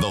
The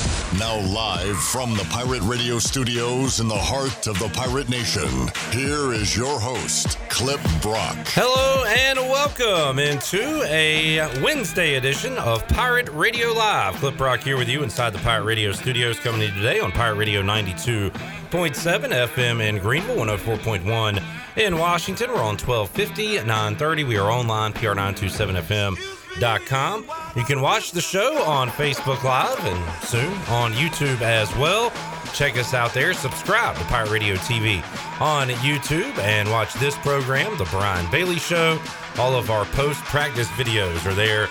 Now live from the Pirate Radio studios in the heart of the Pirate Nation, here is your host, Clip Brock. Hello and welcome into a Wednesday edition of Pirate Radio Live. Clip Brock here with you inside the Pirate Radio studios, coming to you today on Pirate Radio 92.7 FM in Greenville, 104.1 in Washington. We're on 1250, 930. We are online, pr927fm.com. You can watch the show on Facebook Live and soon on YouTube as well. Check us out there. Subscribe to Pirate Radio TV on YouTube and watch this program, The Brian Bailey Show. All of our post-practice videos are there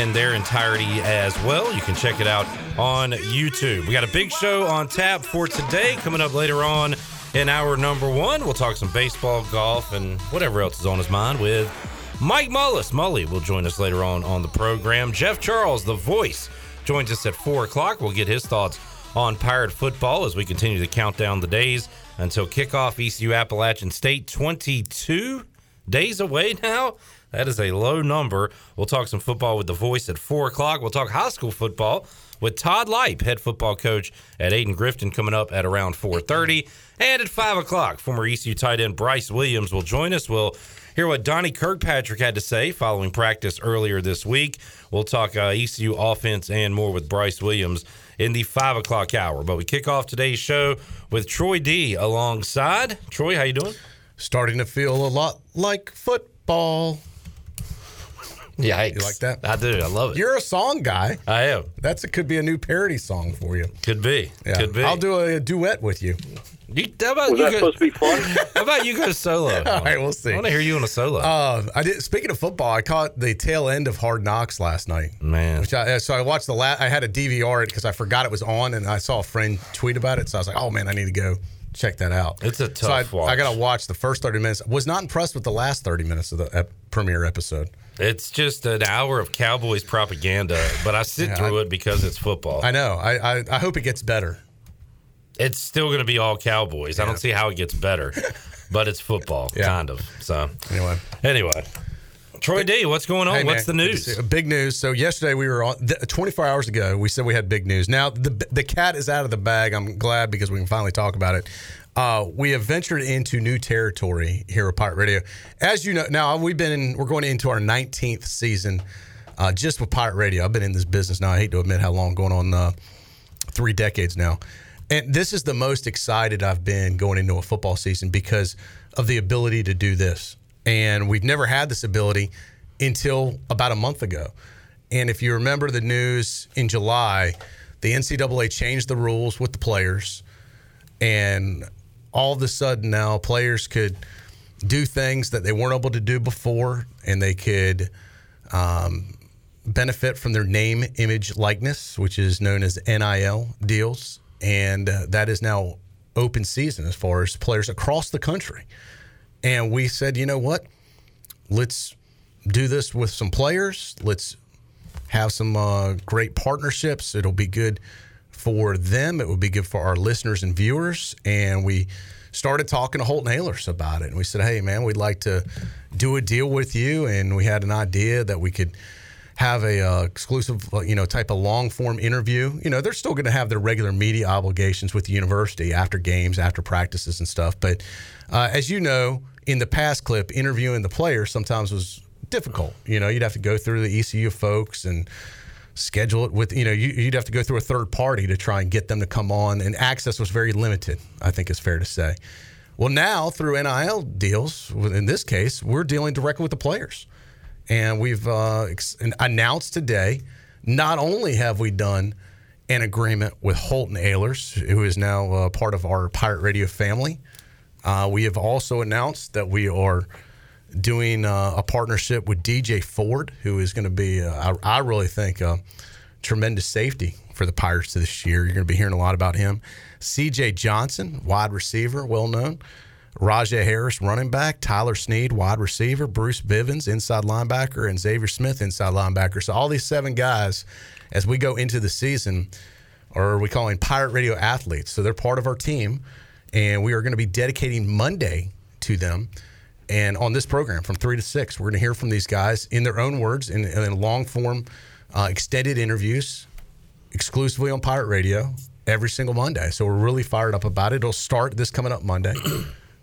in their entirety as well. You can check it out on YouTube. We got a big show on tap for today. Coming up later on in hour number 1, we'll talk some baseball, golf, and whatever else is on his mind with Mike Mullis. Mully will join us later on the program. Jeff Charles, the voice, joins us at 4 o'clock. We'll get his thoughts on Pirate football as we continue to count down the days until kickoff. ECU Appalachian State, 22 days away now. That is a low number. We'll talk some football with the voice at 4 o'clock. We'll talk high school football with Todd Leip, head football coach at Aiden Grifton, coming up at around 4:30. And at 5 o'clock, former ECU tight end Bryce Williams will join us. We'll hear what Donnie Kirkpatrick had to say following practice earlier this week. We'll talk ECU offense and more with Bryce Williams in the 5 o'clock hour. But we kick off today's show with Troy D alongside. Troy, how you doing? Starting to feel a lot like football. Yikes. You like that? I do. I love it. You're a song guy. I am. Could be a new parody song for you. Could be. Yeah. Could be. I'll do a duet with you. Was that supposed to be fun? How about you go solo? All right, we'll see. I want to hear you on a solo. I did. Speaking of football, I caught the tail end of Hard Knocks last night. Man. So I watched the last. I had a DVR because I forgot it was on, and I saw a friend tweet about it. So I was like, oh, man, I need to go check that out. It's a tough watch. I got to watch the first 30 minutes. Was not impressed with the last 30 minutes of the premiere episode. It's just an hour of Cowboys propaganda, but I sit through it because it's football. I know. I hope it gets better. It's still going to be all Cowboys. Yeah. I don't see how it gets better, but it's football, kind of. So anyway. Troy D, what's going on? Hey, what's the news? Big news. So yesterday we were on 24 hours ago. We said we had big news. Now the cat is out of the bag. I'm glad because we can finally talk about it. We have ventured into new territory here at Pirate Radio. As you know, now we're going into our 19th season just with Pirate Radio. I've been in this business now. I hate to admit how long, going on 3 decades now. And this is the most excited I've been going into a football season because of the ability to do this. And we've never had this ability until about a month ago. And if you remember the news in July, the NCAA changed the rules with the players. And all of a sudden now players could do things that they weren't able to do before. And they could benefit from their name, image, likeness, which is known as NIL deals. And that is now open season as far as players across the country. And we said, you know what? Let's do this with some players. Let's have some great partnerships. It'll be good for them. It will be good for our listeners and viewers. And we started talking to Holton Ahlers about it. And we said, hey, man, we'd like to do a deal with you. And we had an idea that we could have a exclusive, type of long-form interview. You know, they're still going to have their regular media obligations with the university after games, after practices and stuff. But as you know, in the past, Clip, interviewing the players sometimes was difficult. You know, you'd have to go through the ECU folks and schedule it with, you'd have to go through a third party to try and get them to come on. And access was very limited, I think it's fair to say. Well, now through NIL deals, in this case, we're dealing directly with the players. And we've announced today, not only have we done an agreement with Holton Ahlers, who is now part of our Pirate Radio family, we have also announced that we are doing a partnership with DJ Ford, who is going to be, I really think, tremendous safety for the Pirates this year. You're going to be hearing a lot about him. C.J. Johnson, wide receiver, well-known. Rajah Harris, running back. Tyler Snead, wide receiver. Bruce Bivens, inside linebacker. And Xavier Smith, inside linebacker. So all these seven guys, as we go into the season, are we calling Pirate Radio athletes. So they're part of our team, and we are going to be dedicating Monday to them. And on this program, from 3 to 6, we're going to hear from these guys in their own words, in long-form, extended interviews, exclusively on Pirate Radio every single Monday. So we're really fired up about it. It'll start this coming up Monday.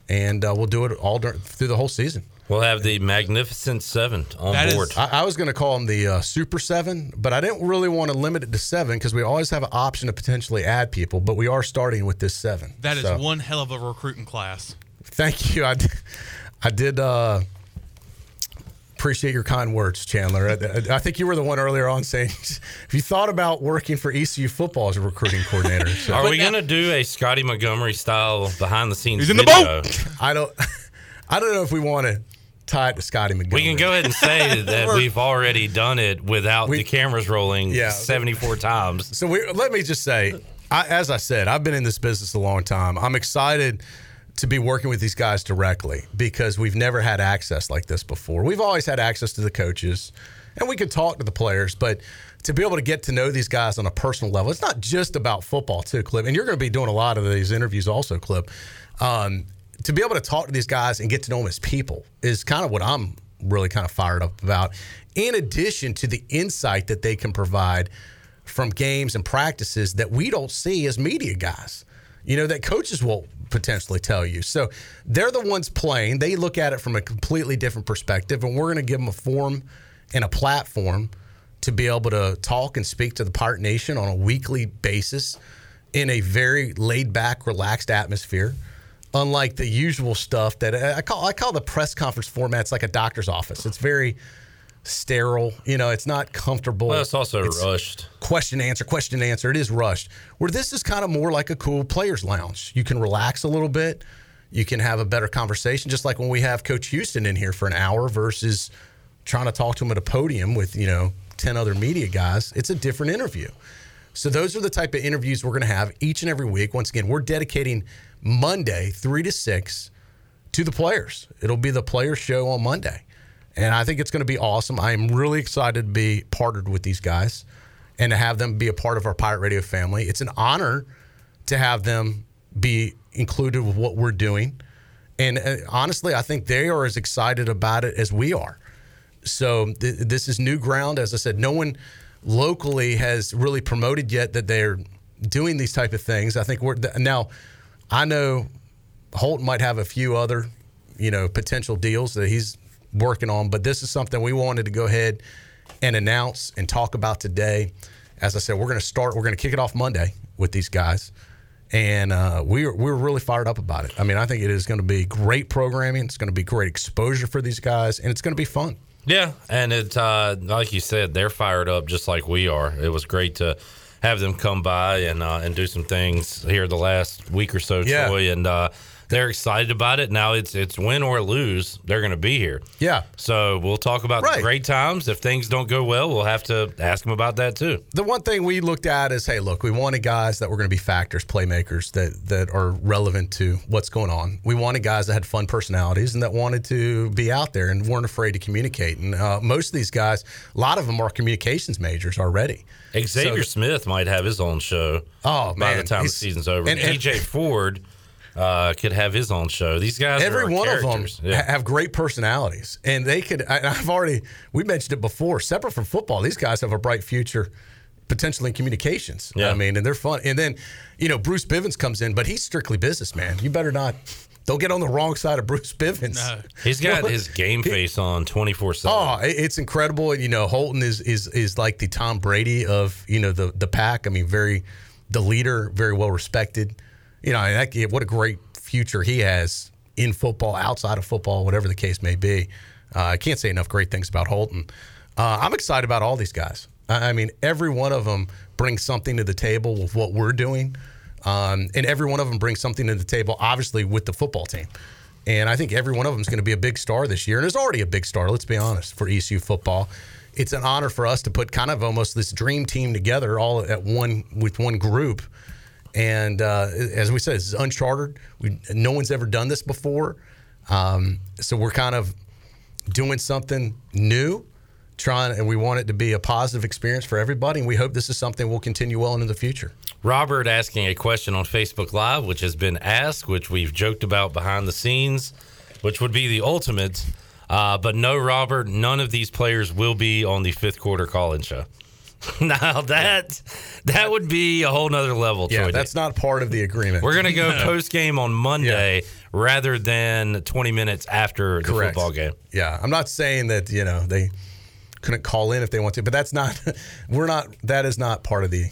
And we'll do it all through the whole season. We'll have the Magnificent Seven on board. I was going to call them the Super Seven, but I didn't really want to limit it to seven because we always have an option to potentially add people, but we are starting with this seven. That is one hell of a recruiting class. Thank you. I did appreciate your kind words, Chandler. I think you were the one earlier on saying, if you thought about working for ECU football as a recruiting coordinator. So. Are we going to do a Scotty Montgomery-style behind-the-scenes He's in video? The boat! I don't know if we want to tie it to Scotty Montgomery. We can go ahead and say that we've already done it without the cameras rolling 74 times. So let me just say, as I said, I've been in this business a long time. I'm excited to be working with these guys directly because we've never had access like this before. We've always had access to the coaches, and we could talk to the players, but to be able to get to know these guys on a personal level, it's not just about football too, Clip, and you're going to be doing a lot of these interviews also, Clip. To be able to talk to these guys and get to know them as people is kind of what I'm really kind of fired up about, in addition to the insight that they can provide from games and practices that we don't see as media guys, that coaches will potentially tell you. So they're the ones playing. They look at it from a completely different perspective, and we're going to give them a forum and a platform to be able to talk and speak to the Pirate Nation on a weekly basis in a very laid-back, relaxed atmosphere, unlike the usual stuff that I call the press conference format. It's like a doctor's office. It's very sterile. It's not comfortable. Well, it's also rushed. Question, answer. It is rushed. Where this is kind of more like a cool players' lounge. You can relax a little bit. You can have a better conversation, just like when we have Coach Houston in here for an hour versus trying to talk to him at a podium with, 10 other media guys. It's a different interview. So those are the type of interviews we're going to have each and every week. Once again, we're dedicating Monday, 3 to 6, to the players. It'll be the Players Show on Monday. And I think it's going to be awesome. I am really excited to be partnered with these guys and to have them be a part of our Pirate Radio family. It's an honor to have them be included with what we're doing. And honestly, I think they are as excited about it as we are. So this is new ground. As I said, no one locally has really promoted yet that they're doing these type of things. I think now I know Holton might have a few other, potential deals that he's working on, but this is something we wanted to go ahead and announce and talk about today. As I said, we're going to kick it off Monday with these guys, and we're really fired up about it. I mean, I think it is going to be great programming. It's going to be great exposure for these guys, and it's going to be fun. Yeah, and it's like you said, they're fired up just like we are. It was great to have them come by and do some things here the last week or so, yeah. Troy, and they're excited about it. Now it's win or lose, they're going to be here. Yeah. So we'll talk about the great times. If things don't go well, we'll have to ask them about that too. The one thing we looked at is, hey, look, we wanted guys that were going to be factors, playmakers that are relevant to what's going on. We wanted guys that had fun personalities and that wanted to be out there and weren't afraid to communicate. And most of these guys, a lot of them are communications majors already. Xavier Smith might have his own show by the time the season's over. And AJ Ford could have his own show. These guys, every one of them, have great personalities, and they could. We mentioned it before. Separate from football, these guys have a bright future, potentially in communications. Yeah. I mean, and they're fun. And then, Bruce Bivens comes in, but he's strictly businessman. You better not. Don't get on the wrong side of Bruce Bivens. No. He's got his game face on 24/7. Oh, it's incredible. And Holton is like the Tom Brady of the pack. I mean, the leader, very well respected. What a great future he has in football, outside of football, whatever the case may be. I can't say enough great things about Holton. I'm excited about all these guys. I mean, every one of them brings something to the table with what we're doing, and every one of them brings something to the table, obviously, with the football team. And I think every one of them is going to be a big star this year, and is already a big star, let's be honest, for ECU football. It's an honor for us to put kind of almost this dream team together all at one with one group. And as we said, this is uncharted. No one's ever done this before. So we're kind of doing something new, and we want it to be a positive experience for everybody, and we hope this is something we'll continue well into the future. Robert asking a question on Facebook Live, which has been asked, which we've joked about behind the scenes, which would be the ultimate. But no, Robert, none of these players will be on the fifth quarter call-in show. Now, that would be a whole nother level. Yeah, that's not part of the agreement. We're going to go post-game on Monday rather than 20 minutes after the football game. Yeah, I'm not saying that, you know, they couldn't call in if they want to, but that's not – that is not part of the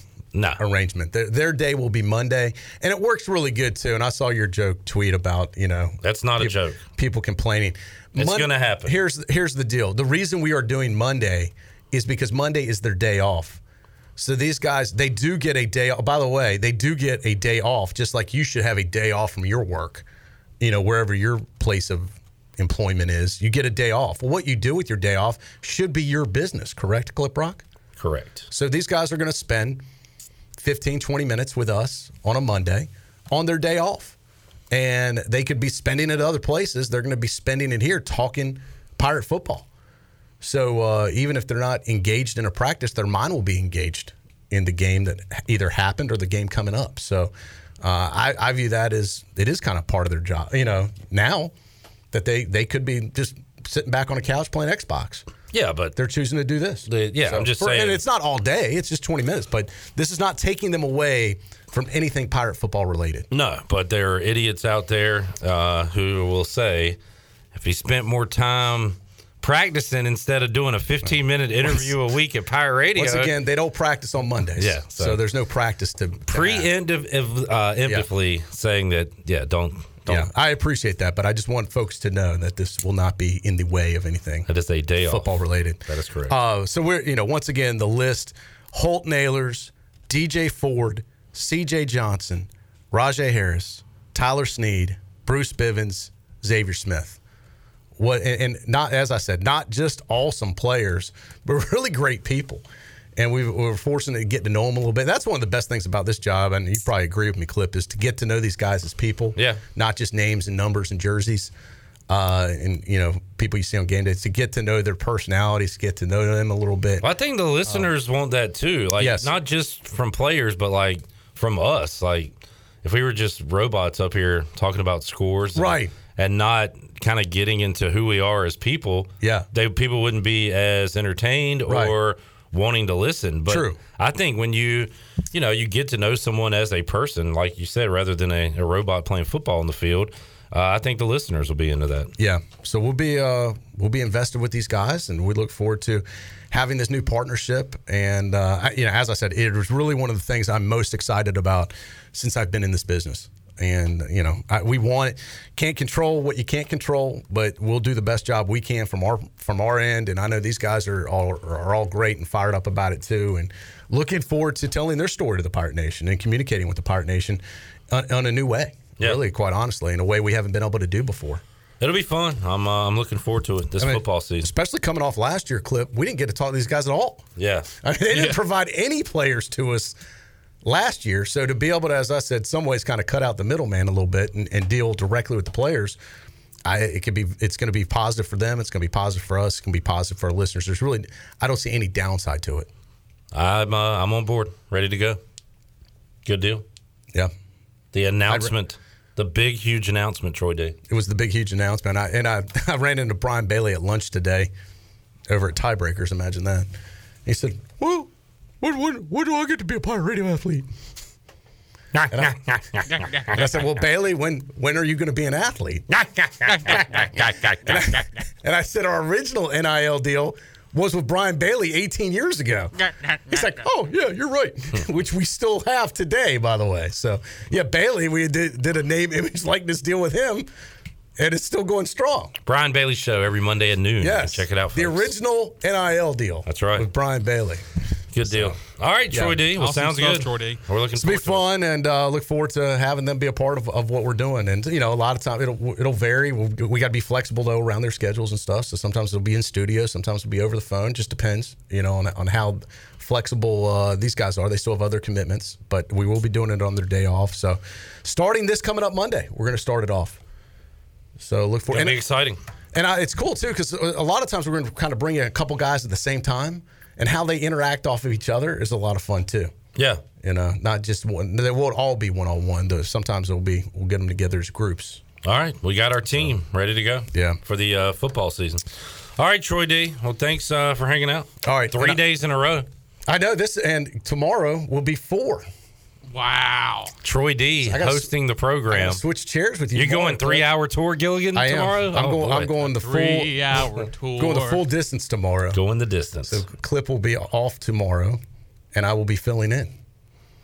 arrangement. Their day will be Monday, and it works really good, too. And I saw your joke tweet about, you know – That's not a joke. People complaining. It's going to happen. Here's the deal. The reason we are doing Monday is because Monday is their day off. So these guys, they do get a day off. By the way, they do get a day off, just like you should have a day off from your work, you know, wherever your place of employment is. You get a day off. Well, what you do with your day off should be your business, correct, Clip Rock? Correct. So these guys are going to spend 15, 20 minutes with us on a Monday on their day off. And they could be spending it other places. They're going to be spending it here talking Pirate football. So even if they're not engaged in a practice, their mind will be engaged in the game that either happened or the game coming up. So I view that as it is kind of part of their job. You know, now that they could be just sitting back on a couch playing Xbox. Yeah, but they're choosing to do this. I'm just saying. And it's not all day. It's just 20 minutes. But this is not taking them away from anything Pirate football related. No, but there are idiots out there who will say, if he spent more time practicing instead of doing a 15-minute interview a week at Pirate Radio. Once again, they don't practice on Mondays. Yeah, so there's no practice to preemptively saying that, Yeah, I appreciate that, but I just want folks to know that this will not be in the way of anything. That is a day football off. Related. That is correct. So we're, you know, once again, the list: Holt Nailers, DJ Ford, CJ Johnson, Rajay Harris, Tyler Sneed, Bruce Bivens, Xavier Smith. And not, as I said, not just awesome players, but really great people. And we're fortunate to get to know them a little bit. That's one of the best things about this job, and you probably agree with me, Clip, is to get to know these guys as people, not just names and numbers and jerseys, and you know, people you see on game days. To get to know their personalities, get to know them a little bit. Well, I think the listeners want that too, like not just from players, but like from us. Like if we were just robots up here talking about scores, and not kind of getting into who we are as people, people wouldn't be as entertained or wanting to listen. But I think when you get to know someone as a person, like you said, rather than a robot playing football in the field, I think the listeners will be into that. Yeah. So we'll be invested with these guys, and we look forward to having this new partnership. And as I said, it was really one of the things I'm most excited about since I've been in this business. And you know, can't control what you can't control, but we'll do the best job we can from our end. And I know these guys are all great and fired up about it too, and looking forward to telling their story to the Pirate Nation and communicating with the Pirate Nation on a new way. Yeah. Really, quite honestly, in a way we haven't been able to do before. It'll be fun. I'm looking forward to it football season, especially coming off last year. Clip, we didn't get to talk to these guys at all. Yeah, I mean, they didn't provide any players to us last year, so to be able to, as I said, some ways kind of cut out the middleman a little bit and deal directly with the players, it's going to be positive for them. It's going to be positive for us. It's going to be positive for our listeners. There's really, I don't see any downside to it. I'm on board, ready to go. Good deal. Yeah. The announcement, the big huge announcement, Troy D. It was the big huge announcement. I ran into Brian Bailey at lunch today, over at Tiebreakers. Imagine that. He said, "Woo. When do I get to be a Pirate Radio athlete?" And I said, "Well, Bailey, when are you going to be an athlete?" And I said, "Our original NIL deal was with Brian Bailey 18 years ago." He's like, "Oh, yeah, you're right," which we still have today, by the way. So, yeah, Bailey, we did a name, image, likeness deal with him And it's still going strong. Brian Bailey's show every Monday at noon. Yes. Check it out, folks. The original NIL deal. That's right. With Brian Bailey. Good deal. All right, yeah. Troy D. Well, awesome sounds stuff, good. Troy D. We're looking forward to it. It's going to be fun, and look forward to having them be a part of what we're doing. And, you know, a lot of times it'll vary. We got to be flexible, though, around their schedules and stuff. So sometimes it'll be in studio. Sometimes it'll be over the phone. Just depends, you know, on how flexible these guys are. They still have other commitments, but we will be doing it on their day off. So starting this coming up Monday, we're going to start it off. So look forward to it. It'll be exciting. And it's cool, too, because a lot of times we're going to kind of bring in a couple guys at the same time. And how they interact off of each other is a lot of fun, too. Yeah. You know, not just one. They won't all be one-on-one, though. Sometimes we'll get them together as groups. All right. We got our team ready to go. Yeah. For the football season. All right, Troy D. Well, thanks for hanging out. All right. 3 days in a row. I know this, and tomorrow will be 4. Wow. Troy D hosting the program. Switch chairs with you. You're going 3-hour tour, Gilligan, I am. Tomorrow? I'm going the full 3-hour tour. Going the full distance tomorrow. Going the distance. So Clip will be off tomorrow and I will be filling in.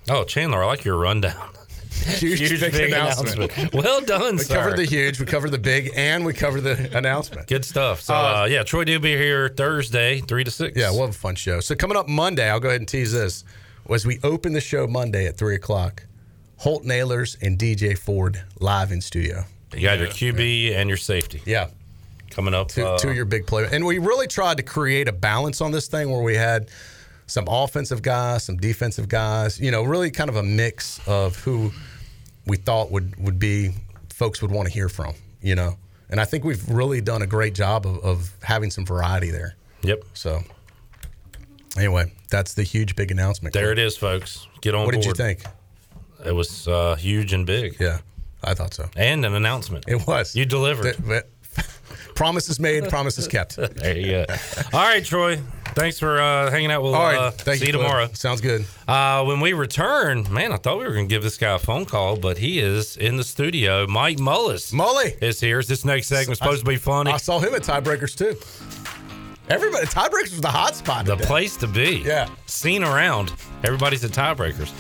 Oh, Chandler, I like your rundown. Huge big announcement. Well done, sir. We covered the huge, we covered the big, and we covered the announcement. Good stuff. So, Troy D will be here Thursday, 3 to 6. Yeah, we'll have a fun show. So coming up Monday, I'll go ahead and tease this. As we open the show Monday at 3 o'clock, Holt Nailers and DJ Ford live in studio. You got your QB and your safety. Yeah. Coming up. Two of your big play. And we really tried to create a balance on this thing where we had some offensive guys, some defensive guys, you know, really kind of a mix of who we thought would be folks would want to hear from, you know. And I think we've really done a great job of having some variety there. Yep. So anyway, that's the huge, big announcement. There it is, folks. Get on board. What did you think? It was huge and big. Yeah, I thought so. And an announcement. It was. You delivered. Promises made, promises kept. There you go. All right, Troy. Thanks for hanging out. We'll see you tomorrow. Sounds good. When we return, man, I thought we were going to give this guy a phone call, but he is in the studio. Mike Mullis. Mully is here. This next segment is supposed to be funny. I saw him at Tiebreakers, too. Everybody, Tiebreakers was the hot spot. The place to be. Yeah. Seen around. Everybody's at Tiebreakers.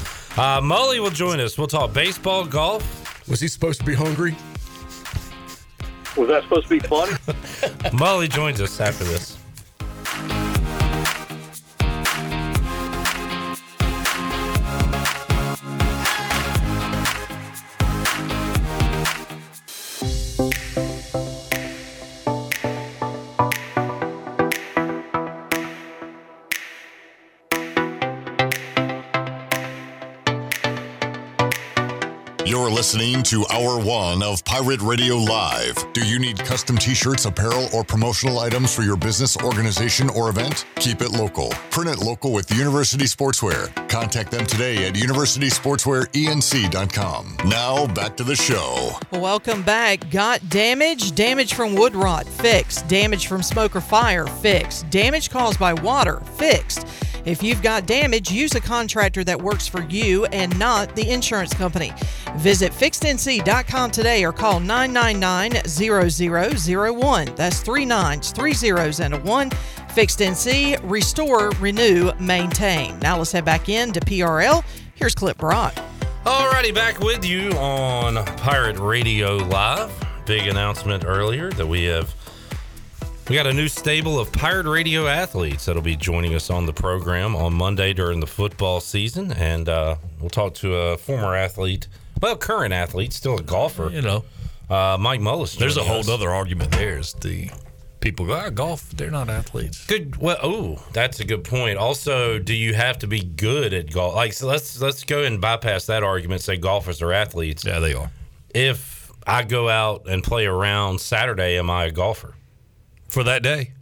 Mully will join us. We'll talk baseball, golf. Was he supposed to be hungry? Was that supposed to be funny? Mully joins us after this. Listening to Hour 1 of Pirate Radio Live. Do you need custom t-shirts, apparel, or promotional items for your business, organization, or event? Keep it local. Print it local with University Sportswear. Contact them today at universitysportswearenc.com. Now, back to the show. Welcome back. Got damage? Damage from wood rot? Fixed. Damage from smoke or fire? Fixed. Damage caused by water? Fixed. If you've got damage, use a contractor that works for you and not the insurance company. Visit FixedNC.com today or call 999-0001. That's 3 9s, 3 zeros, and a 1. Fixed NC, restore, renew, maintain. Now let's head back in to PRL. Here's Clip Brock. Alrighty, back with you on Pirate Radio Live. Big announcement earlier that we got a new stable of Pirate Radio athletes that'll be joining us on the program on Monday during the football season. And we'll talk to a former athlete, well, current athlete, still a golfer. You know. Mike Mullis. There's a whole other argument there is the people go, golf, they're not athletes. Good. Well, that's a good point. Also, do you have to be good at golf? Like, so let's go and bypass that argument, say golfers are athletes. Yeah, they are. If I go out and play around Saturday, am I a golfer? For that day.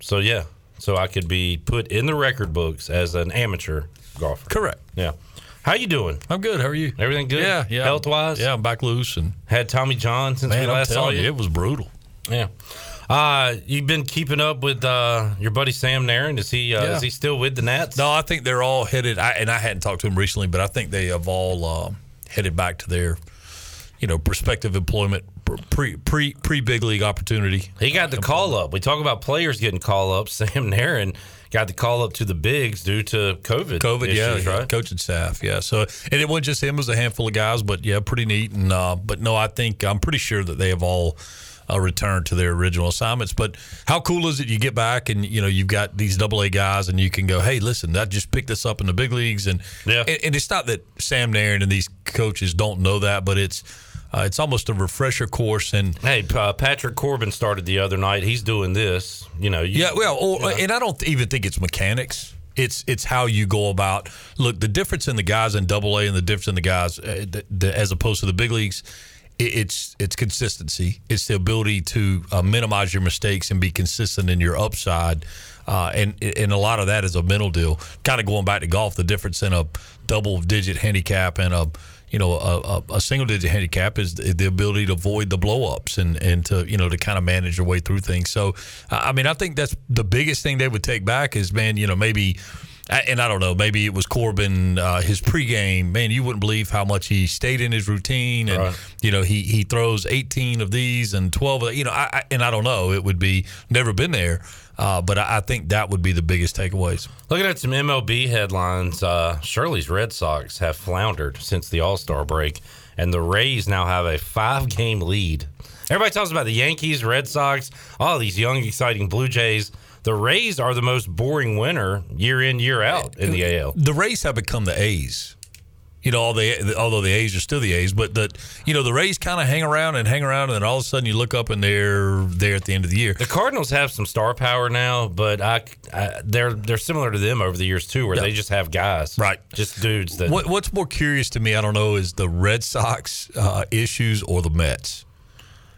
So, yeah. So, I could be put in the record books as an amateur golfer. Correct. Yeah. How you doing? I'm good. How are you? Everything good? Yeah. Health-wise? Yeah, I'm back loose. And had Tommy John since we last saw you. It was brutal. Yeah. You've been keeping up with your buddy Sam Nairn. Is he still with the Nats? No, I think they're all headed. I hadn't talked to him recently, but I think they have all headed back to their, you know, prospective employment pre-big league opportunity. He got the call-up. We talk about players getting call-ups. Sam Narin got the call-up to the bigs due to COVID. COVID issues, right? Coaching staff, yeah. So, and it wasn't just him. It was a handful of guys, but, yeah, pretty neat. And but, no, I'm pretty sure that they have all returned to their original assignments. But how cool is it you get back and, you know, you've got these AA guys and you can go, hey, listen, I just picked this up in the big leagues. And it's not that Sam Narin and these coaches don't know that, but it's almost a refresher course. And hey, Patrick Corbin started the other night. He's doing this, you know. And I don't even think it's mechanics. It's how you go about. Look, the difference in the guys in Double A and the difference in the guys as opposed to the big leagues, it's consistency. It's the ability to minimize your mistakes and be consistent in your upside. And a lot of that is a mental deal. Kind of going back to golf, the difference in a double-digit handicap and a single-digit handicap is the ability to avoid the blow-ups and to, you know, to kind of manage your way through things. So, I mean, I think that's the biggest thing they would take back is, man, you know, maybe – and I don't know, maybe it was Corbin, his pregame. Man, you wouldn't believe how much he stayed in his routine. And, you know, he throws 18 of these and 12 of – you know, I don't know. It would be – never been there. But I think that would be the biggest takeaways. Looking at some MLB headlines, Shirley's Red Sox have floundered since the All-Star break, and the Rays now have a 5-game lead. Everybody talks about the Yankees, Red Sox, all these young, exciting Blue Jays. The Rays are the most boring winner year in, year out in the AL. The Rays have become the A's. You know, although the A's are still the A's, but the Rays kind of hang around, and then all of a sudden you look up and they're there at the end of the year. The Cardinals have some star power now, but they're similar to them over the years too, where they just have guys, right? Just dudes. That what's more curious to me, I don't know, is the Red Sox issues or the Mets.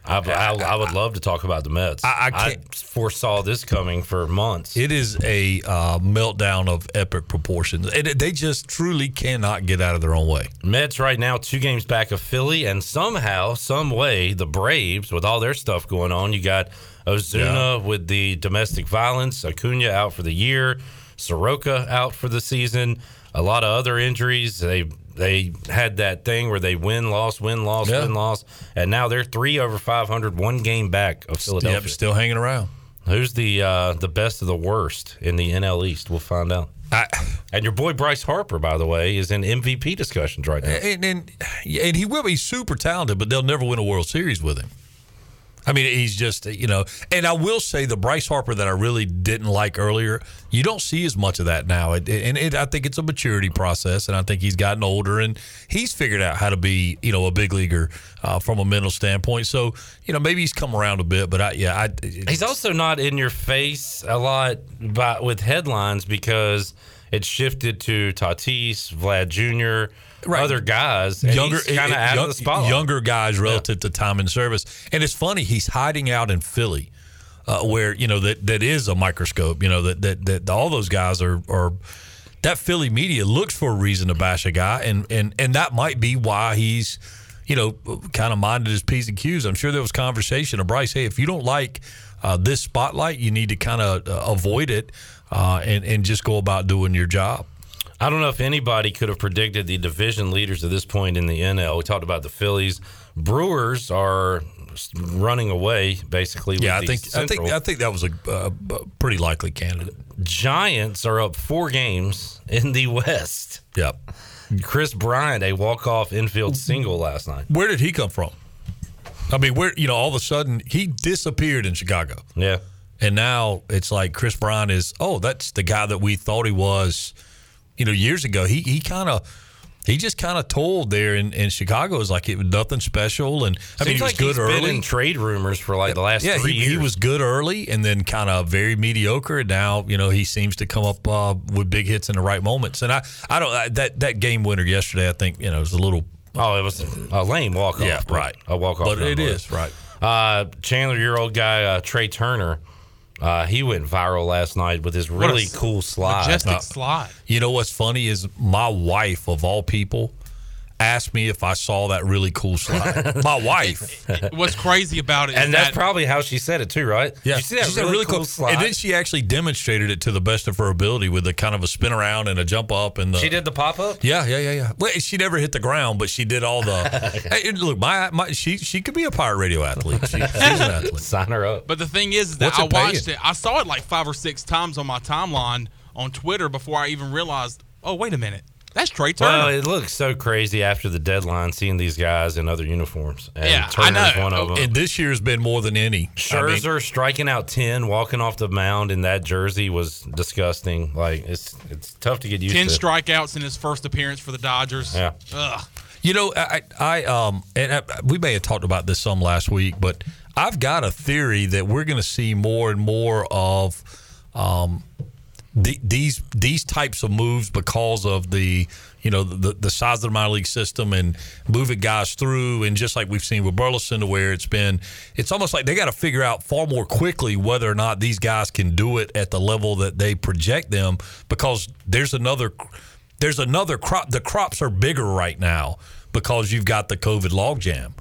I would love to talk about the Mets. I foresaw this coming for months. It is a meltdown of epic proportions. And they just truly cannot get out of their own way. Mets right now 2 games back of Philly, and somehow, some way, the Braves, with all their stuff going on, you got Ozuna with the domestic violence, Acuna out for the year, Soroka out for the season, a lot of other injuries. They had that thing where they win, loss, and now they're 3 over .500, 1 game back of Philadelphia. Yep, still hanging around. Who's the best of the worst in the NL East? We'll find out. And your boy Bryce Harper, by the way, is in MVP discussions right now. And he will be super talented, but they'll never win a World Series with him. I mean, he's just, you know, and I will say the Bryce Harper that I really didn't like earlier, you don't see as much of that now. I think it's a maturity process, and I think he's gotten older, and he's figured out how to be, you know, a big leaguer from a mental standpoint. So, you know, maybe he's come around a bit, but he's also not in your face a lot with headlines because it shifted to Tatis, Vlad Jr., right. Other guys, younger, kind of out of the spotlight. Younger guys relative to time and service. And it's funny, he's hiding out in Philly, where, you know, that is a microscope. You know, that all those guys are that Philly media looks for a reason to bash a guy, and that might be why he's, you know, kind of minded his P's and Q's. I'm sure there was conversation of Bryce, hey, if you don't like this spotlight, you need to kind of avoid it and just go about doing your job. I don't know if anybody could have predicted the division leaders at this point in the NL. We talked about the Phillies. Brewers are running away, basically. Yeah, with I think that was a pretty likely candidate. Giants are up 4 games in the West. Yep. Chris Bryant, a walk-off infield single last night. Where did he come from? I mean, where, you know, all of a sudden he disappeared in Chicago. Yeah. And now it's like Chris Bryant is, that's the guy that we thought he was. You know, years ago, he just kind of told there in Chicago, is like it was nothing special, and I mean, he was like good early. Been in trade rumors for like the last 3 years. He was good early, and then kind of very mediocre. And now, you know, he seems to come up with big hits in the right moments. And that game winner yesterday, I think, you know, was a little. Oh, it was a lame walk off. Yeah, right. A walk off. But it is right. Chandler, your old guy, Trey Turner. He went viral last night with his really cool slide. Majestic slide. You know what's funny is my wife, of all people, asked me if I saw that really cool slide. My wife. What's crazy about it, and is that's probably how she said it too, right? Yeah, you see that she really, really cool slide, and then she actually demonstrated it to the best of her ability with a kind of a spin around and a jump up, and she did the pop up. Yeah. Well, she never hit the ground, but she did all the. Hey, look, my she could be a pirate radio athlete. She's an athlete. Sign her up. But the thing is that I watched it. I saw it like 5 or 6 times on my timeline on Twitter before I even realized. Oh, wait a minute. That's Trey Turner. Well, it looks so crazy after the deadline seeing these guys in other uniforms. And yeah, Turner's I know. One of them. And this year's been more than any. Scherzer striking out 10, walking off the mound in that jersey was disgusting. Like it's tough to get used to. 10 strikeouts in his first appearance for the Dodgers. Yeah. Ugh. You know, I we may have talked about this some last week, but I've got a theory that we're going to see more and more of. These types of moves because of the size of the minor league system and moving guys through, and just like we've seen with Burleson, to where it's almost like they got to figure out far more quickly whether or not these guys can do it at the level that they project them, because there's another crop. The crops are bigger right now because you've got the COVID logjam.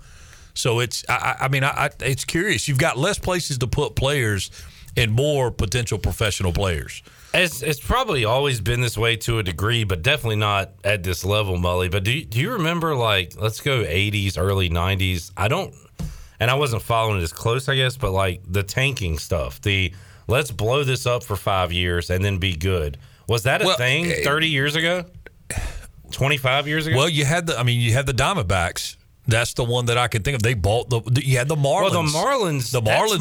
So it's curious. You've got less places to put players and more potential professional players. It's probably always been this way to a degree, but definitely not at this level, Mully. But do you remember, like, let's go 80s, early 90s? I wasn't following it as close, I guess, but like the tanking stuff, the let's blow this up for 5 years and then be good. Was that a thing 30 years ago? 25 years ago? Well, you had the Diamondbacks. That's the one that I can think of. They bought the Marlins. Well, the Marlins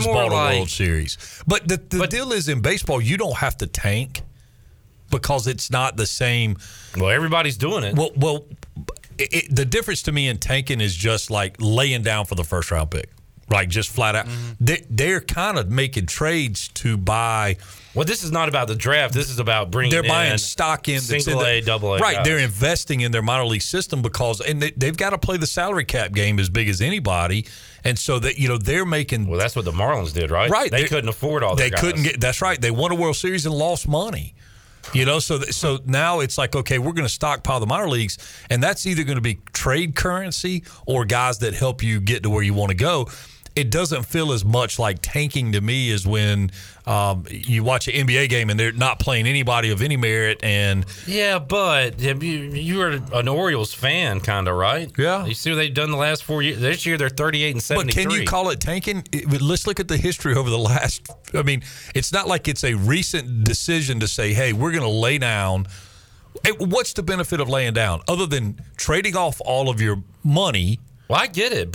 bought a World Series. But the deal is, in baseball, you don't have to tank because it's not the same. Well, everybody's doing it. Well, the difference to me in tanking is just like laying down for the first round pick, like just flat out. Mm-hmm. They're kind of making trades to buy. Well, this is not about the draft. This is about bringing. They're buying stock in single A, double A. Right, guys. They're investing in their minor league system because, and they've got to play the salary cap game as big as anybody, and so that they're making. Well, that's what the Marlins did, right? Right, they couldn't afford all. They guys. Couldn't get. That's right. They won a World Series and lost money. So now it's like, okay, we're going to stockpile the minor leagues, and that's either going to be trade currency or guys that help you get to where you want to go. It doesn't feel as much like tanking to me as when you watch an NBA game and they're not playing anybody of any merit. And yeah, but you were an Orioles fan, kind of, right? Yeah. You see what they've done the last 4 years. This year they're 38-73. But can you call it tanking? Let's look at the history over the last. I mean, it's not like it's a recent decision to say, hey, we're going to lay down. What's the benefit of laying down other than trading off all of your money? Well, I get it,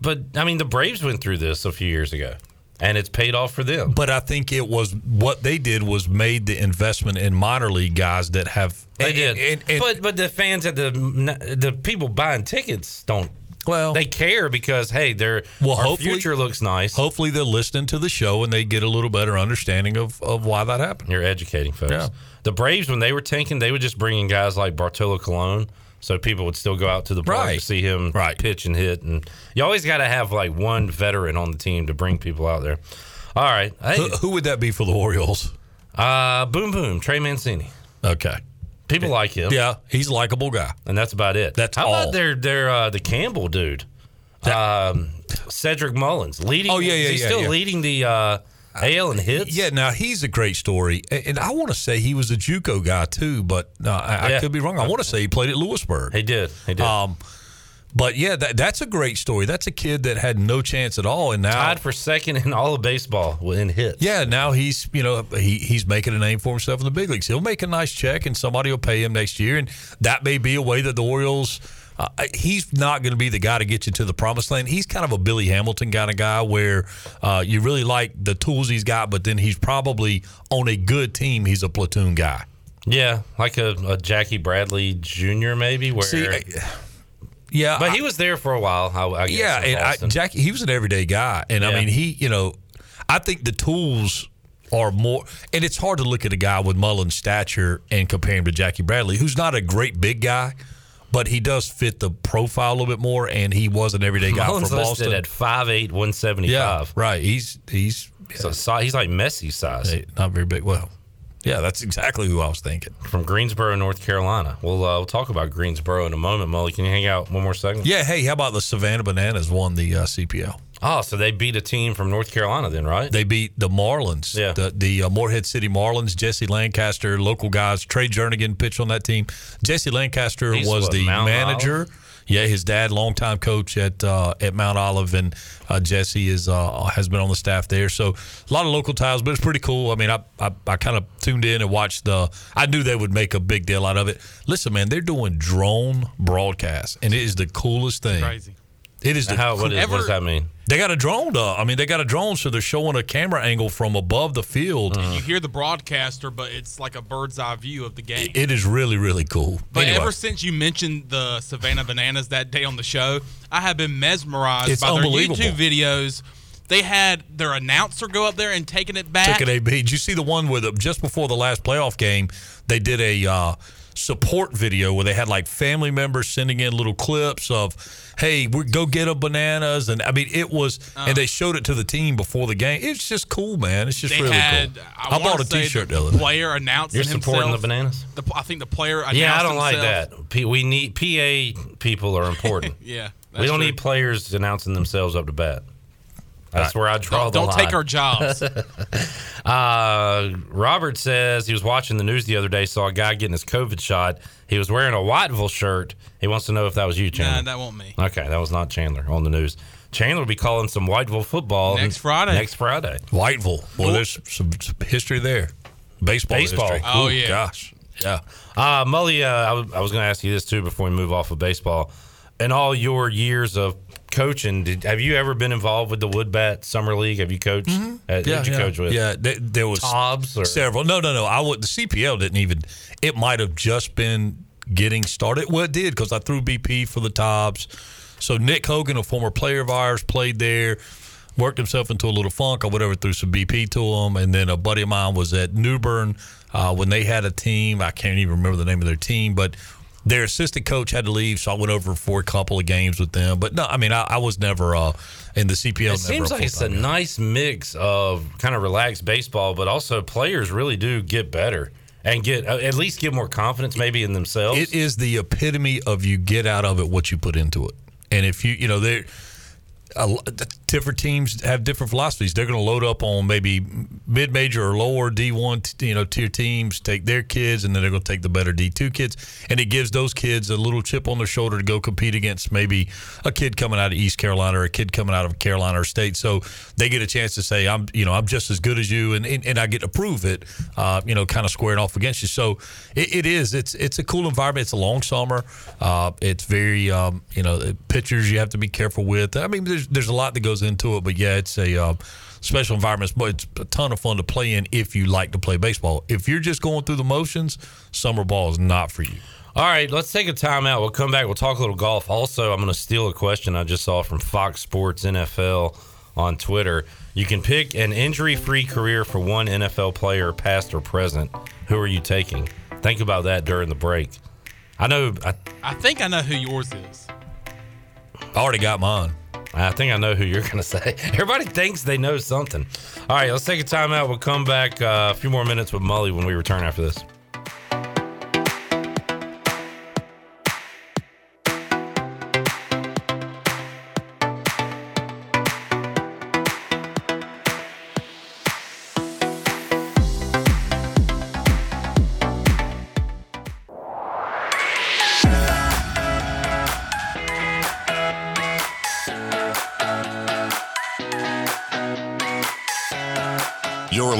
But, I mean, the Braves went through this a few years ago, and it's paid off for them. But I think it was what they did was made the investment in minor league guys that have. They did. But the fans at the people buying tickets don't. Well, they care because, hey, our future looks nice. Hopefully they're listening to the show and they get a little better understanding of why that happened. You're educating folks. Yeah. The Braves, when they were tanking, they would just bring in guys like Bartolo Colon. So people would still go out to the park to see him pitch and hit. And you always got to have like one veteran on the team to bring people out there. All right. Hey. Who would that be for the Orioles? Boom Boom, Trey Mancini. Okay. People like him. Yeah, he's a likable guy. And that's about it. That's all. How about the Campbell dude? Cedric Mullins. Leading. Oh, yeah. He's still leading the AL in hits. Yeah, now he's a great story. And I want to say he was a JUCO guy too, but I could be wrong. I want to say he played at Lewisburg. He did. But yeah, that's a great story. That's a kid that had no chance at all, and now tied for second in all of baseball in hits. Yeah, now he's he's making a name for himself in the big leagues. He'll make a nice check, and somebody will pay him next year, and that may be a way that the Orioles. He's not going to be the guy to get you to the promised land. He's kind of a Billy Hamilton kind of guy where you really like the tools he's got, but then he's probably on a good team. He's a platoon guy. Yeah, like a Jackie Bradley Jr. maybe. Where, see, yeah. But he was there for a while, I guess. Yeah, and Jackie, he was an everyday guy. And, yeah. I mean, he, I think the tools are more – and it's hard to look at a guy with Mullen's stature and compare him to Jackie Bradley, who's not a great big guy. But he does fit the profile a little bit more, and he was an everyday guy from Boston. Listed at 5'8", 175. Yeah, right. He's like Messi size. Not very big. Well, Yeah, that's exactly who I was thinking. From Greensboro, North Carolina. We'll talk about Greensboro in a moment, Mully. Can you hang out one more second? Yeah. Hey, how about the Savannah Bananas won the CPL? Oh, so they beat a team from North Carolina then, right? They beat the Marlins, yeah. The Morehead City Marlins. Jesse Lancaster, local guys. Trey Jernigan pitched on that team. Jesse Lancaster was the manager. Olive? Yeah, his dad, longtime coach at Mount Olive, and Jesse has been on the staff there. So a lot of local ties, but it's pretty cool. I mean, I kind of tuned in and watched I knew they would make a big deal out of it. Listen, man, they're doing drone broadcasts, and it is the coolest thing. Crazy. It is. What does that mean? They got a drone. They got a drone, so they're showing a camera angle from above the field. And you hear the broadcaster, but it's like a bird's eye view of the game. It is really, really cool. But anyway, ever since you mentioned the Savannah Bananas that day on the show, I have been mesmerized by their YouTube videos. They had their announcer go up there and taking it back. Took an AB. Did you see the one where just before the last playoff game, they did a support video where they had like family members sending in little clips of, hey, we go get a bananas, and I mean it was, and they showed it to the team before the game. It's just cool, man. It's just really cool. I bought a T-shirt the other day. Player announcing himself. You're supporting the bananas. I think the player announced himself. Yeah, I don't like that. We need PA people are important. Yeah, we don't need players announcing themselves up to bat. That's where I draw the line. Don't take our jobs. Robert says he was watching the news the other day, saw a guy getting his COVID shot. He was wearing a Whiteville shirt. He wants to know if that was you, Chandler. No, that won't me. Okay, that was not Chandler on the news. Chandler will be calling some Whiteville football next Friday. Whiteville. Well, there's some history there. Baseball. History. Oh, yeah. Gosh. Yeah. Mully, I was going to ask you this, too, before we move off of baseball. In all your years of coaching, have you ever been involved with the Woodbat Summer League? Have you coached? Mm-hmm. Coach with? Yeah, there was Tobbs or several. No. The CPL didn't even. It might have just been getting started. Well, it did because I threw BP for the Tobbs. So Nick Hogan, a former player of ours, played there. Worked himself into a little funk or whatever, threw some BP to him. And then a buddy of mine was at Newbern when they had a team. I can't even remember the name of their team, but their assistant coach had to leave, so I went over for a couple of games with them. But no, I mean, I was never in the CPL. It seems like it's a nice mix of kind of relaxed baseball, but also players really do get better and get more confidence maybe in themselves. It is the epitome of you get out of it what you put into it. And if you they're different teams have different philosophies. They're going to load up on maybe mid-major or lower D1 tier teams, take their kids, and then they're going to take the better D2 kids. And it gives those kids a little chip on their shoulder to go compete against maybe a kid coming out of East Carolina or a kid coming out of Carolina or State. So they get a chance to say, I'm just as good as you, and I get to prove it, kind of squaring off against you. So it's a cool environment. It's a long summer. It's very, pitchers you have to be careful with. I mean, there's a lot that goes into it, but yeah, it's a special environment. But it's a ton of fun to play in if you like to play baseball. If you're just going through the motions, summer ball is not for you. All right, let's take a timeout. We'll come back. We'll talk a little golf. Also, I'm going to steal a question I just saw from Fox Sports NFL on Twitter. You can pick an injury-free career for one NFL player, past or present. Who are you taking? Think about that during the break. I know. I think I know who yours is. I already got mine. I think I know who you're going to say. Everybody thinks they know something. All right, let's take a timeout. We'll come back a few more minutes with Mully when we return after this.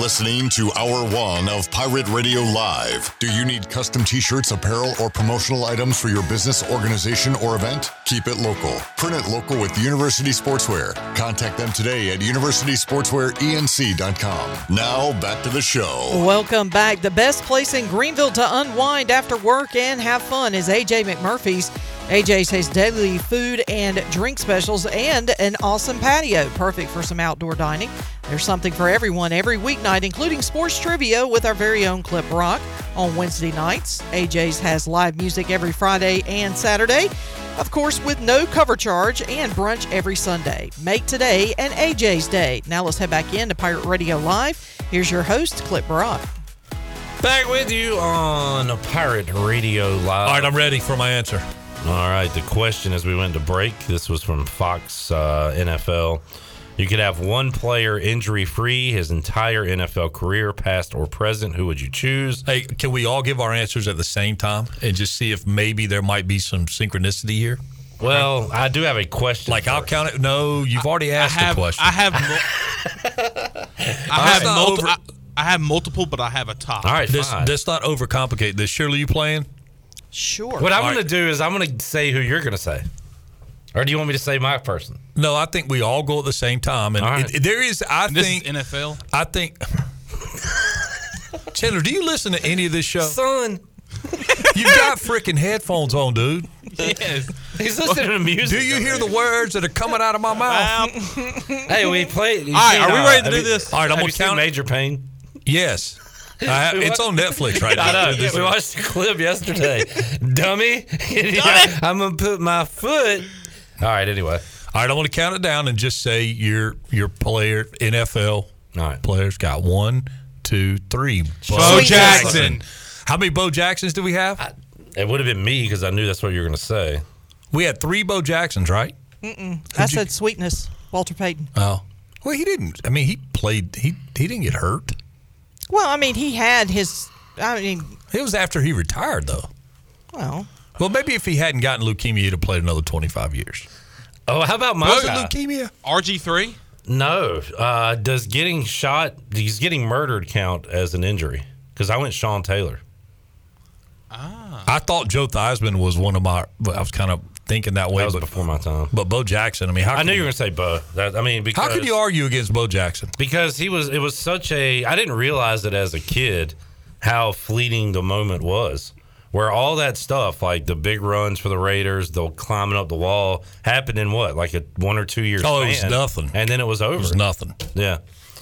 Listening to Hour 1 of Pirate Radio Live. Do you need custom t-shirts, apparel, or promotional items for your business, organization, or event? Keep it local. Print it local with University Sportswear. Contact them today at universitysportswearenc.com. Now, back to the show. Welcome back. The best place in Greenville to unwind after work and have fun is AJ McMurphy's. AJ's has daily food and drink specials and an awesome patio, perfect for some outdoor dining. There's something for everyone every weeknight, including sports trivia with our very own Clip Rock on Wednesday nights. AJ's has live music every Friday and Saturday, of course, with no cover charge, and brunch every Sunday. Make today an AJ's day. Now let's head back in to Pirate Radio Live. Here's your host, Clip Rock. Back with you on Pirate Radio Live. All right, I'm ready for my answer. All right, the question as we went to break, this was from Fox NFL. You could have one player injury-free his entire NFL career, past or present. Who would you choose? Hey, can we all give our answers at the same time and just see if maybe there might be some synchronicity here? Well, I do have a question. Like, I'll count it. No, you've already asked the question. I have multiple, but I have a top. All right, let's not overcomplicate this. Shirley, you playing? Sure. What I'm going to do is I'm going to say who you're going to say. Or do you want me to say my person? No, I think we all go at the same time. And right. This is NFL? I think. Chandler, do you listen to any of this show? Son. You've got freaking headphones on, dude. Yes. He's listening to music. Do you hear the words that are coming out of my mouth? Hey, we played. All right, are we ready to do this? All right, I'm going to count. Major Pain? Yes. It's on Netflix right now. I know. We watched the clip yesterday. Dummy. I'm going to put my foot. All right, anyway. All right, I want to count it down and just say your player, NFL players got 1, 2, 3. Bo Jackson. How many Bo Jacksons do we have? It would have been me because I knew that's what you were going to say. We had 3 Bo Jacksons, right? Mm-mm. I said Sweetness, Walter Payton. Oh. Well, he didn't. I mean, he played. He didn't get hurt. Well, I mean, he had his. I mean, it was after he retired, though. Well, maybe if he hadn't gotten leukemia, he'd have played another 25 years. Oh, how about my guy? Leukemia? RG3? No. Does getting shot, he's getting murdered count as an injury? Because I went Sean Taylor. Ah. I thought Joe Theismann was one of my. I was kind of thinking that way. That was before my time. But Bo Jackson, I mean, I knew you were going to say Bo. How could you argue against Bo Jackson? Because it was such a. I didn't realize it as a kid how fleeting the moment was. Where all that stuff, like the big runs for the Raiders, the climbing up the wall, happened in what? Like a 1 or 2 year span. Oh, it was nothing. And then it was over. It was nothing. Yeah.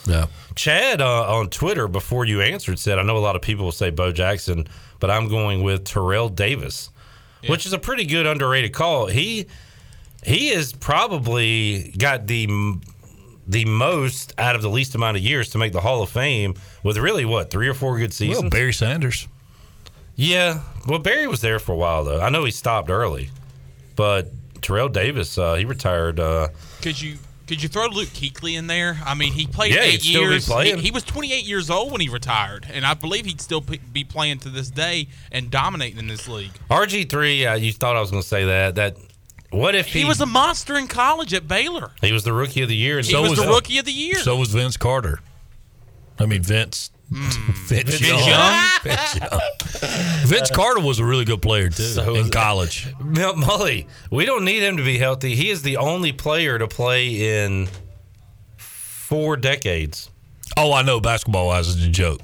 Yeah. Chad on Twitter, before you answered, said, I know a lot of people will say Bo Jackson, but I'm going with Terrell Davis, which is a pretty good underrated call. He has probably got the most out of the least amount of years to make the Hall of Fame with really, 3 or 4 good seasons? Well, Barry Sanders. Yeah. Well, Barry was there for a while, though. I know he stopped early, but Terrell Davis, he retired. Could you throw Luke Kuechly in there? I mean, he played 8 years. He was 28 years old when he retired, and I believe he'd still be playing to this day and dominating in this league. RG3, you thought I was going to say that. What if he was a monster in college at Baylor? He was the Rookie of the Year. And he was the Rookie of the Year. So was Vince Carter. I mean, Vince Carter was a really good player too in college. Milt Mully, we don't need him to be healthy. He is the only player to play in 4 decades. Oh, I know. Basketball wise is a joke.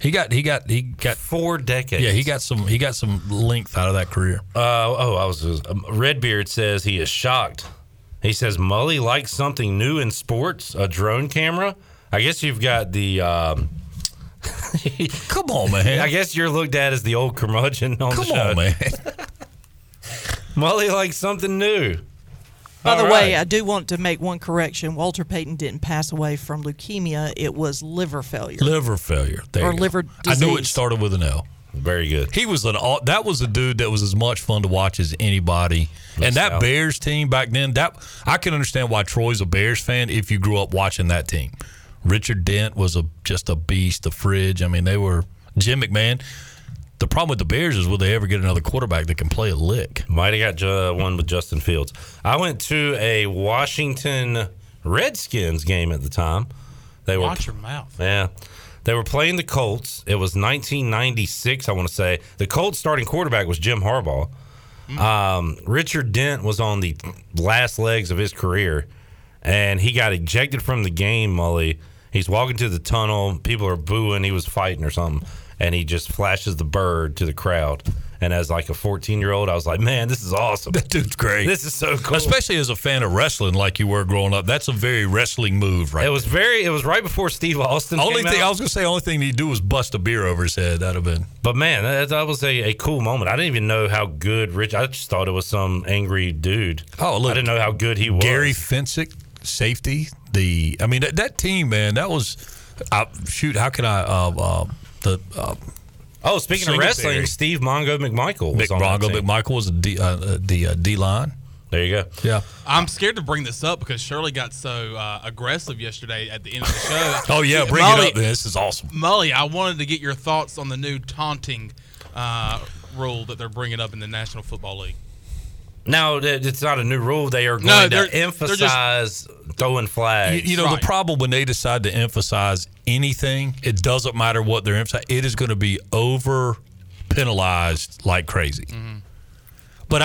He got 4 decades. Yeah, he got some length out of that career. Redbeard says he is shocked. He says Mully likes something new in sports, a drone camera. I guess you've got the. Come on, man. I guess you're looked at as the old curmudgeon on the show. Come on, man. Mully likes something new. By the way, I do want to make one correction. Walter Payton didn't pass away from leukemia. It was liver failure. Liver disease. I knew it started with an L. Very good. He was that was a dude that was as much fun to watch as anybody. And that Bears team back then, I can understand why Troy's a Bears fan if you grew up watching that team. Richard Dent was just a beast. The Fridge. I mean, they were Jim McMahon. The problem with the Bears is, will they ever get another quarterback that can play a lick? Might have got one with Justin Fields. I went to a Washington Redskins game at the time. Watch your mouth. Yeah. They were playing the Colts. It was 1996, I want to say. The Colts starting quarterback was Jim Harbaugh. Mm-hmm. Richard Dent was on the last legs of his career, and he got ejected from the game, Mully. He's walking to the tunnel. People are booing. He was fighting or something. And he just flashes the bird to the crowd. And as like a 14-year-old, I was like, man, this is awesome. That dude's great. This is so cool. Especially as a fan of wrestling like you were growing up. That's a very wrestling move right there. It was right before Steve Austin came out. I was going to say the only thing he'd do was bust a beer over his head. That would have been. But, man, that was a cool moment. I didn't even know how good I just thought it was some angry dude. Oh, look. I didn't know how good he was. Gary Fensick, safety. That team, man, that was – shoot, how can I – the oh, speaking of wrestling, theory. Steve Mongo McMichael was on that team. McMichael was the D-line. There you go. Yeah. I'm scared to bring this up because Shirley got so aggressive yesterday at the end of the show. Oh, yeah. Bring it up. This is awesome. Mully, I wanted to get your thoughts on the new taunting rule that they're bringing up in the National Football League. No, it's not a new rule. They are going to emphasize throwing flags. You know, right. The problem when they decide to emphasize anything, it doesn't matter what they're emphasizing. It is going to be over-penalized like crazy. Mm-hmm. But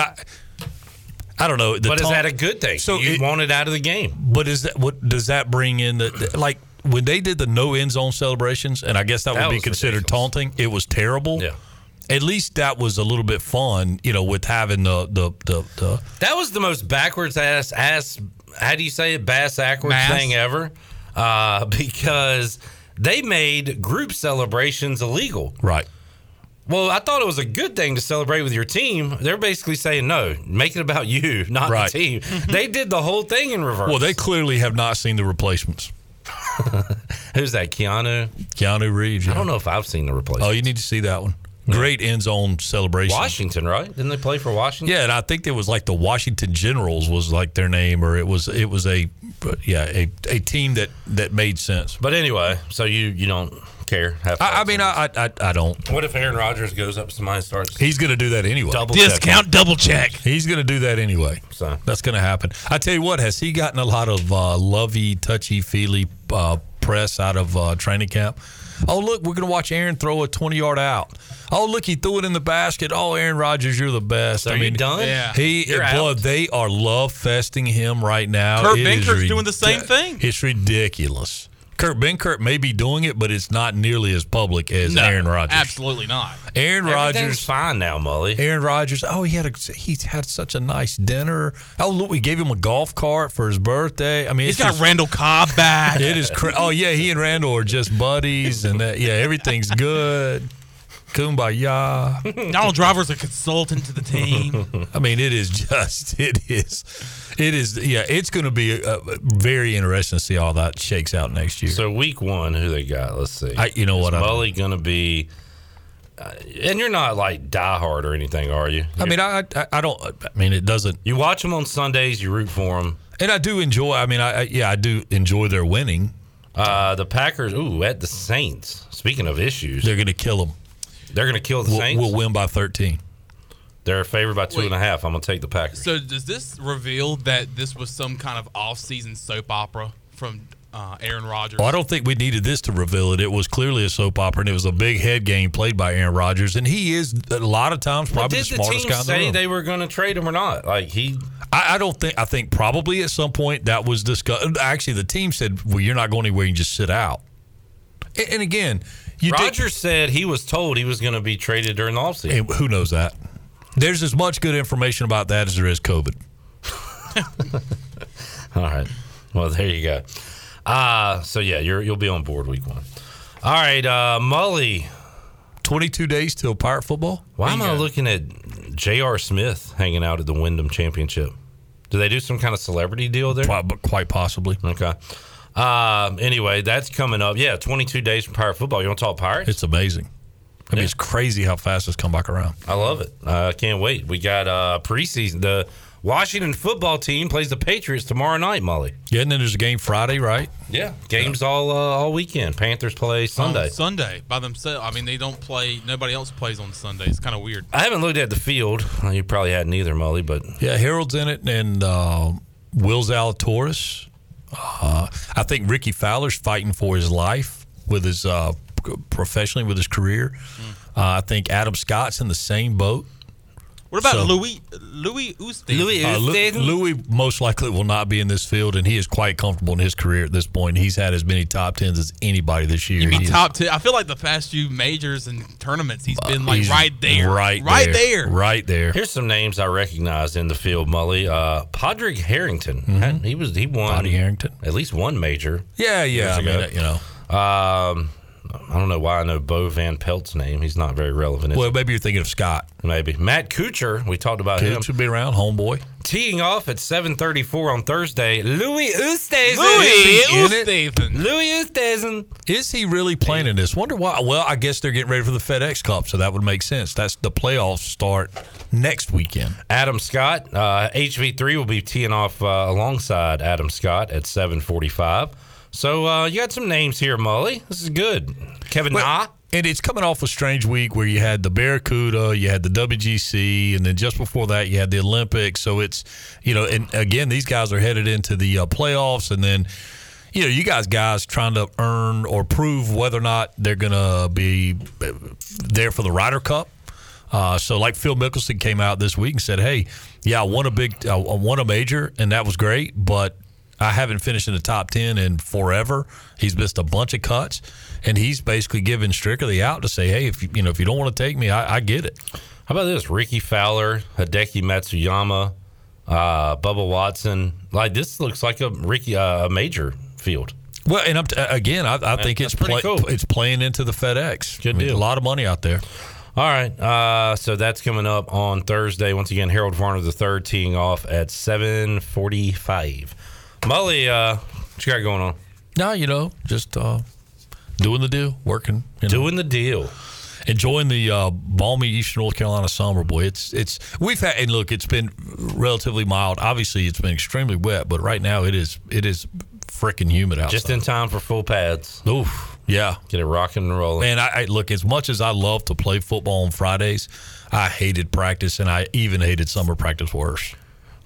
I don't know. But is that a good thing? So you want it out of the game. But is that what does that bring in? Like when they did the no end zone celebrations, and I guess that would be considered ridiculous. Taunting. It was terrible. Yeah. At least that was a little bit fun, you know, with having the that was the most backwards ass how do you say it? Bass-ackwards thing ever. Because they made group celebrations illegal. Right. Well, I thought it was a good thing to celebrate with your team. They're basically saying, no, make it about you, not the team. They did the whole thing in reverse. Well, they clearly have not seen the replacements. Who's that, Keanu? Keanu Reeves. Yeah. I don't know if I've seen the replacements. Oh, you need to see that one. Great end zone celebration. Washington, right? Didn't they play for Washington? Yeah, and I think it was like the Washington Generals was like their name, or it was a team that made sense. But anyway, so you don't care. I mean, I don't. What if Aaron Rodgers goes up to somebody and starts? He's going to do that anyway. Double check. He's going to do that anyway. So that's going to happen. I tell you what, has he gotten a lot of lovey, touchy, feely press out of training camp? Oh, look, we're going to watch Aaron throw a 20-yard out. Oh, look, he threw it in the basket. Oh, Aaron Rodgers, you're the best. Are you done? Yeah. They are love-festing him right now. Kurt Benkert's doing the same thing. It's ridiculous. Kurt Benkert may be doing it, but it's not nearly as public as Aaron Rodgers. Absolutely not. Aaron Rodgers fine now, Mully. Aaron Rodgers. Oh, he had such a nice dinner. Oh, look, we gave him a golf cart for his birthday. I mean, he's got Randall Cobb back. It is. Oh yeah, he and Randall are just buddies, and everything's good. Kumbaya. Donald Driver's a consultant to the team. I mean, it is. Yeah, it's going to be very interesting to see all that shakes out next year. So week one, who they got? Let's see. Is Mully going to be? And you're not like diehard or anything, are you? I mean, it doesn't. You watch them on Sundays. You root for them, and I do enjoy. I mean, I do enjoy their winning. The Packers. Ooh, at the Saints. Speaking of issues, they're going to kill them. They're going to kill the Saints? We'll win by 13. They're favored by 2.5. I'm going to take the Packers. So does this reveal that this was some kind of off-season soap opera from Aaron Rodgers? Well, I don't think we needed this to reveal it. It was clearly a soap opera, and it was a big head game played by Aaron Rodgers. And he is, a lot of times, probably the smartest guy in the room. Did the team say they were going to trade him or not? Like I don't think. I think probably at some point that was discussed. Actually, the team said, well, you're not going anywhere. You just sit out. And again, Rodgers said he was told he was going to be traded during the offseason. Who knows that? There's as much good information about that as there is COVID. All right. Well, there you go. So, yeah, you'll be on board week one. All right, Mully. 22 days till Pirate football? Why am I looking at J.R. Smith hanging out at the Wyndham Championship? Do they do some kind of celebrity deal there? Quite possibly. Okay. Anyway, that's coming up. Yeah, 22 days from Pirate football. You want to talk Pirates? It's amazing. I mean, it's crazy how fast it's come back around. I love it. I can't wait. We got preseason. The Washington football team plays the Patriots tomorrow night, Mully. Yeah, and then there's a game Friday, right? Yeah, games all weekend. Panthers play Sunday. Sunday by themselves. I mean, they don't play. Nobody else plays on Sunday. It's kind of weird. I haven't looked at the field. You probably hadn't either, Mully. But yeah, Harold's in it, and Will Zalatoris. I think Ricky Fowler's fighting for his life with his professionally with his career. I think Adam Scott's in the same boat. What about Louis Oosthuizen? Louis most likely will not be in this field, and he is quite comfortable in his career at this point. He's had as many top tens as anybody this year. Top 10. I feel like the past few majors and tournaments, he's been like right there. Here's some names I recognize in the field, Mully. Padraig Harrington. Mm-hmm. He won at least one major. Yeah, yeah. I mean, you know. I don't know why I know Bo Van Pelt's name. He's not very relevant. Well, maybe you're thinking of Scott. Maybe. Matt Kuchar, we talked about him. Kuchar would be around, homeboy. Teeing off at 7:34 on Thursday. Louis Oosthuizen. Louis Oosthuizen. Is he really playing in this? Wonder why. Well, I guess they're getting ready for the FedEx Cup, so that would make sense. That's the playoffs start next weekend. Adam Scott, HV3 will be teeing off alongside Adam Scott at 7:45. So you got some names here, Mully. This is good. Kevin Na. And it's coming off a strange week where you had the Barracuda, you had the WGC, and then just before that you had the Olympics. So it's, you know, and again, these guys are headed into the playoffs, and then, you know, you guys trying to earn or prove whether or not they're going to be there for the Ryder Cup. So like Phil Mickelson came out this week and said, hey, yeah, I won a major, and that was great, but I haven't finished in the top 10 in forever. He's missed a bunch of cuts, and he's basically giving Stricker the out to say, hey, if you don't want to take me, I get it. How about this? Ricky Fowler, Hideki Matsuyama, Bubba Watson. Like, this looks like a major field. Well, and I think it's pretty cool. It's playing into the FedEx. A lot of money out there. All right, so that's coming up on Thursday. Once again, Harold Varner III teeing off at 7:45. Mully, what you got going on? No, just doing the deal, working. Doing the deal. Enjoying the balmy Eastern North Carolina summer, boy. It's been relatively mild. Obviously, it's been extremely wet, but right now it is freaking humid outside. Just in time for full pads. Oof, yeah. Get it rocking and rolling. And I look, as much as I love to play football on Fridays, I hated practice, and I even hated summer practice worse.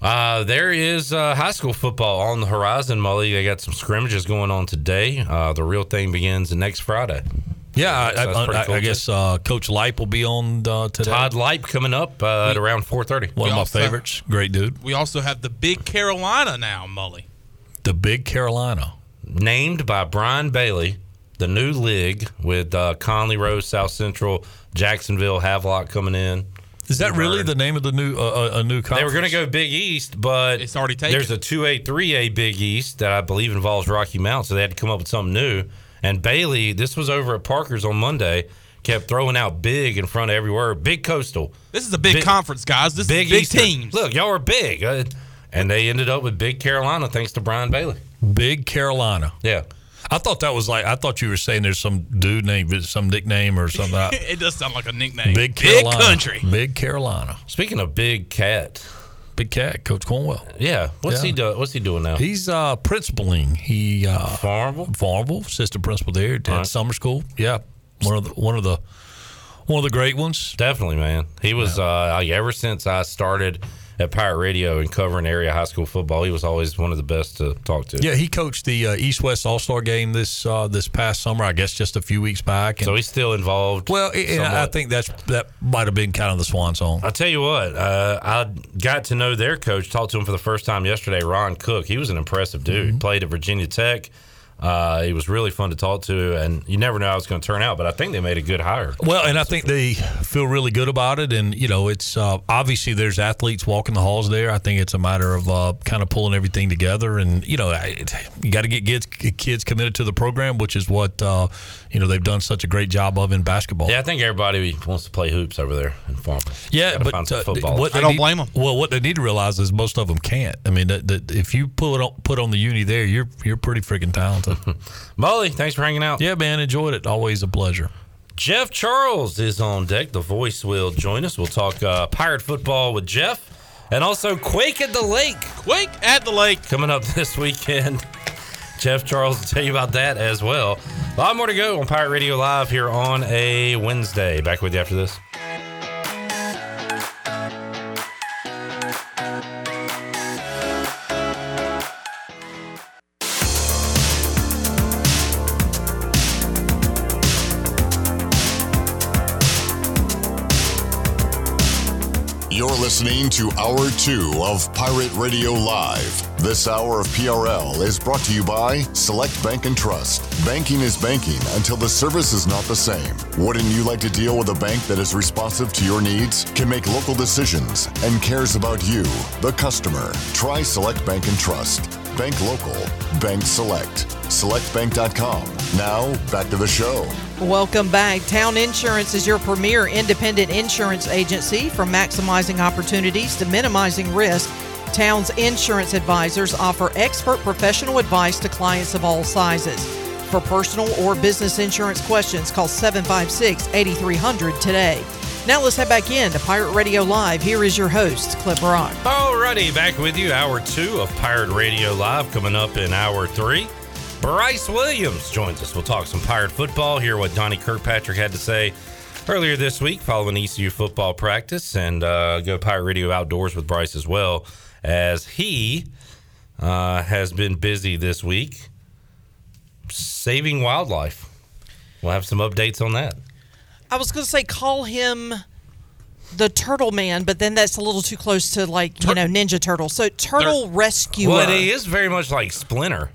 There is high school football on the horizon, Mully. They got some scrimmages going on today. The real thing begins next Friday. Yeah, I guess Coach Leip will be on today. Todd Leip coming up at around 4:30. One of my favorites. Great dude. We also have the Big Carolina now, Mully. The Big Carolina. Named by Brian Bailey, the new league with Conley, Rose, South Central, Jacksonville, Havelock coming in. Is that really the name of the new new conference? They were going to go Big East, but it's already taken. There's a 2A, 3A Big East that I believe involves Rocky Mount, so they had to come up with something new. And Bailey, this was over at Parker's on Monday, kept throwing out big in front of every word. Big Coastal. This is a big conference, guys. This is big teams. Look, y'all are big. And they ended up with Big Carolina thanks to Brian Bailey. Big Carolina. Yeah. I thought you were saying there's some dude named, some nickname or something. It does sound like a nickname. Big Carolina. Big country. Big Carolina. Speaking of Big Cat. Big Cat, Coach Cornwell. Yeah. What's he doing now? He's principaling. He Farmville, assistant principal there at summer school. Yeah. One of the great ones. Definitely, man. He was ever since I started at Pirate Radio and covering area high school football, he was always one of the best to talk to. Yeah, he coached the East-West All-Star game this past summer, I guess just a few weeks back. And so he's still involved. Well, and I think that might have been kind of the swan song. I'll tell you what, I got to know their coach, talked to him for the first time yesterday, Ron Cook. He was an impressive dude. Mm-hmm. Played at Virginia Tech. He was really fun to talk to, and you never know how it's going to turn out, but I think they made a good hire. Well, and I think they feel really good about it, and, it's obviously there's athletes walking the halls there. I think it's a matter of kind of pulling everything together, and, you got to get kids committed to the program, which is what, they've done such a great job of in basketball. Yeah, I think everybody wants to play hoops over there in Farmville. Yeah, but I don't blame them. Well, what they need to realize is most of them can't. I mean, if you put on the uni there, you're pretty freaking talented. Mully, thanks for hanging out. Yeah, man, enjoyed it. Always a pleasure. Jeff Charles is on deck. The voice will join us. We'll talk Pirate football with Jeff, and also Quake at the Lake. Quake at the Lake coming up this weekend. Jeff Charles will tell you about that as well. A lot more to go on Pirate Radio Live here on a Wednesday. Back with you after this. You're listening to Hour 2 of Pirate Radio Live. This hour of PRL is brought to you by Select Bank and Trust. Banking is banking until the service is not the same. Wouldn't you like to deal with a bank that is responsive to your needs, can make local decisions, and cares about you, the customer? Try Select Bank and Trust. Bank Local, Bank Select, selectbank.com. Now, back to the show. Welcome back. Town Insurance is your premier independent insurance agency. From maximizing opportunities to minimizing risk, Town's insurance advisors offer expert professional advice to clients of all sizes. For personal or business insurance questions, call 756-8300 today. Now let's head back in to Pirate Radio Live. Here is your host, Cliff Rock. Alrighty, back with you. Hour 2 of Pirate Radio Live. Coming up in Hour 3, Bryce Williams joins us. We'll talk some Pirate football, hear what Donnie Kirkpatrick had to say earlier this week following ECU football practice, and go Pirate Radio Outdoors with Bryce as well, as he has been busy this week saving wildlife. We'll have some updates on that. I was going to say call him the Turtle Man, but then that's a little too close to, like, you know, Ninja Turtle. So Turtle Rescuer. Well, it is very much like Splinter,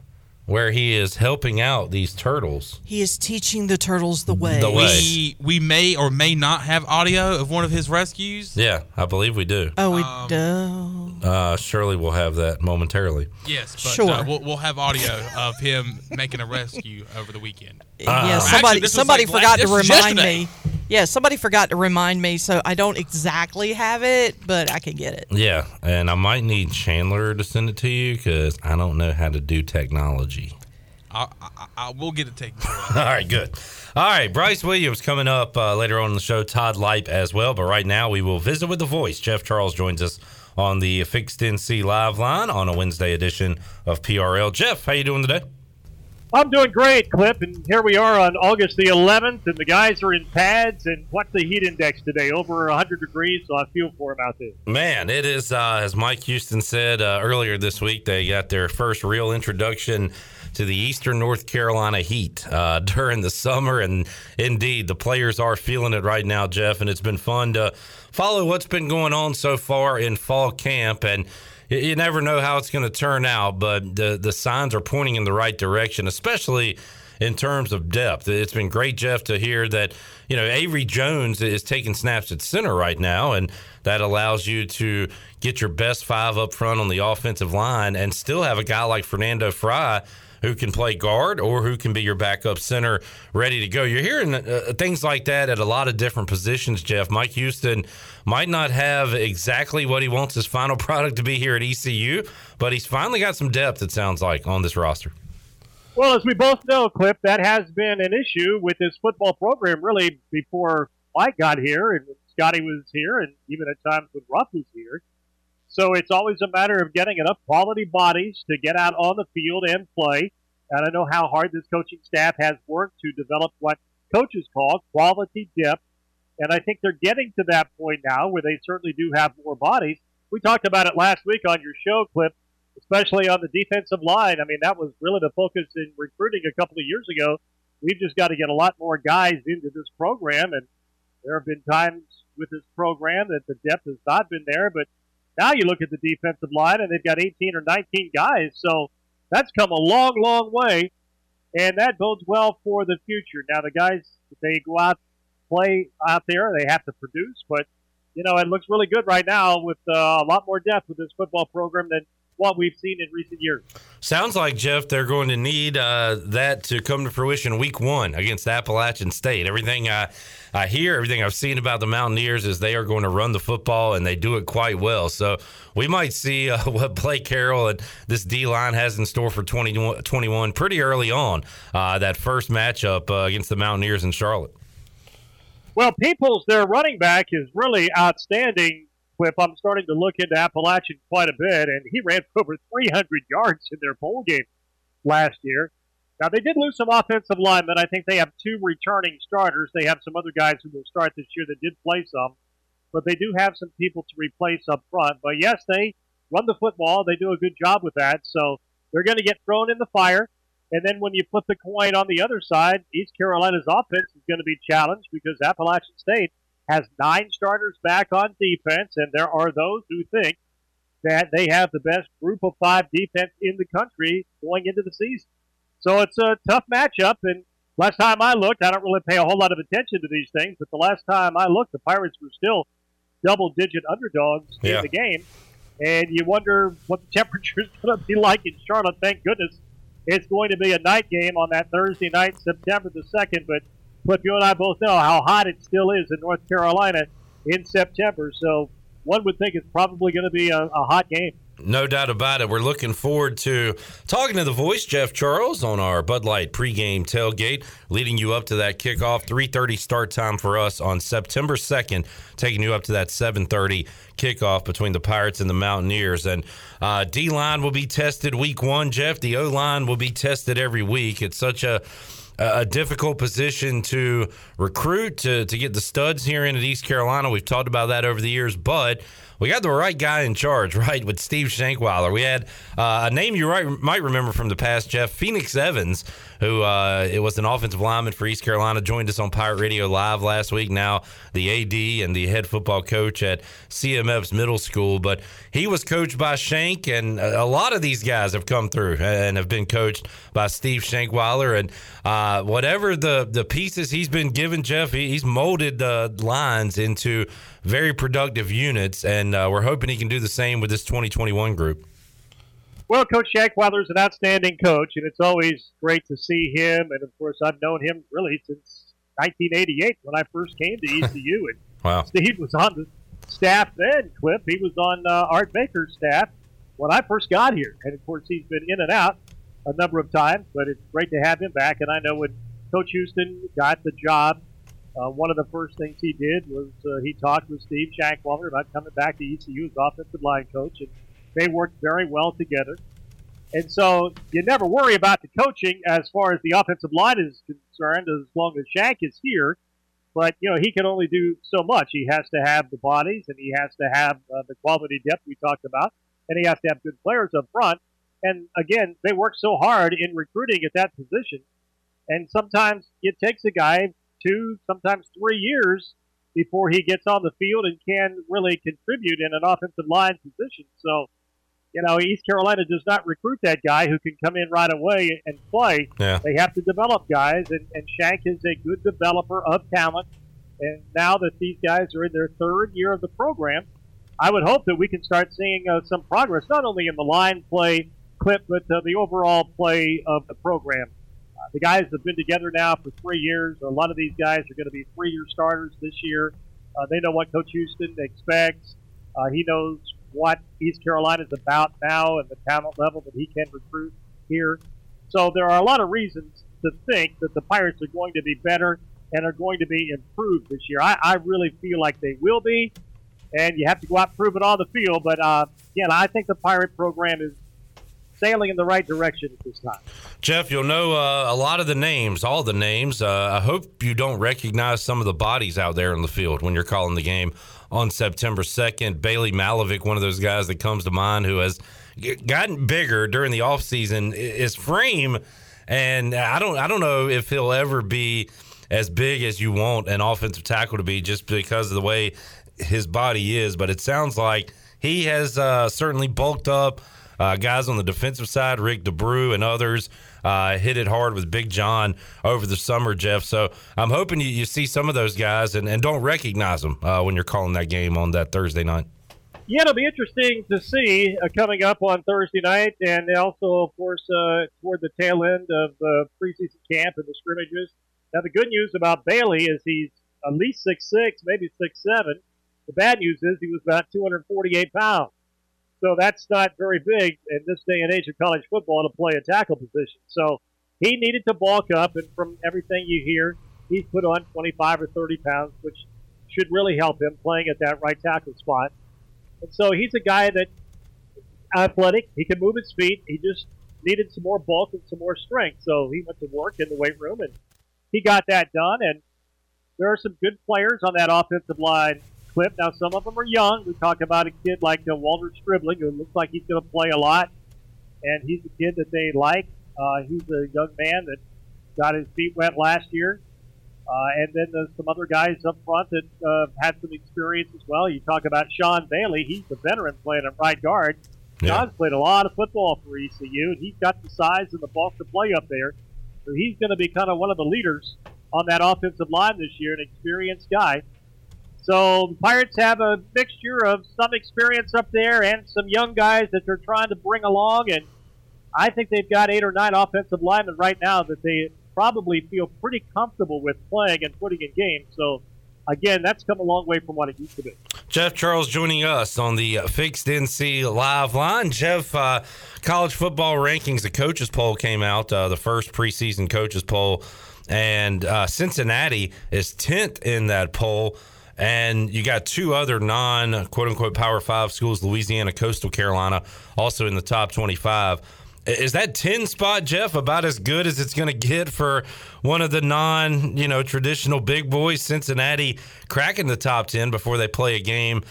where he is helping out these turtles. He is teaching the turtles the way. We may or may not have audio of one of his rescues. Yeah, I believe we do. Oh, we do. Surely we'll have that momentarily. Yes, but sure. We'll have audio of him making a rescue over the weekend. Yeah, somebody forgot to remind me. Yeah, somebody forgot to remind me, so I don't exactly have it, but I can get it. Yeah, and I might need Chandler to send it to you because I don't know how to do technology. I will get it taken care of. All right, good. All right, Bryce Williams coming up later on in the show, Todd Lipe as well, but right now we will visit with The Voice. Jeff Charles joins us on the Fixed NC Live Line on a Wednesday edition of PRL. Jeff, how you doing today? I'm doing great, Clip, and here we are on August the 11th, and the guys are in pads, and what's the heat index today? Over 100 degrees, so I feel for them out there. Man, it is, as Mike Houston said earlier this week, they got their first real introduction to the Eastern North Carolina heat during the summer, and indeed, the players are feeling it right now, Jeff, and it's been fun to follow what's been going on so far in fall camp, and you never know how it's going to turn out, but the signs are pointing in the right direction, especially in terms of depth. It's been great, Jeff, to hear that, you know, Avery Jones is taking snaps at center right now, and that allows you to get your best five up front on the offensive line and still have a guy like Fernando Fry who can play guard or who can be your backup center ready to go. You're hearing things like that at a lot of different positions, Jeff. Mike Houston might not have exactly what he wants his final product to be here at ECU, but he's finally got some depth, it sounds like, on this roster. Well, as we both know, Cliff, that has been an issue with this football program really before Mike got here and Scotty was here and even at times when Ruff was here. So it's always a matter of getting enough quality bodies to get out on the field and play. And I know how hard this coaching staff has worked to develop what coaches call quality depth. And I think they're getting to that point now where they certainly do have more bodies. We talked about it last week on your show, Clip, especially on the defensive line. I mean, that was really the focus in recruiting a couple of years ago. We've just got to get a lot more guys into this program. And there have been times with this program that the depth has not been there, but now you look at the defensive line, and they've got 18 or 19 guys. So that's come a long, long way, and that bodes well for the future. Now, the guys, they go out, play out there, they have to produce. But, you know, it looks really good right now with a lot more depth with this football program than what we've seen in recent years. Sounds like, Jeff, they're going to need that to come to fruition week one against Appalachian State. Everything I hear, everything I've seen about the Mountaineers is they are going to run the football, and they do it quite well. So we might see what Blake Carroll and this D-line has in store for 2021 pretty early on, that first matchup against the Mountaineers in Charlotte. Well, Peoples, their running back, is really outstanding. Clip, I'm starting to look into Appalachian quite a bit, and he ran for over 300 yards in their bowl game last year. Now, they did lose some offensive linemen. I think they have two returning starters. They have some other guys who will start this year that did play some, but they do have some people to replace up front. But, yes, they run the football. They do a good job with that, so they're going to get thrown in the fire. And then when you flip the coin on the other side, East Carolina's offense is going to be challenged because Appalachian State has 9 starters back on defense, and there are those who think that they have the best group of 5 defense in the country going into the season. So it's a tough matchup, and last time I looked, I don't really pay a whole lot of attention to these things, but the last time I looked, the Pirates were still double-digit underdogs in the game. and you wonder what the temperature is going to be like in Charlotte. Thank goodness it's going to be a night game on that Thursday night, September the 2nd. But Cliff, you and I both know how hot it still is in North Carolina in September. So one would think it's probably going to be a hot game. No doubt about it. We're looking forward to talking to the voice, Jeff Charles, on our Bud Light pregame tailgate, leading you up to that kickoff. 3:30 start time for us on September 2nd, taking you up to that 7:30 kickoff between the Pirates and the Mountaineers. And D-line will be tested week one, Jeff. The O-line will be tested every week. It's such a difficult position to recruit, to get the studs here in at East Carolina. We've talked about that over the years, but we got the right guy in charge, right, with Steve Shankweiler. We had a name you might remember from the past, Jeff, Phoenix Evans, who it was an offensive lineman for East Carolina, joined us on Pirate Radio Live last week, now the AD and the head football coach at CMF's middle school. But he was coached by Shank, and a lot of these guys have come through and have been coached by Steve Shankweiler. And whatever the pieces he's been given, Jeff, he's molded the lines into very productive units, and we're hoping he can do the same with this 2021 group. Well, Coach Shankweiler is an outstanding coach, and it's always great to see him. And, of course, I've known him really since 1988 when I first came to ECU. And wow. Steve was on the staff then, Cliff. He was on Art Baker's staff when I first got here. And, of course, he's been in and out a number of times, but it's great to have him back. And I know when Coach Houston got the job, one of the first things he did was he talked with Steve Shankweiler about coming back to ECU as offensive line coach, and they worked very well together. And so you never worry about the coaching as far as the offensive line is concerned as long as Shank is here. But, you know, he can only do so much. He has to have the bodies, and he has to have the quality depth we talked about, and he has to have good players up front. And, again, they work so hard in recruiting at that position. And sometimes it takes a guy 2, sometimes 3 years before he gets on the field and can really contribute in an offensive line position. So, you know, East Carolina does not recruit that guy who can come in right away and play. Yeah. They have to develop guys, and Shank is a good developer of talent. And now that these guys are in their third year of the program, I would hope that we can start seeing some progress, not only in the line play, Clip, but the overall play of the program. The guys have been together now for 3 years. A lot of these guys are going to be three-year starters this year. They know what Coach Houston expects. He knows what East Carolina is about now and the talent level that he can recruit here. So there are a lot of reasons to think that the Pirates are going to be better and are going to be improved this year. I really feel like they will be, and you have to go out and prove it on the field. But, again, I think the Pirate program is sailing in the right direction at this time. Jeff, you'll know a lot of the names, all the names. I hope you don't recognize some of the bodies out there in the field when you're calling the game on September 2nd. Bailey Malovic, one of those guys that comes to mind who has gotten bigger during the offseason, is frame, and I don't know if he'll ever be as big as you want an offensive tackle to be just because of the way his body is, but it sounds like he has certainly bulked up. Guys on the defensive side, Rick DeBru and others, hit it hard with Big John over the summer, Jeff. So I'm hoping you see some of those guys and don't recognize them when you're calling that game on that Thursday night. Yeah, it'll be interesting to see coming up on Thursday night, and also, of course, toward the tail end of the preseason camp and the scrimmages. Now, the good news about Bailey is he's at least 6'6", maybe 6'7". The bad news is he was about 248 pounds. So that's not very big in this day and age of college football to play a tackle position. So he needed to bulk up, and from everything you hear, he's put on 25 or 30 pounds, which should really help him playing at that right tackle spot. And so he's a guy that's athletic. He can move his feet. He just needed some more bulk and some more strength. So he went to work in the weight room, and he got that done. And there are some good players on that offensive line. Now, some of them are young. We talk about a kid like Walter Stribling, who looks like he's going to play a lot, and he's a kid that they like. He's a young man that got his feet wet last year. And then there's some other guys up front that had some experience as well. You talk about Sean Bailey. He's a veteran playing at right guard. Yeah. Sean's played a lot of football for ECU, and he's got the size and the bulk to play up there. So he's going to be kind of one of the leaders on that offensive line this year, an experienced guy. So the Pirates have a mixture of some experience up there and some young guys that they're trying to bring along, and I think they've got 8 or 9 offensive linemen right now that they probably feel pretty comfortable with playing and putting in games. So, again, that's come a long way from what it used to be. Jeff Charles joining us on the Fixed NC Live Line. Jeff, college football rankings, the coaches poll came out, the first preseason coaches poll, and Cincinnati is 10th in that poll. And you got 2 other non-quote-unquote Power 5 schools, Louisiana, Coastal Carolina, also in the top 25. Is that 10 spot, Jeff, about as good as it's going to get for one of the non-traditional big boys? Cincinnati cracking the top 10 before they play a game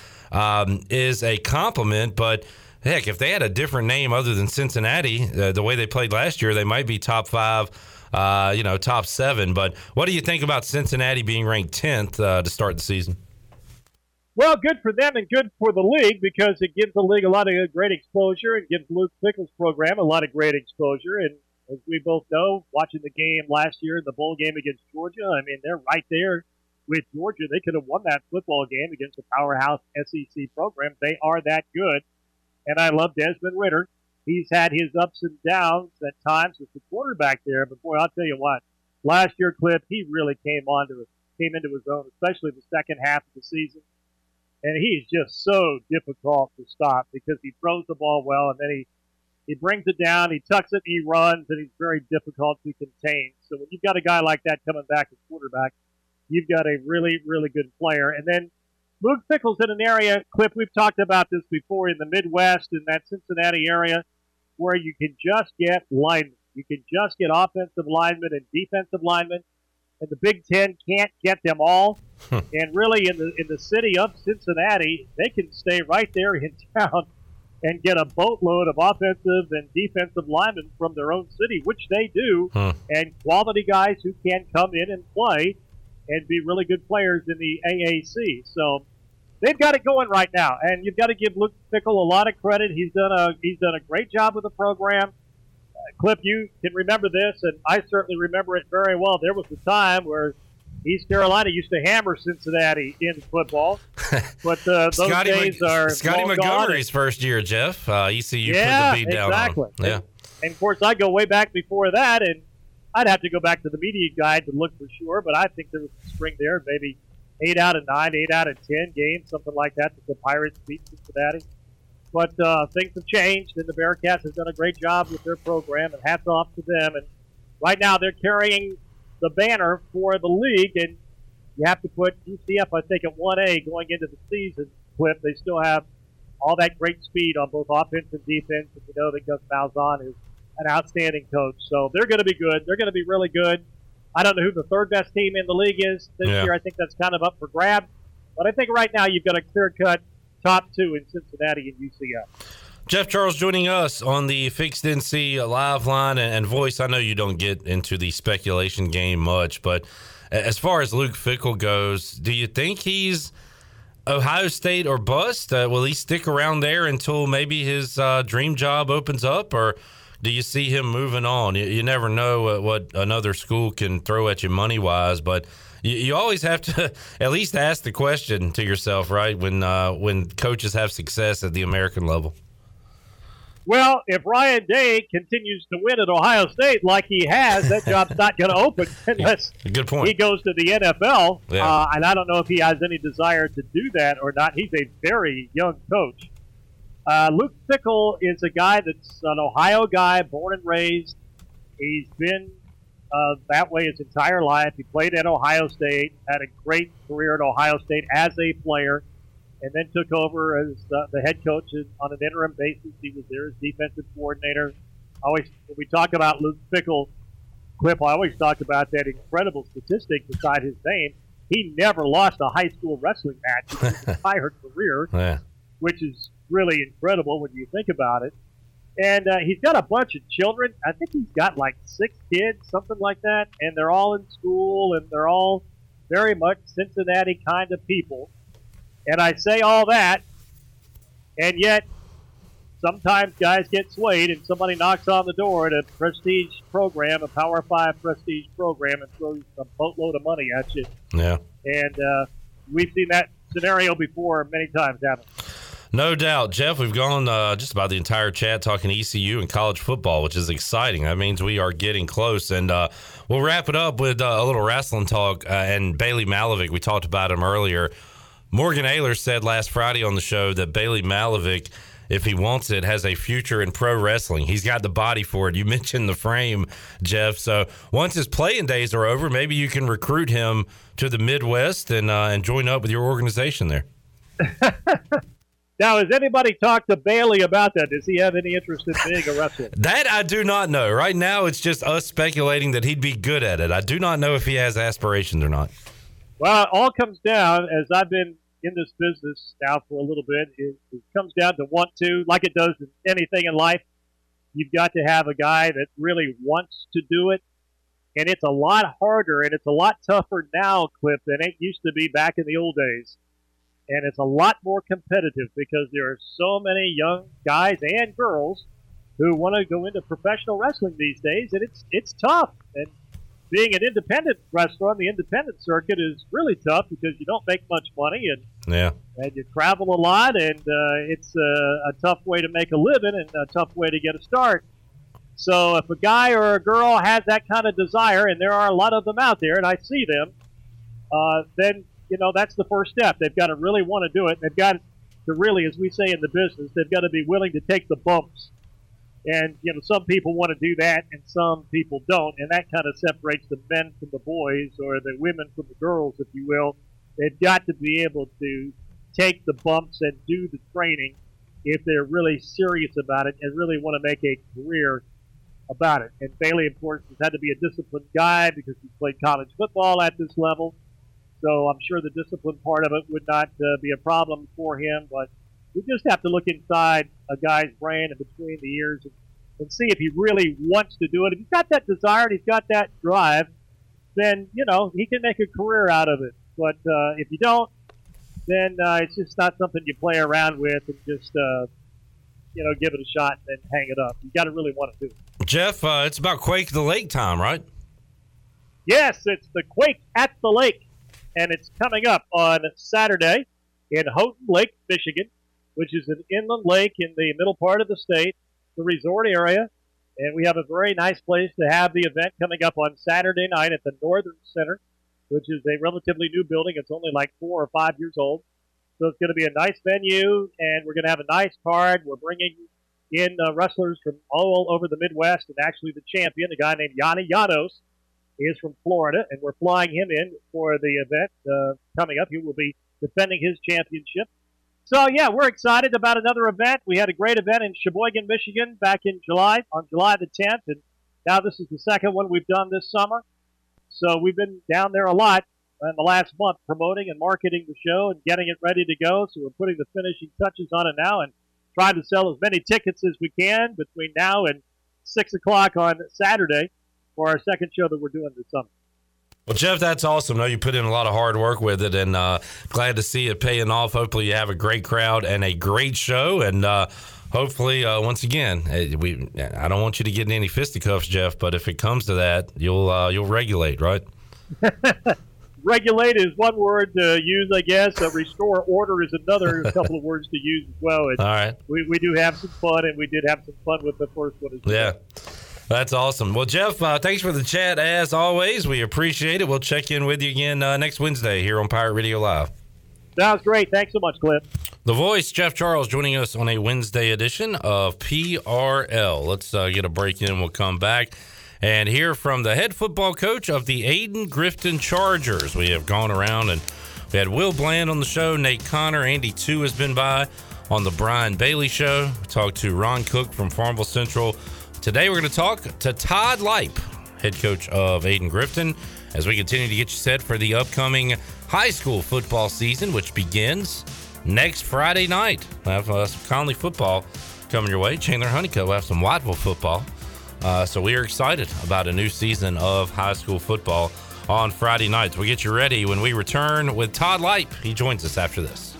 is a compliment, but heck, if they had a different name other than Cincinnati, the way they played last year, they might be top 5, top 7. But what do you think about Cincinnati being ranked 10th to start the season? Well, good for them and good for the league, because it gives the league a lot of great exposure and gives Luke Fickell's program a lot of great exposure. And as we both know, watching the game last year, the bowl game against Georgia, I mean, they're right there with Georgia. They could have won that football game against a powerhouse SEC program. They are that good. And I love Desmond Ritter. He's had his ups and downs at times as the quarterback there. But, boy, I'll tell you what, last year, Cliff, he really came into his own, especially the second half of the season. And he's just so difficult to stop because he throws the ball well, and then he brings it down, he tucks it, he runs, and he's very difficult to contain. So when you've got a guy like that coming back as quarterback, you've got a really, really good player. And then Luke Fickell's in an area, Cliff, we've talked about this before, in the Midwest, in that Cincinnati area, where you can just get linemen. You can just get offensive linemen and defensive linemen. And the Big Ten can't get them all. And really, in the city of Cincinnati, they can stay right there in town and get a boatload of offensive and defensive linemen from their own city, which they do, and quality guys who can come in and play and be really good players in the AAC. So they've got it going right now, and you've got to give Luke Fickell a lot of credit. He's done a great job with the program. Cliff, you can remember this, and I certainly remember it very well. There was a time where East Carolina used to hammer Cincinnati in football, but those days are Scotty Montgomery's first year, Jeff. ECU put the beat down on him. Yeah, and of course, I go way back before that, and I'd have to go back to the media guide to look for sure, but I think there was a string there, maybe 8 out of 9, 8 out of 10 games, something like that the Pirates beat Cincinnati. But things have changed, and the Bearcats have done a great job with their program, and hats off to them. And right now they're carrying the banner for the league, and you have to put UCF, I think, at 1A going into the season, Cliff. They still have all that great speed on both offense and defense, and you know that Gus Malzahn is an outstanding coach. So they're going to be good. They're going to be really good. I don't know who the third-best team in the league is this year. I think that's kind of up for grabs. But I think right now you've got a clear-cut top 2 in Cincinnati and UCF. Jeff Charles joining us on the Fixed NC Live Line and Voice. I know you don't get into the speculation game much, but as far as Luke Fickell goes, do you think he's Ohio State or bust? Will he stick around there until maybe his dream job opens up, or do you see him moving on? You never know what another school can throw at you money-wise, but you always have to at least ask the question to yourself, right, when coaches have success at the American level. Well, if Ryan Day continues to win at Ohio State like he has, that job's not going to open unless Good point. He goes to the NFL. Yeah. And I don't know if he has any desire to do that or not. He's a very young coach. Luke Fickell is a guy that's an Ohio guy, born and raised. He's been that way his entire life. He played at Ohio State, had a great career at Ohio State as a player, and then took over as the head coach on an interim basis. He was there as defensive coordinator. When we talk about Luke Fickell, Cliff, I always talk about that incredible statistic beside his name. He never lost a high school wrestling match in his entire career, which is really incredible when you think about it. And he's got a bunch of children. I think he's got like 6 kids, something like that. And they're all in school, and they're all very much Cincinnati kind of people. And I say all that, and yet sometimes guys get swayed and somebody knocks on the door at a prestige program, a Power 5 prestige program, and throws a boatload of money at you. Yeah. And we've seen that scenario before many times, haven't we? No doubt. Jeff, we've gone just about the entire chat talking ECU and college football, which is exciting. That means we are getting close. And we'll wrap it up with a little wrestling talk. And Bailey Malevic, we talked about him earlier. Morgan Ayler said last Friday on the show that Bailey Malevic, if he wants it, has a future in pro wrestling. He's got the body for it. You mentioned the frame, Jeff. So once his playing days are over, maybe you can recruit him to the Midwest and join up with your organization there. Now, has anybody talked to Bailey about that? Does he have any interest in being a wrestler? That I do not know. Right now, it's just us speculating that he'd be good at it. I do not know if he has aspirations or not. Well, it all comes down, as I've been in this business now for a little bit, it comes down to want to, like it does in anything in life. You've got to have a guy that really wants to do it. And it's a lot harder and it's a lot tougher now, Cliff, than it used to be back in the old days. And it's a lot more competitive because there are so many young guys and girls who want to go into professional wrestling these days, and it's tough. And being an independent wrestler on the independent circuit is really tough because you don't make much money and you travel a lot, and it's a tough way to make a living and a tough way to get a start. So if a guy or a girl has that kind of desire, and there are a lot of them out there, and I see them, then you know, that's the first step. They've got to really want to do it. They've got to really, as we say in the business, they've got to be willing to take the bumps. And, you know, some people want to do that and some people don't. And that kind of separates the men from the boys or the women from the girls, if you will. They've got to be able to take the bumps and do the training if they're really serious about it and really want to make a career about it. And Bailey, of course, has had to be a disciplined guy because he played college football at this level. So I'm sure the discipline part of it would not be a problem for him, but we just have to look inside a guy's brain and between the ears and see if he really wants to do it. If he's got that desire and he's got that drive, then, you know, he can make a career out of it. But if you don't, then it's just not something you play around with and just, you know, give it a shot and then hang it up. You got to really want to do it. Jeff, it's about Quake the Lake time, right? Yes, it's the Quake at the Lake. And it's coming up on Saturday in Houghton Lake, Michigan, which is an inland lake in the middle part of the state, the resort area. And we have a very nice place to have the event coming up on Saturday night at the Northern Center, which is a relatively new building. It's only like 4 or 5 years old. So it's going to be a nice venue, and we're going to have a nice card. We're bringing in wrestlers from all over the Midwest, and actually the champion, a guy named Yanni Llanos, is from Florida, and we're flying him in for the event coming up. He will be defending his championship. So, yeah, we're excited about another event. We had a great event in Sheboygan, Michigan back in July, on July the 10th, and now this is the second one we've done this summer. So we've been down there a lot in the last month promoting and marketing the show and getting it ready to go. So we're putting the finishing touches on it now and trying to sell as many tickets as we can between now and 6 o'clock on Saturday for our second show that we're doing this summer. Well, Jeff, that's awesome. I know you put in a lot of hard work with it, and glad to see it paying off. Hopefully you have a great crowd and a great show, and hopefully, once again, I don't want you to get in any fisticuffs, Jeff, but if it comes to that, you'll regulate, right? Regulate is one word to use, I guess. Restore order is another couple of words to use as well. All right. We do have some fun, and we did have some fun with the first one as well. Yeah. That's awesome. Well, Jeff, thanks for the chat as always. We appreciate it. We'll check in with you again next Wednesday here on Pirate Radio Live. Sounds great. Thanks so much, Cliff. The voice, Jeff Charles, joining us on a Wednesday edition of PRL. Let's get a break in. We'll come back and hear from the head football coach of the Aden Grifton Chargers. We have gone around and we had Will Bland on the show, Nate Connor, Andy Two has been by on the Brian Bailey Show. We talked to Ron Cook from Farmville Central. Today we're going to talk to Todd Leip, head coach of Aden Grifton, as we continue to get you set for the upcoming high school football season, which begins next Friday night. We'll have some Conley football coming your way. Chandler Honeycutt will have some Whiteville football. So we are excited about a new season of high school football on Friday nights. We'll get you ready when we return with Todd Leip. He joins us after this.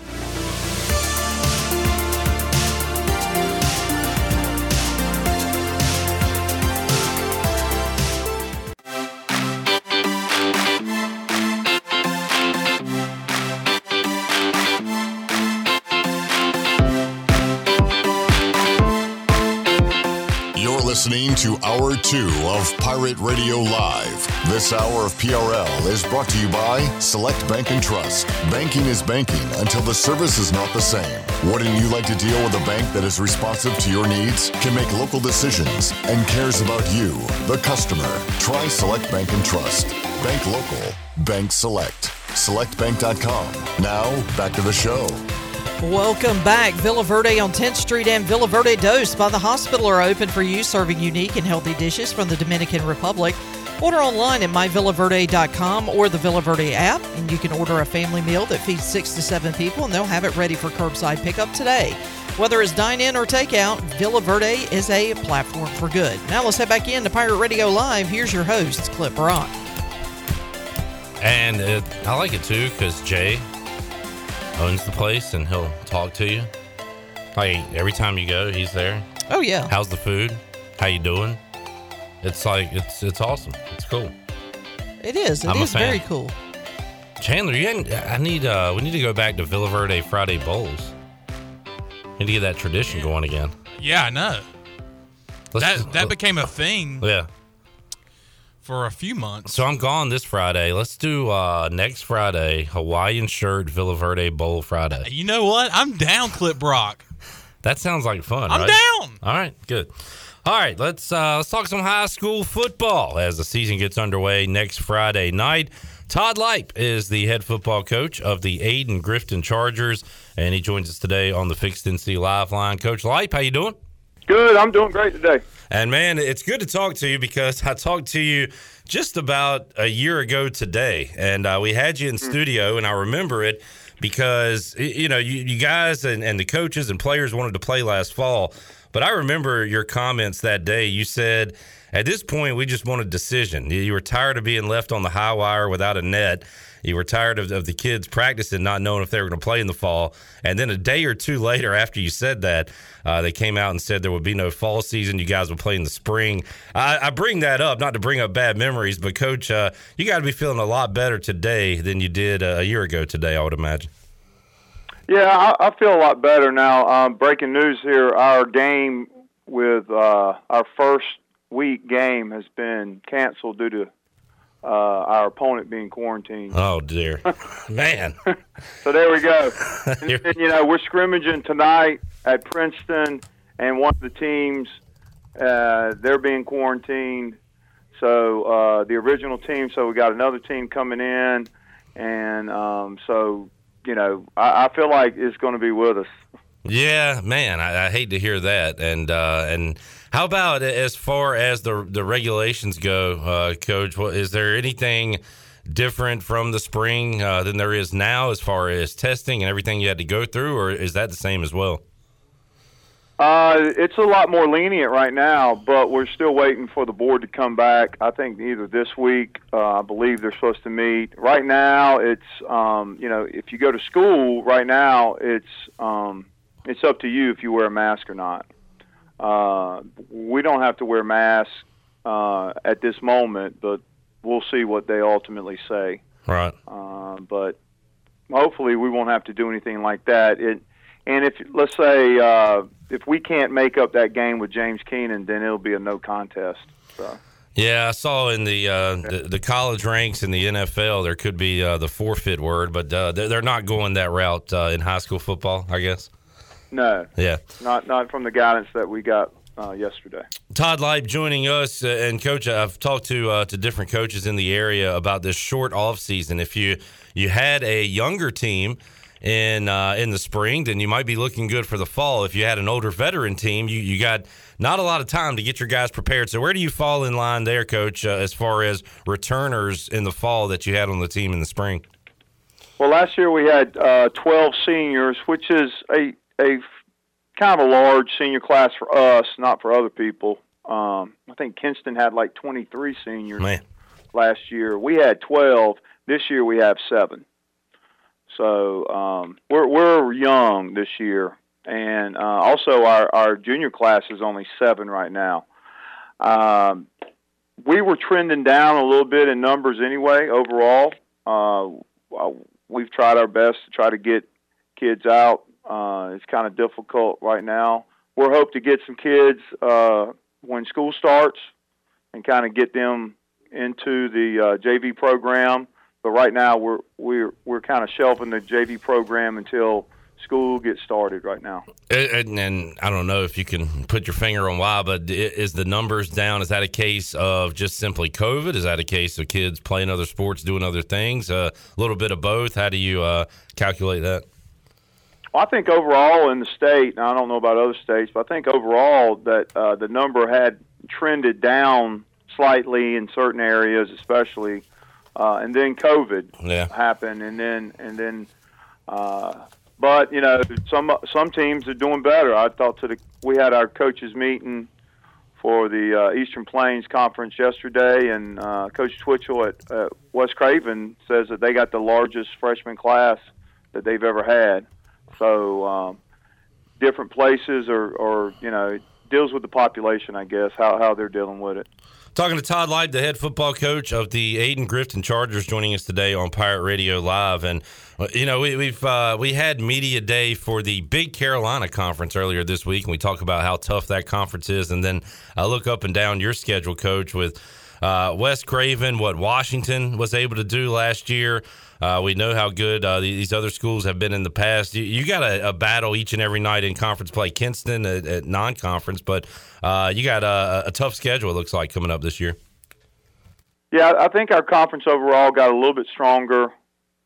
listening to Hour 2 of Pirate Radio Live. This hour of PRL is brought to you by Select Bank and Trust. Banking is banking until the service is not the same. Wouldn't you like to deal with a bank that is responsive to your needs, can make local decisions, and cares about you, the customer? Try Select Bank and Trust. Bank local. Bank select. SelectBank.com. Now, back to the show. Welcome back. Villa Verde on 10th Street and Villa Verde Dos by the hospital are open for you, serving unique and healthy dishes from the Dominican Republic. Order online at myvillaverde.com or the Villa Verde app, and you can order a family meal that feeds 6 to 7 people, and they'll have it ready for curbside pickup today. Whether it's dine-in or takeout, Villa Verde is a platform for good. Now let's head back in to Pirate Radio Live. Here's your host, Clip Rock. And I like it, too, because Jay owns the place and he'll talk to you. Like every time you go, he's there. Oh yeah. How's the food? How you doing? It's like it's awesome. It's cool. It is. It is very cool. Chandler, we need to go back to Villa Verde Friday Bowls. Need to get that tradition going again. Yeah, I know. That became a thing. Yeah. For a few months. So I'm gone this Friday. Let's do next Friday, Hawaiian shirt, Villa Verde Bowl Friday. You know what? I'm down, Clip Brock. That sounds like fun, right? I'm down. All right, good. All right, let's talk some high school football as the season gets underway next Friday night. Todd Leip is the head football coach of the Aiden Grifton Chargers, and he joins us today on the Fixed NC Live Line. Coach Leip, how you doing? Good. I'm doing great today. And, man, it's good to talk to you because I talked to you just about a year ago today, and we had you in studio, and I remember it because, you know, you guys and the coaches and players wanted to play last fall. But I remember your comments that day. You said, at this point, we just want a decision. You were tired of being left on the high wire without a net. You were tired of the kids practicing, not knowing if they were going to play in the fall. And then a day or two later, after you said that, they came out and said there would be no fall season. You guys would play in the spring. I bring that up, not to bring up bad memories, but, Coach, you got to be feeling a lot better today than you did a year ago today, I would imagine. Yeah, I feel a lot better now. Breaking news here, our game with our first week game has been canceled due to our opponent being quarantined. Oh, dear. Man. So there we go. And, you know, we're scrimmaging tonight at Princeton, and one of the teams, they're being quarantined. So the original team, so we got another team coming in. And so, you know, I feel like it's going to be with us. Yeah, man, I hate to hear that. And how about as far as the regulations go, Coach? Is there anything different from the spring than there is now as far as testing and everything you had to go through, or is that the same as well? It's a lot more lenient right now, but we're still waiting for the board to come back. I think either this week, I believe they're supposed to meet. Right now, it's, you know, if you go to school right now, it's up to you if you wear a mask or not. We don't have to wear masks at this moment, but we'll see what they ultimately say. Right. But hopefully we won't have to do anything like that. And if, let's say, if we can't make up that game with James Keenan, then it'll be a no contest. So. Yeah, I saw in the college ranks in the NFL there could be the forfeit word, but they're not going that route in high school football, I guess. No. Yeah. Not from the guidance that we got yesterday. Todd Leip joining us, and Coach, I've talked to different coaches in the area about this short offseason. If you had a younger team in the spring, then you might be looking good for the fall. If you had an older veteran team, you got not a lot of time to get your guys prepared. So where do you fall in line there, Coach, as far as returners in the fall that you had on the team in the spring? Well, last year we had 12 seniors, which is a kind of a large senior class for us, not for other people. I think Kinston had like 23 seniors. Man. Last year. We had 12. This year we have 7. So we're young this year, and also our junior class is only 7 right now. We were trending down a little bit in numbers anyway. Overall, we've tried our best to try to get kids out. It's kind of difficult right now. We're hoping to get some kids when school starts and kind of get them into the JV program. But right now we're kind of shelving the JV program until school gets started right now. And I don't know if you can put your finger on why, but is the numbers down? Is that a case of just simply COVID? Is that a case of kids playing other sports, doing other things? A little bit of both. How do you calculate that? I think overall in the state, and I don't know about other states, but I think overall that the number had trended down slightly in certain areas, especially, and then COVID happened, and then but you know, some teams are doing better. I thought we had our coaches meeting for the Eastern Plains Conference yesterday, and Coach Twitchell at West Craven says that they got the largest freshman class that they've ever had. So different places are, you know, it deals with the population, I guess, how they're dealing with it. Talking to Todd Light, the head football coach of the Aiden Grifton Chargers, joining us today on Pirate Radio Live. And, you know, we had media day for the Big Carolina Conference earlier this week, and we talk about how tough that conference is. And then I look up and down your schedule, Coach, with West Craven, what Washington was able to do last year. We know how good these other schools have been in the past. You got a battle each and every night in conference play. Kinston at non-conference, but you got a tough schedule, it looks like, coming up this year. Yeah, I think our conference overall got a little bit stronger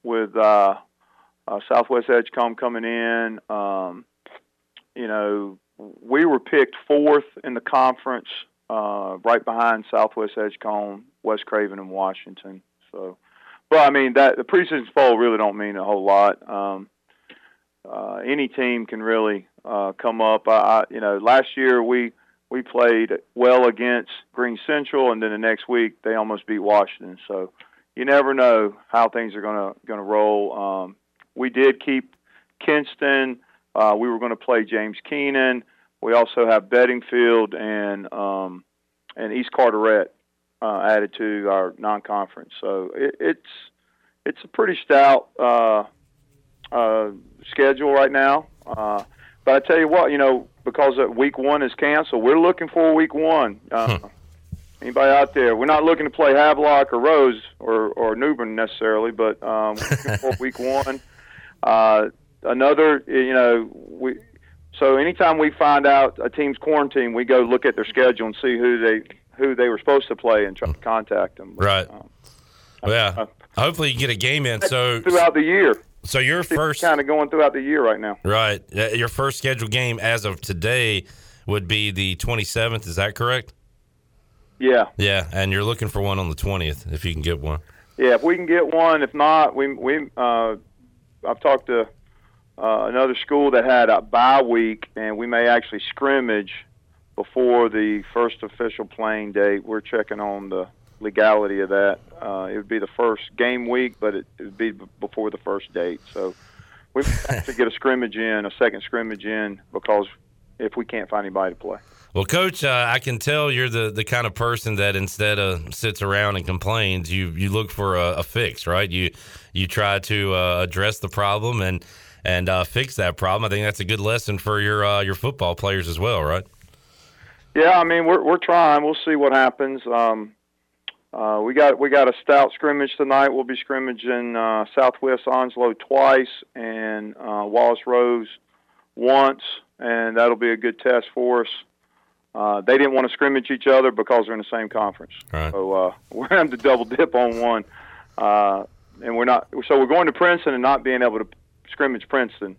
with Southwest Edgecombe coming in. You know, we were picked fourth in the conference, right behind Southwest Edgecombe, West Craven, and Washington. So, well, I mean, the preseason poll really don't mean a whole lot. Any team can really come up. You know, last year we played well against Green Central, and then the next week they almost beat Washington. So you never know how things are going to roll. We did keep Kinston. We were going to play James Keenan. We also have Bedingfield and East Carteret added to our non-conference, so it's a pretty stout schedule right now. But I tell you what, you know, because week one is canceled, we're looking for week one. Anybody out there? We're not looking to play Havelock or Rose or Newbern necessarily, but we're looking for week one. Another, you know, we. So anytime we find out a team's quarantined, we go look at their schedule and see who they were supposed to play and try to contact them. But, right. Hopefully you get a game in. So throughout the year. So your first kind of going throughout the year right now. Right. Your first scheduled game as of today would be the 27th. Is that correct? Yeah. Yeah, and you're looking for one on the 20th if you can get one. Yeah, if we can get one. If not, we I've talked to another school that had a bye week, and we may actually scrimmage before the first official playing date. We're checking on the legality of that. It would be the first game week, but it would be before the first date. So we have to get a second scrimmage in, because if we can't find anybody to play. Well, Coach, I can tell you're the kind of person that instead of sits around and complains, you look for a fix, right? You try to address the problem and fix that problem. I think that's a good lesson for your football players as well, right? Yeah, I mean, we're trying. We'll see what happens. We got a stout scrimmage tonight. We'll be scrimmaging Southwest Onslow twice and Wallace Rose once, and that'll be a good test for us. They didn't want to scrimmage each other because they're in the same conference. Right. So we're having to double dip on one, and we're not. So we're going to Princeton and not being able to scrimmage Princeton,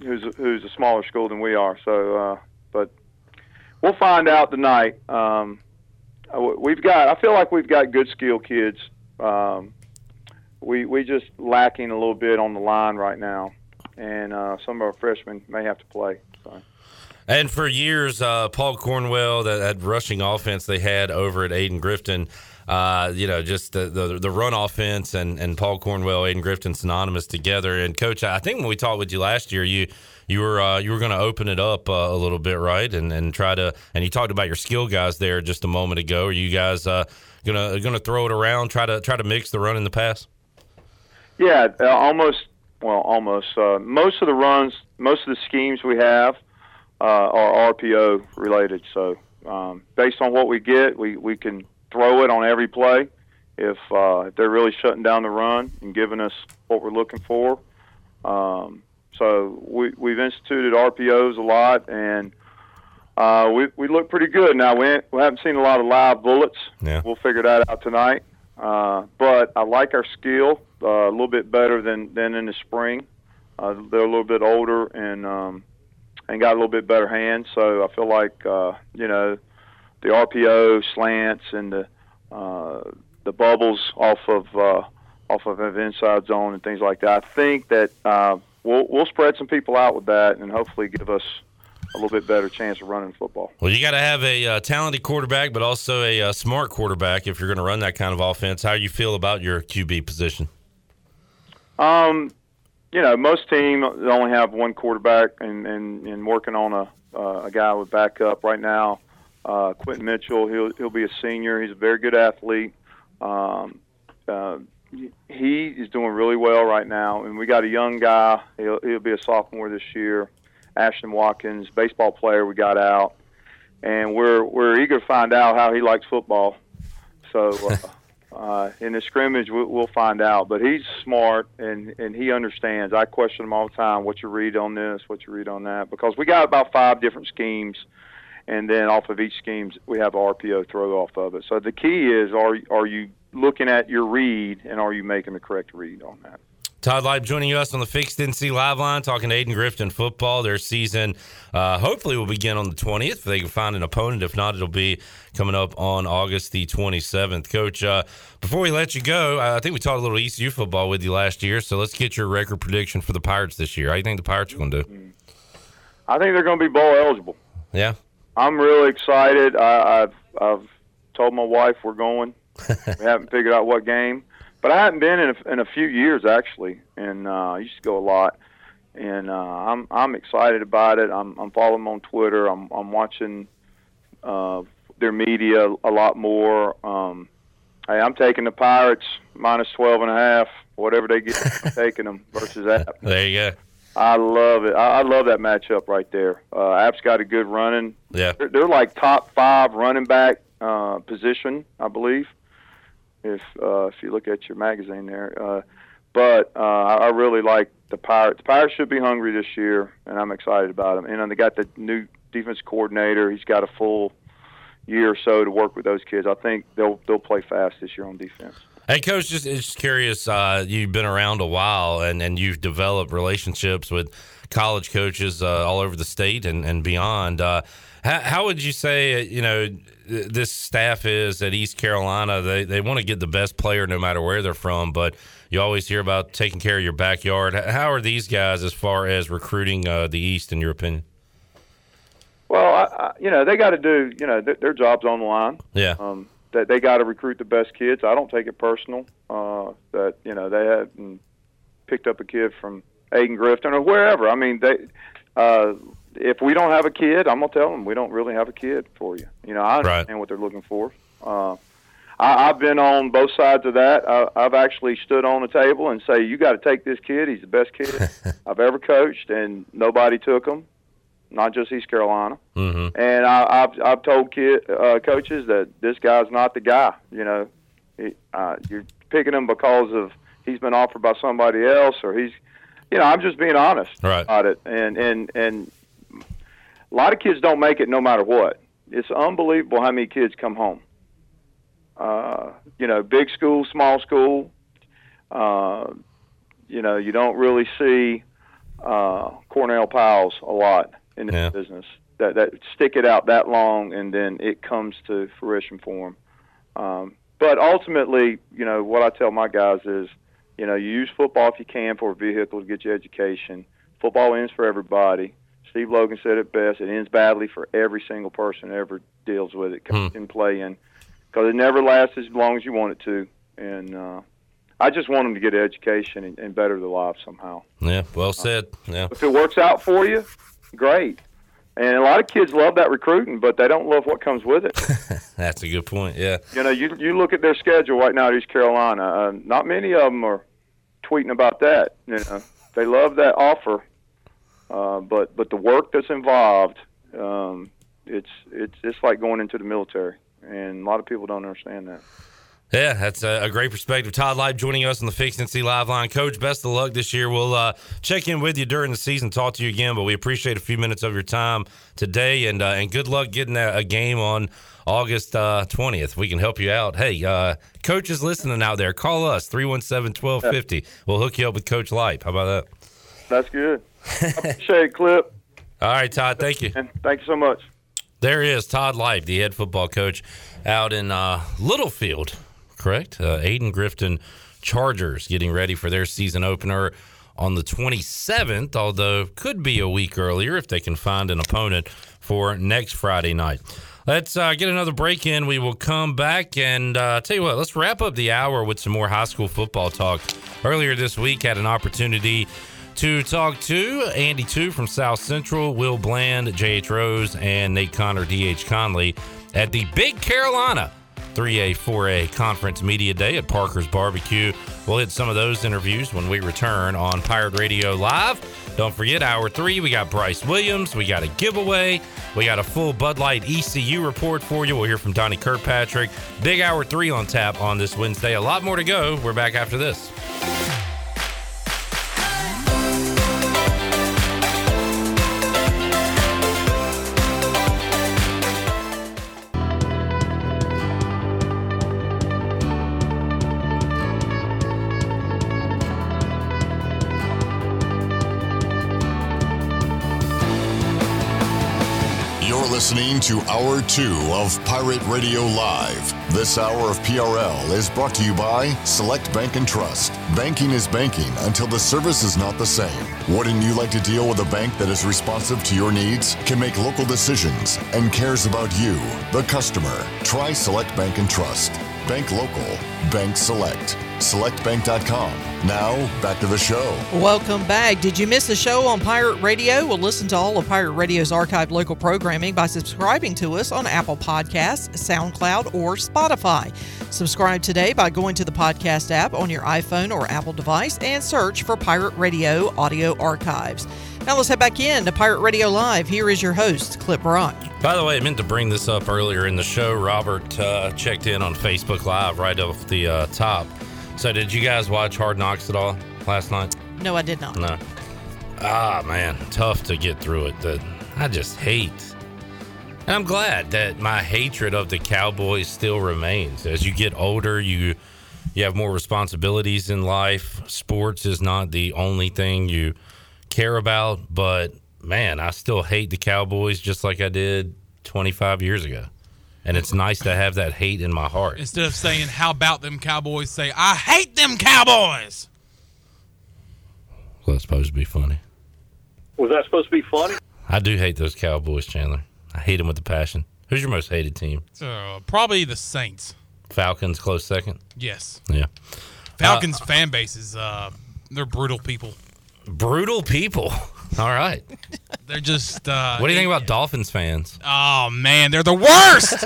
who's a smaller school than we are. So, but. We'll find out tonight. I feel like we've got good skill kids. We just lacking a little bit on the line right now, and some of our freshmen may have to play. So. And for years, Paul Cornwell, that rushing offense they had over at Aiden Grifton, you know, just the run offense and Paul Cornwell, Aiden Grifton synonymous together. And Coach, I think when we talked with you last year, you were going to open it up a little bit, right? And try to, and you talked about your skill guys there just a moment ago. Are you guys going to throw it around, try to mix the run and the pass? Yeah, most of the runs, most of the schemes we have are RPO related. So based on what we get, we can throw it on every play. If they're really shutting down the run and giving us what we're looking for. So we've instituted RPOs a lot, and we look pretty good. Now, we haven't seen a lot of live bullets. Yeah. We'll figure that out tonight. But I like our skill a little bit better than in the spring. They're a little bit older and got a little bit better hands. So I feel like, the RPO slants and the bubbles off of an inside zone and things like that. I think that we'll spread some people out with that and hopefully give us a little bit better chance of running football. Well, you got to have a talented quarterback, but also a smart quarterback if you're going to run that kind of offense. How do you feel about your QB position? Most teams only have one quarterback, and working on a guy with backup right now. Quentin Mitchell, he'll be a senior. He's a very good athlete. He is doing really well right now, and we got a young guy. He'll be a sophomore this year. Ashton Watkins, baseball player, we got out, and we're eager to find out how he likes football. So in the scrimmage, we'll find out. But he's smart and he understands. I question him all the time. What's your read on this? What's your read on that? Because we got about 5 different schemes. And then off of each scheme, we have RPO throw off of it. So the key is, are you looking at your read, and are you making the correct read on that? Todd Leib joining us on the Fixed NC Live Line, talking to Aiden Grifton football. Their season hopefully will begin on the 20th. They can find an opponent. If not, it'll be coming up on August the 27th. Coach, before we let you go, I think we taught a little ECU football with you last year, so let's get your record prediction for the Pirates this year. How do you think the Pirates are going to do? I think they're going to be bowl eligible. Yeah? I'm really excited. I've told my wife we're going. We haven't figured out what game, but I haven't been in a few years actually, and I used to go a lot. And I'm excited about it. I'm following them on Twitter. I'm watching their media a lot more. I'm taking the Pirates minus 12.5, whatever they get. I'm taking them versus that. There you go. I love it. I love that matchup right there. App's got a good running. Yeah, they're like top 5 running back position, I believe. If you look at your magazine there, but I really like the Pirates. The Pirates should be hungry this year, and I'm excited about them. And they got the new defense coordinator. He's got a full year or so to work with those kids. I think they'll play fast this year on defense. Hey, Coach, just curious, you've been around a while, and you've developed relationships with college coaches all over the state and beyond. How would you say, this staff is at East Carolina? They want to get the best player no matter where they're from, but you always hear about taking care of your backyard. How are these guys as far as recruiting the East, in your opinion? Well, they got to do, their job's on the line. Yeah. That they got to recruit the best kids. I don't take it personal that they hadn't picked up a kid from Aiden Grifton or wherever. I mean, if we don't have a kid, I'm gonna tell them we don't really have a kid for you. I understand what they're looking for. I've been on both sides of that. I've actually stood on the table and say, you got to take this kid. He's the best kid I've ever coached, and nobody took him. Not just East Carolina, mm-hmm. And I've told coaches that this guy's not the guy. You're picking him because of he's been offered by somebody else, or he's, I'm just being honest about it. And a lot of kids don't make it no matter what. It's unbelievable how many kids come home. Big school, small school. You don't really see Cornell Powell's a lot in this business, that stick it out that long, and then it comes to fruition for them. But ultimately, what I tell my guys is, you use football if you can for a vehicle to get your education. Football ends for everybody. Steve Logan said it best. It ends badly for every single person that ever deals with it, comes in playing, because it never lasts as long as you want it to. And I just want them to get an education and better their lives somehow. Yeah, well said. Yeah. If it works out for you, great. And a lot of kids love that recruiting, but they don't love what comes with it. That's a good point, yeah. You look at their schedule right now at East Carolina. Not many of them are tweeting about that. They love that offer, but the work that's involved it's like going into the military, and a lot of people don't understand that. Yeah, that's a great perspective. Todd Life joining us on the Fixed NC Live Line. Coach, best of luck this year. We'll check in with you during the season, talk to you again, but we appreciate a few minutes of your time today, and good luck getting a game on August 20th. We can help you out. Hey, coaches listening out there, call us, 317-1250. We'll hook you up with Coach Life. How about that? That's good. I appreciate it, Clip. All right, Todd, thank you. Thank you so much. There is Todd Life, the head football coach out in Littlefield. Correct. Aiden Grifton Chargers getting ready for their season opener on the 27th, although could be a week earlier if they can find an opponent for next Friday night. Let's get another break in. We will come back and tell you what, let's wrap up the hour with some more high school football talk. Earlier this week, had an opportunity to talk to Andy Tu from South Central, Will Bland, J.H. Rose, and Nate Connor, D.H. Conley at the Big Carolina 3A, 4A Conference Media Day at Parker's Barbecue. We'll hit some of those interviews when we return on Pirate Radio Live. Don't forget, hour three, we got Bryce Williams. We got a giveaway. We got a full Bud Light ECU report for you. We'll hear from Donnie Kirkpatrick. Big hour three on tap on this Wednesday. A lot more to go. We're back after this. Listening to Hour 2 of Pirate Radio Live. This hour of PRL is brought to you by Select Bank and Trust. Banking is banking until the service is not the same. Wouldn't you like to deal with a bank that is responsive to your needs, can make local decisions, and cares about you, the customer? Try Select Bank and Trust. Bank local. Bank select. SelectBank.com. Now, back to the show. Welcome back. Did you miss the show on Pirate Radio? Well, listen to all of Pirate Radio's archived local programming by subscribing to us on Apple Podcasts, SoundCloud, or Spotify. Subscribe today by going to the podcast app on your iPhone or Apple device and search for Pirate Radio Audio Archives. Now let's head back in to Pirate Radio Live. Here is your host, Clip Brock. By the way, I meant to bring this up earlier in the show. Robert checked in on Facebook Live right off the top. So did you guys watch Hard Knocks at all last night? No, I did not. No. Ah, man, tough to get through it. I just hate. And I'm glad that my hatred of the Cowboys still remains. As you get older, you have more responsibilities in life. Sports is not the only thing you care about. But, man, I still hate the Cowboys just like I did 25 years ago. And it's nice to have that hate in my heart. Instead of saying, how about them Cowboys, say, I hate them Cowboys. Well, that's supposed to be funny. Was that supposed to be funny? I do hate those Cowboys, Chandler. I hate them with a passion. Who's your most hated team? Probably the Saints. Falcons, close second? Yes. Yeah. Falcons fan base is, they're brutal people. Brutal people. All right. They're just... what do you think about Dolphins fans? Oh, man. They're the worst!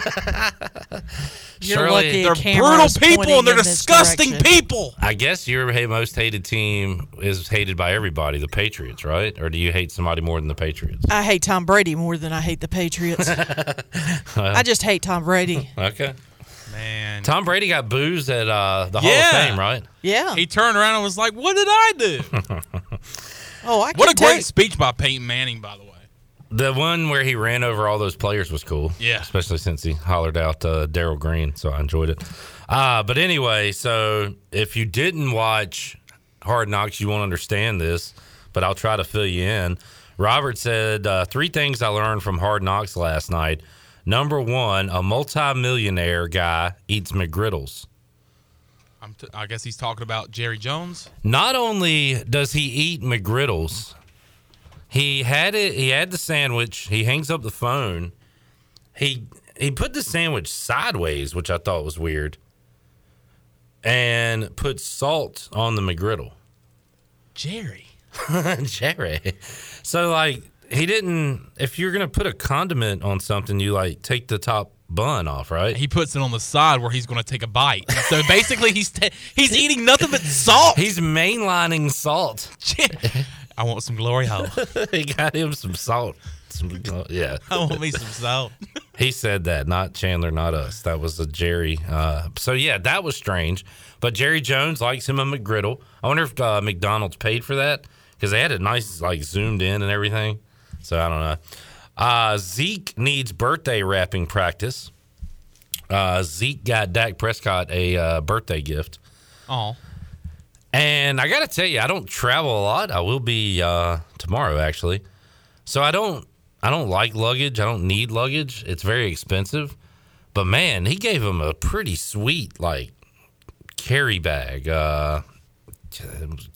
Surely they're brutal people and they're disgusting people! I guess your most hated team is hated by everybody, the Patriots, right? Or do you hate somebody more than the Patriots? I hate Tom Brady more than I hate the Patriots. I just hate Tom Brady. Okay. Man. Tom Brady got boozed at the Hall of Fame, right? Yeah. He turned around and was like, what did I do? Oh, I can What a great speech by Peyton Manning, by the way. The one where he ran over all those players was cool. Yeah. Especially since he hollered out Darryl Green, so I enjoyed it. But anyway, so if you didn't watch Hard Knocks, you won't understand this, but I'll try to fill you in. Robert said, 3 things I learned from Hard Knocks last night. Number 1, a multimillionaire guy eats McGriddles. I guess he's talking about Jerry Jones. Not only does he eat McGriddles, he had it. He had the sandwich. He hangs up the phone. He put the sandwich sideways, which I thought was weird, and put salt on the McGriddle. Jerry. So, like, he didn't. If you're gonna put a condiment on something, you like take the top bun off, right? He puts it on the side where he's going to take a bite. So basically, he's eating nothing but salt. He's mainlining salt. I want some glory hole. He got him some salt. Yeah. I want me some salt. He said that, not Chandler, not us. That was a Jerry. So, yeah, that was strange. But Jerry Jones likes him a McGriddle. I wonder if McDonald's paid for that because they had it nice, like, zoomed in and everything. So, I don't know. Zeke needs birthday wrapping practice. Zeke got Dak Prescott a birthday gift. Oh. And I got to tell you, I don't travel a lot. I will be tomorrow, actually. So I don't like luggage. I don't need luggage. It's very expensive. But, man, he gave him a pretty sweet, like, carry bag.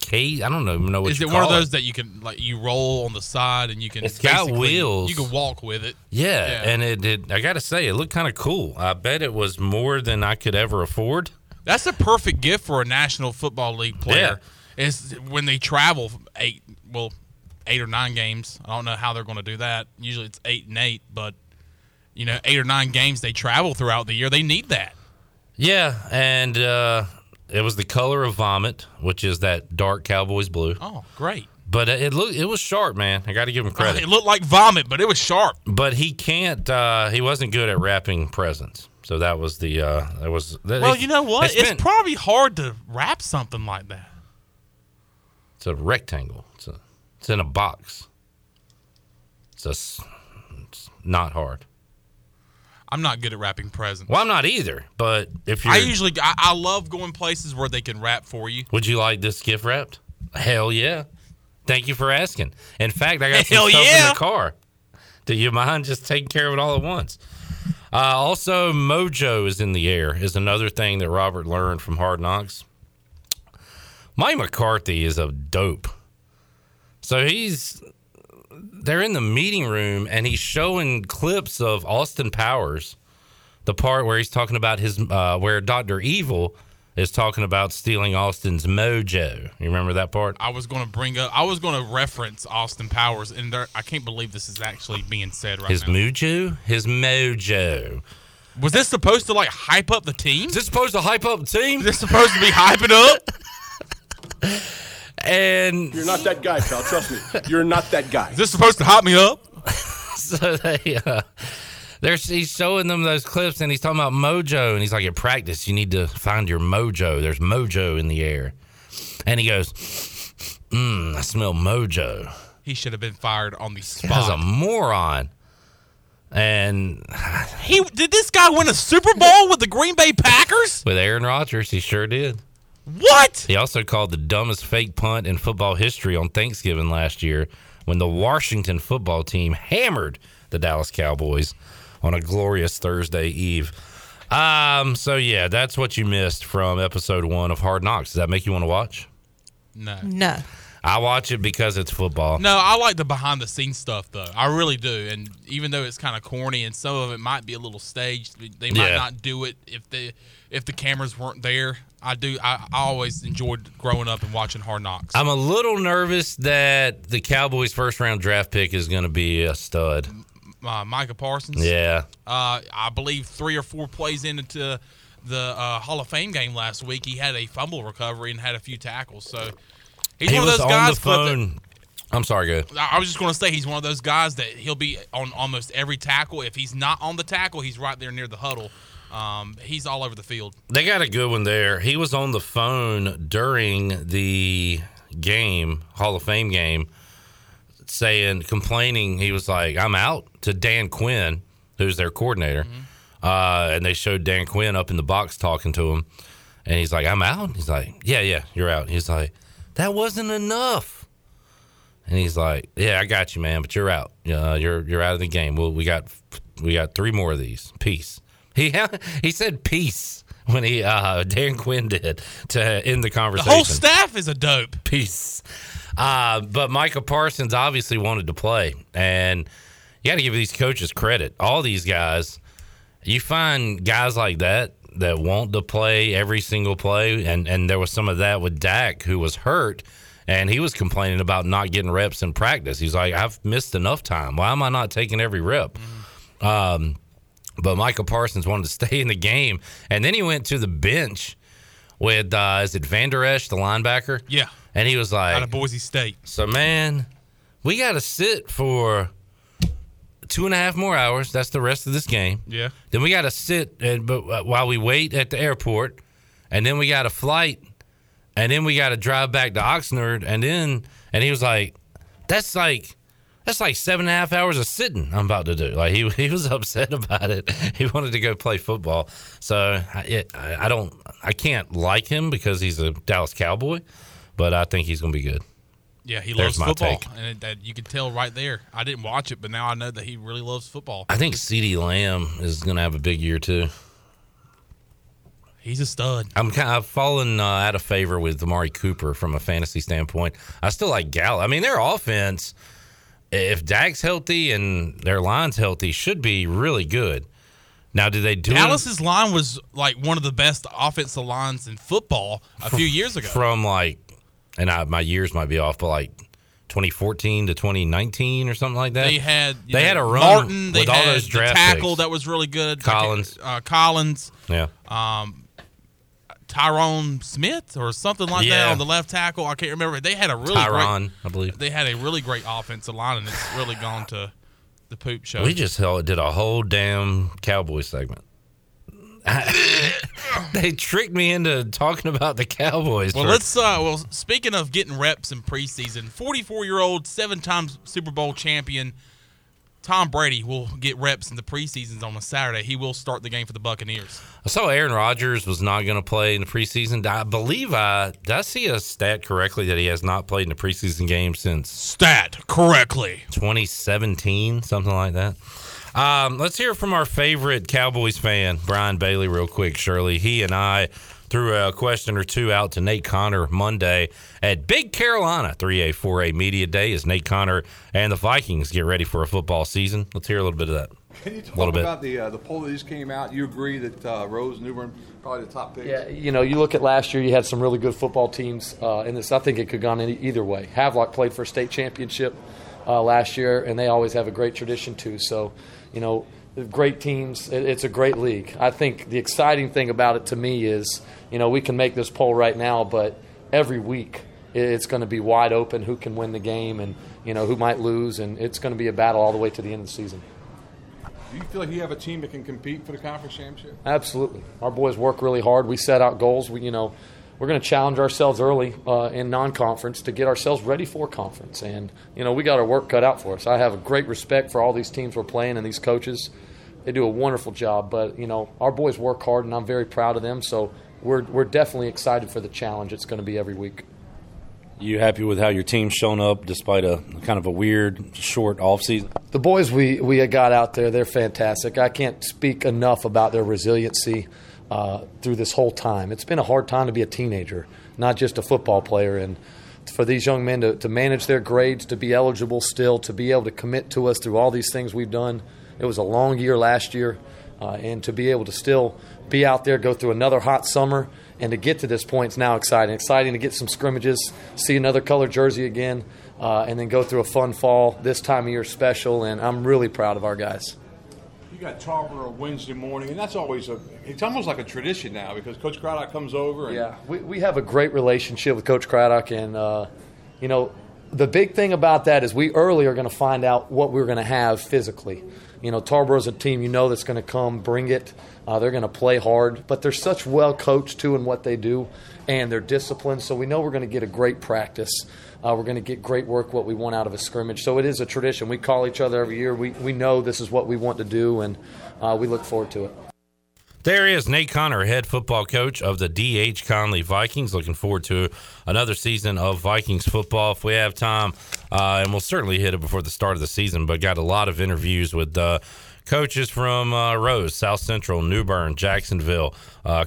Case, I don't even know what you call it. Is it one of those that you can, like, you roll on the side and you can... It's got wheels. You can walk with it. Yeah. And it I got to say, it looked kind of cool. I bet it was more than I could ever afford. That's a perfect gift for a National Football League player. Yeah. It's when they travel eight or nine games. I don't know how they're going to do that. Usually it's 8 and 8, but, you know, 8 or 9 games they travel throughout the year. They need that. Yeah, and it was the color of vomit, which is that dark Cowboys blue. Oh, great. But it was sharp, man. I got to give him credit. It looked like vomit, but it was sharp. But he wasn't good at wrapping presents. So that was the well, you know what? It's probably hard to wrap something like that. It's a rectangle. It's in a box. It's not hard. I'm not good at wrapping presents. Well, I'm not either, but if you... I love going places where they can wrap for you. Would you like this gift wrapped? Hell yeah. Thank you for asking. In fact, I got some stuff in the car. Do you mind just taking care of it all at once? Also, mojo is in the air is another thing that Robert learned from Hard Knocks. Mike McCarthy is a dope. So they're in the meeting room, and he's showing clips of Austin Powers, the part where he's talking about his where Dr. Evil is talking about stealing Austin's mojo. You remember that part? I was going to reference Austin Powers, and I can't believe this is actually being said right now. His mojo. Was this supposed to, like, hype up the team? Is this supposed to hype up the team? Is this supposed to be hyping up? And you're not that guy, pal. Trust me. You're not that guy. Is this supposed to hype me up? So he's showing them those clips, and he's talking about mojo, and he's like, at practice, you need to find your mojo. There's mojo in the air. And he goes, I smell mojo. He should have been fired on the spot. He's a moron. And did this guy win a Super Bowl with the Green Bay Packers? With Aaron Rodgers, he sure did. What? He also called the dumbest fake punt in football history on Thanksgiving last year when the Washington football team hammered the Dallas Cowboys on a glorious Thursday eve. So, yeah, that's what you missed from episode 1 of Hard Knocks. Does that make you want to watch? No. I watch it because it's football. No, I like the behind-the-scenes stuff, though. I really do. And even though it's kind of corny and some of it might be a little staged, they might not do it if the cameras weren't there. I always enjoyed growing up and watching Hard Knocks. I'm a little nervous that the Cowboys' first-round draft pick is going to be a stud. Micah Parsons? Yeah. I believe 3 or 4 plays into the Hall of Fame game last week, he had a fumble recovery and had a few tackles, so... He's one of those guys. I'm sorry, go ahead. I was just going to say he's one of those guys that he'll be on almost every tackle. If he's not on the tackle, he's right there near the huddle. He's all over the field. They got a good one there. He was on the phone during the game, Hall of Fame game, complaining. He was like, I'm out, to Dan Quinn, who's their coordinator. Mm-hmm. And they showed Dan Quinn up in the box talking to him. And he's like, I'm out? He's like, yeah, you're out. He's like, that wasn't enough. And he's like, yeah, I got you, man, but you're out. You're out of the game. Well, we got 3 more of these. Peace. He said peace when he Dan Quinn did to end the conversation. The whole staff is a dope. Peace. But Micah Parsons obviously wanted to play. And you got to give these coaches credit. All these guys, you find guys like that want to play every single play, and there was some of that with Dak, who was hurt, and he was complaining about not getting reps in practice. He's like, I've missed enough time. Why am I not taking every rep? But Michael Parsons wanted to stay in the game. And then he went to the bench with, is it Vander Esch, the linebacker? Yeah. And he was like, out of Boise State. So, man, we got to sit for 2.5 more hours. That's the rest of this game. Yeah. Then we got to sit while we wait at the airport. And then we got a flight. And then we got to drive back to Oxnard. And he was like, that's like 7.5 hours of sitting I'm about to do. Like, he was upset about it. He wanted to go play football. So I can't like him because he's a Dallas Cowboy, but I think he's going to be good. Yeah, he loves football. And that you can tell right there. I didn't watch it, but now I know that he really loves football. I think CeeDee Lamb is going to have a big year too. He's a stud. I've fallen out of favor with Amari Cooper from a fantasy standpoint. I still like Gallup. I mean, their offense, if Dak's healthy and their line's healthy, should be really good. Now, do they do Dallas's line was like one of the best offensive lines in football a few years ago. From like, and my years might be off, but like 2014 to 2019 or something like that. They had a run Martin, with all those draft tackle picks. That was really good. Collins. Yeah. Tyron Smith or something like that on the left tackle. I can't remember. They had a really great, I believe. They had a really great offensive line, and it's really gone to the poop show. We just did a whole damn Cowboy segment. They tricked me into talking about the Cowboys. Well, speaking of getting reps in preseason, 44-year-old, 7-time Super Bowl champion Tom Brady will get reps in the preseasons on a Saturday. He will start the game for the Buccaneers. I saw Aaron Rodgers was not going to play in the preseason. I believe did I see a stat correctly that he has not played in a preseason game since 2017, something like that. Let's hear from our favorite Cowboys fan, Brian Bailey, real quick, Shirley. He and I threw a question or two out to Nate Connor Monday at Big Carolina 3A/4A Media Day as Nate Connor and the Vikings get ready for a football season. Let's hear a little bit of that. Can you talk about the poll that just came out? You agree that Rose, Newbern, probably the top picks? Yeah, you know, you look at last year, you had some really good football teams in this. I think it could have gone either way. Havelock played for a state championship last year, and they always have a great tradition, too. So, you know, great teams. It's a great league. I think the exciting thing about it to me is, you know, we can make this poll right now, but every week it's going to be wide open who can win the game and, you know, who might lose, and it's going to be a battle all the way to the end of the season. Do you feel like you have a team that can compete for the conference championship? Absolutely. Our boys work really hard. We set out goals. We, you know, we're going to challenge ourselves early in non-conference to get ourselves ready for conference. And, you know, we got our work cut out for us. I have a great respect for all these teams we're playing and these coaches. They do a wonderful job. But, you know, our boys work hard, and I'm very proud of them. So we're definitely excited for the challenge it's going to be every week. You happy with how your team's shown up despite a kind of a weird, short offseason? The boys we got out there, they're fantastic. I can't speak enough about their resiliency through this whole time. It's been a hard time to be a teenager, not just a football player. And for these young men to manage their grades, to be eligible still, to be able to commit to us through all these things we've done, it was a long year last year. And to be able to still be out there, go through another hot summer, and to get to this point is now exciting. Exciting to get some scrimmages, see another color jersey again, and then go through a fun fall. This time of year special, and I'm really proud of our guys. You got Tarver on Wednesday morning, and that's always it's almost like a tradition now because Coach Craddock comes over. And yeah, we have a great relationship with Coach Craddock, and, you know, the big thing about that is we early are going to find out what we're going to have physically. You know, Tarboro's a team you know that's going to come, bring it. They're going to play hard. But they're such well-coached, too, in what they do, and they're disciplined. So we know we're going to get a great practice. We're going to get great work, what we want out of a scrimmage. So it is a tradition. We call each other every year. We know this is what we want to do, and we look forward to it. There is Nate Connor, head football coach of the D.H. Conley Vikings. Looking forward to another season of Vikings football if we have time. And we'll certainly hit it before the start of the season, but got a lot of interviews with coaches from Rose, South Central, Newbern, Jacksonville,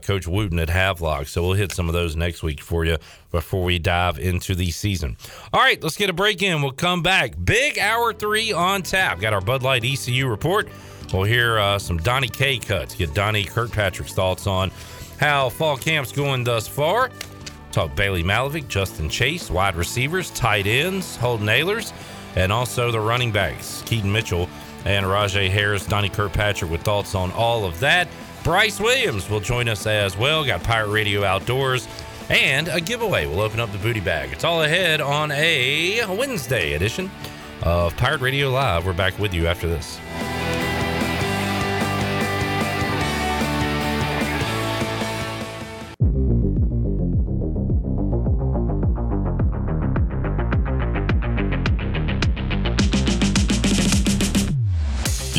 Coach Wooten at Havelock. So we'll hit some of those next week for you before we dive into the season. All right, let's get a break in. We'll come back. Big Hour 3 on tap. Got our Bud Light ECU report. We'll hear some Donnie K cuts. Get Donnie Kirkpatrick's thoughts on how fall camp's going thus far. Talk Bailey Malovic, Justin Chase, wide receivers, tight ends, Holden Ahlers, and also the running backs, Keaton Mitchell and Rajay Harris, Donnie Kirkpatrick with thoughts on all of that. Bryce Williams will join us as well. Got Pirate Radio Outdoors and a giveaway. We'll open up the booty bag. It's all ahead on a Wednesday edition of Pirate Radio Live. We're back with you after this.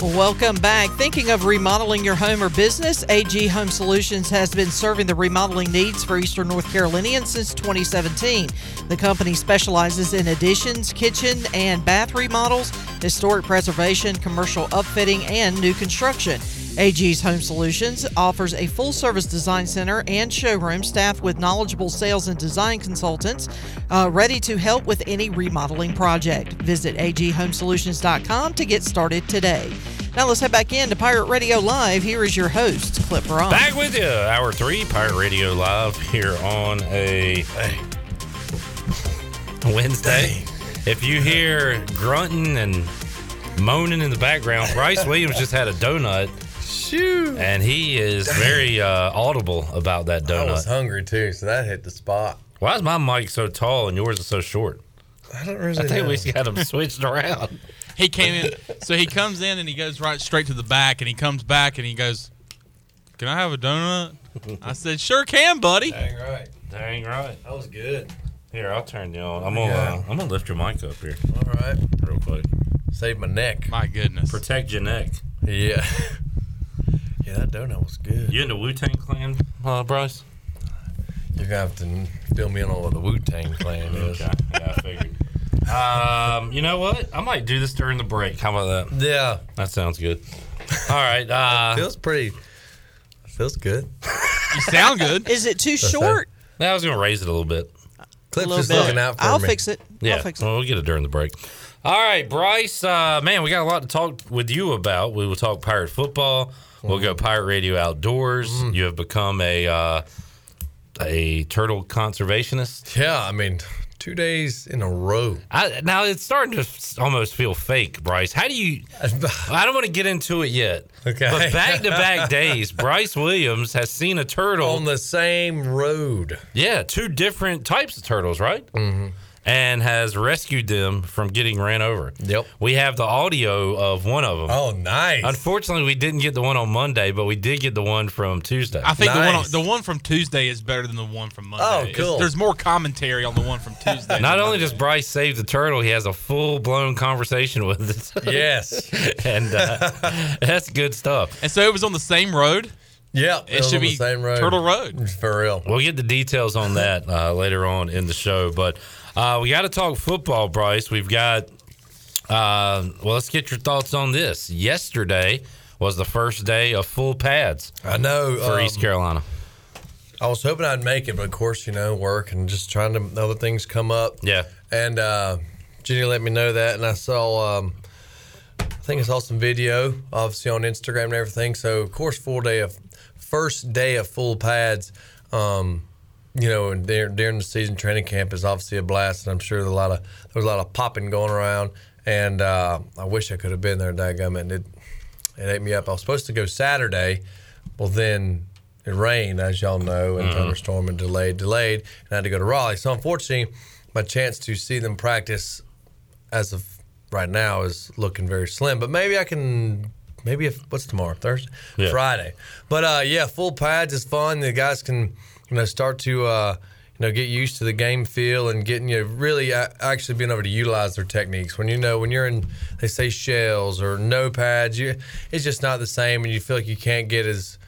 Welcome back. Thinking of remodeling your home or business? AG Home Solutions has been serving the remodeling needs for Eastern North Carolinians since 2017. The company specializes in additions, kitchen and bath remodels, historic preservation, commercial upfitting, and new construction. AG's Home Solutions offers a full-service design center and showroom staffed with knowledgeable sales and design consultants ready to help with any remodeling project. Visit aghomesolutions.com to get started today. Now let's head back in to Pirate Radio Live. Here is your host, Cliff Perron. Back with you, Hour 3, Pirate Radio Live here on a Wednesday. If you hear grunting and moaning in the background, Bryce Williams just had a donut. Shoot. And he is very audible about that donut. I was hungry too, so that hit the spot. Why is my mic so tall and yours is so short? I don't really know. I think we got him switched around. He came in, so he comes in and he goes right straight to the back, and he comes back and he goes, "Can I have a donut?" I said, "Sure can, buddy." Dang right. That was good. Here, I'll turn you on. I'm gonna lift your mic up here. All right, real quick. Save my neck. My goodness. Protect your neck. Yeah. Yeah, that donut was good. You into Wu-Tang Clan, Bryce? You're going to have to fill me in on what the Wu-Tang Clan is. Okay. Yeah, I figured. You know what? I might do this during the break. How about that? Yeah. That sounds good. All right. Feels good. You sound good. Is it too short? No, I was going to raise it a little bit. Cliff's just looking out for me. I'll fix it. Well, we'll get it during the break. All right, Bryce, man, we got a lot to talk with you about. We will talk pirate football. We'll go Pirate Radio Outdoors. Mm. You have become a turtle conservationist. Yeah, I mean, 2 days in a row. Now, it's starting to almost feel fake, Bryce. How do you... I don't want to get into it yet. Okay. But back-to-back days, Bryce Williams has seen a turtle... on the same road. Yeah, two different types of turtles, right? Mm-hmm. And has rescued them from getting ran over. Yep. We have the audio of one of them. Oh, nice. Unfortunately, we didn't get the one on Monday, but we did get the one from Tuesday. I think the one from Tuesday is better than the one from Monday. Oh, cool. There's more commentary on the one from Tuesday. Not only does Bryce save the turtle, he has a full-blown conversation with it. Yes. And that's good stuff. And so it was on the same road? Yeah, it should be Turtle Road. For real. We'll get the details on that later on in the show, but... we got to talk football, Bryce. We've got, let's get your thoughts on this. Yesterday was the first day of full pads. I know. For East Carolina. I was hoping I'd make it, but of course, work and just trying to, other things come up. Yeah. And Jenny let me know that, and I saw, I saw some video, obviously on Instagram and everything. So, of course, first day of full pads, and during the season, training camp is obviously a blast, and I'm sure there was a lot of popping going around. And I wish I could have been there, dadgummit. It ate me up. I was supposed to go Saturday. Well, then it rained, as y'all know, and Thunder Storm and delayed, and I had to go to Raleigh. So, unfortunately, my chance to see them practice as of right now is looking very slim. But maybe I can... what's tomorrow? Thursday? Yeah. Friday. But, full pads is fun. The guys can... start to get used to the game feel and getting really actually being able to utilize their techniques. When when you're in, they say, shells or no pads, it's just not the same, and you feel like you can't get as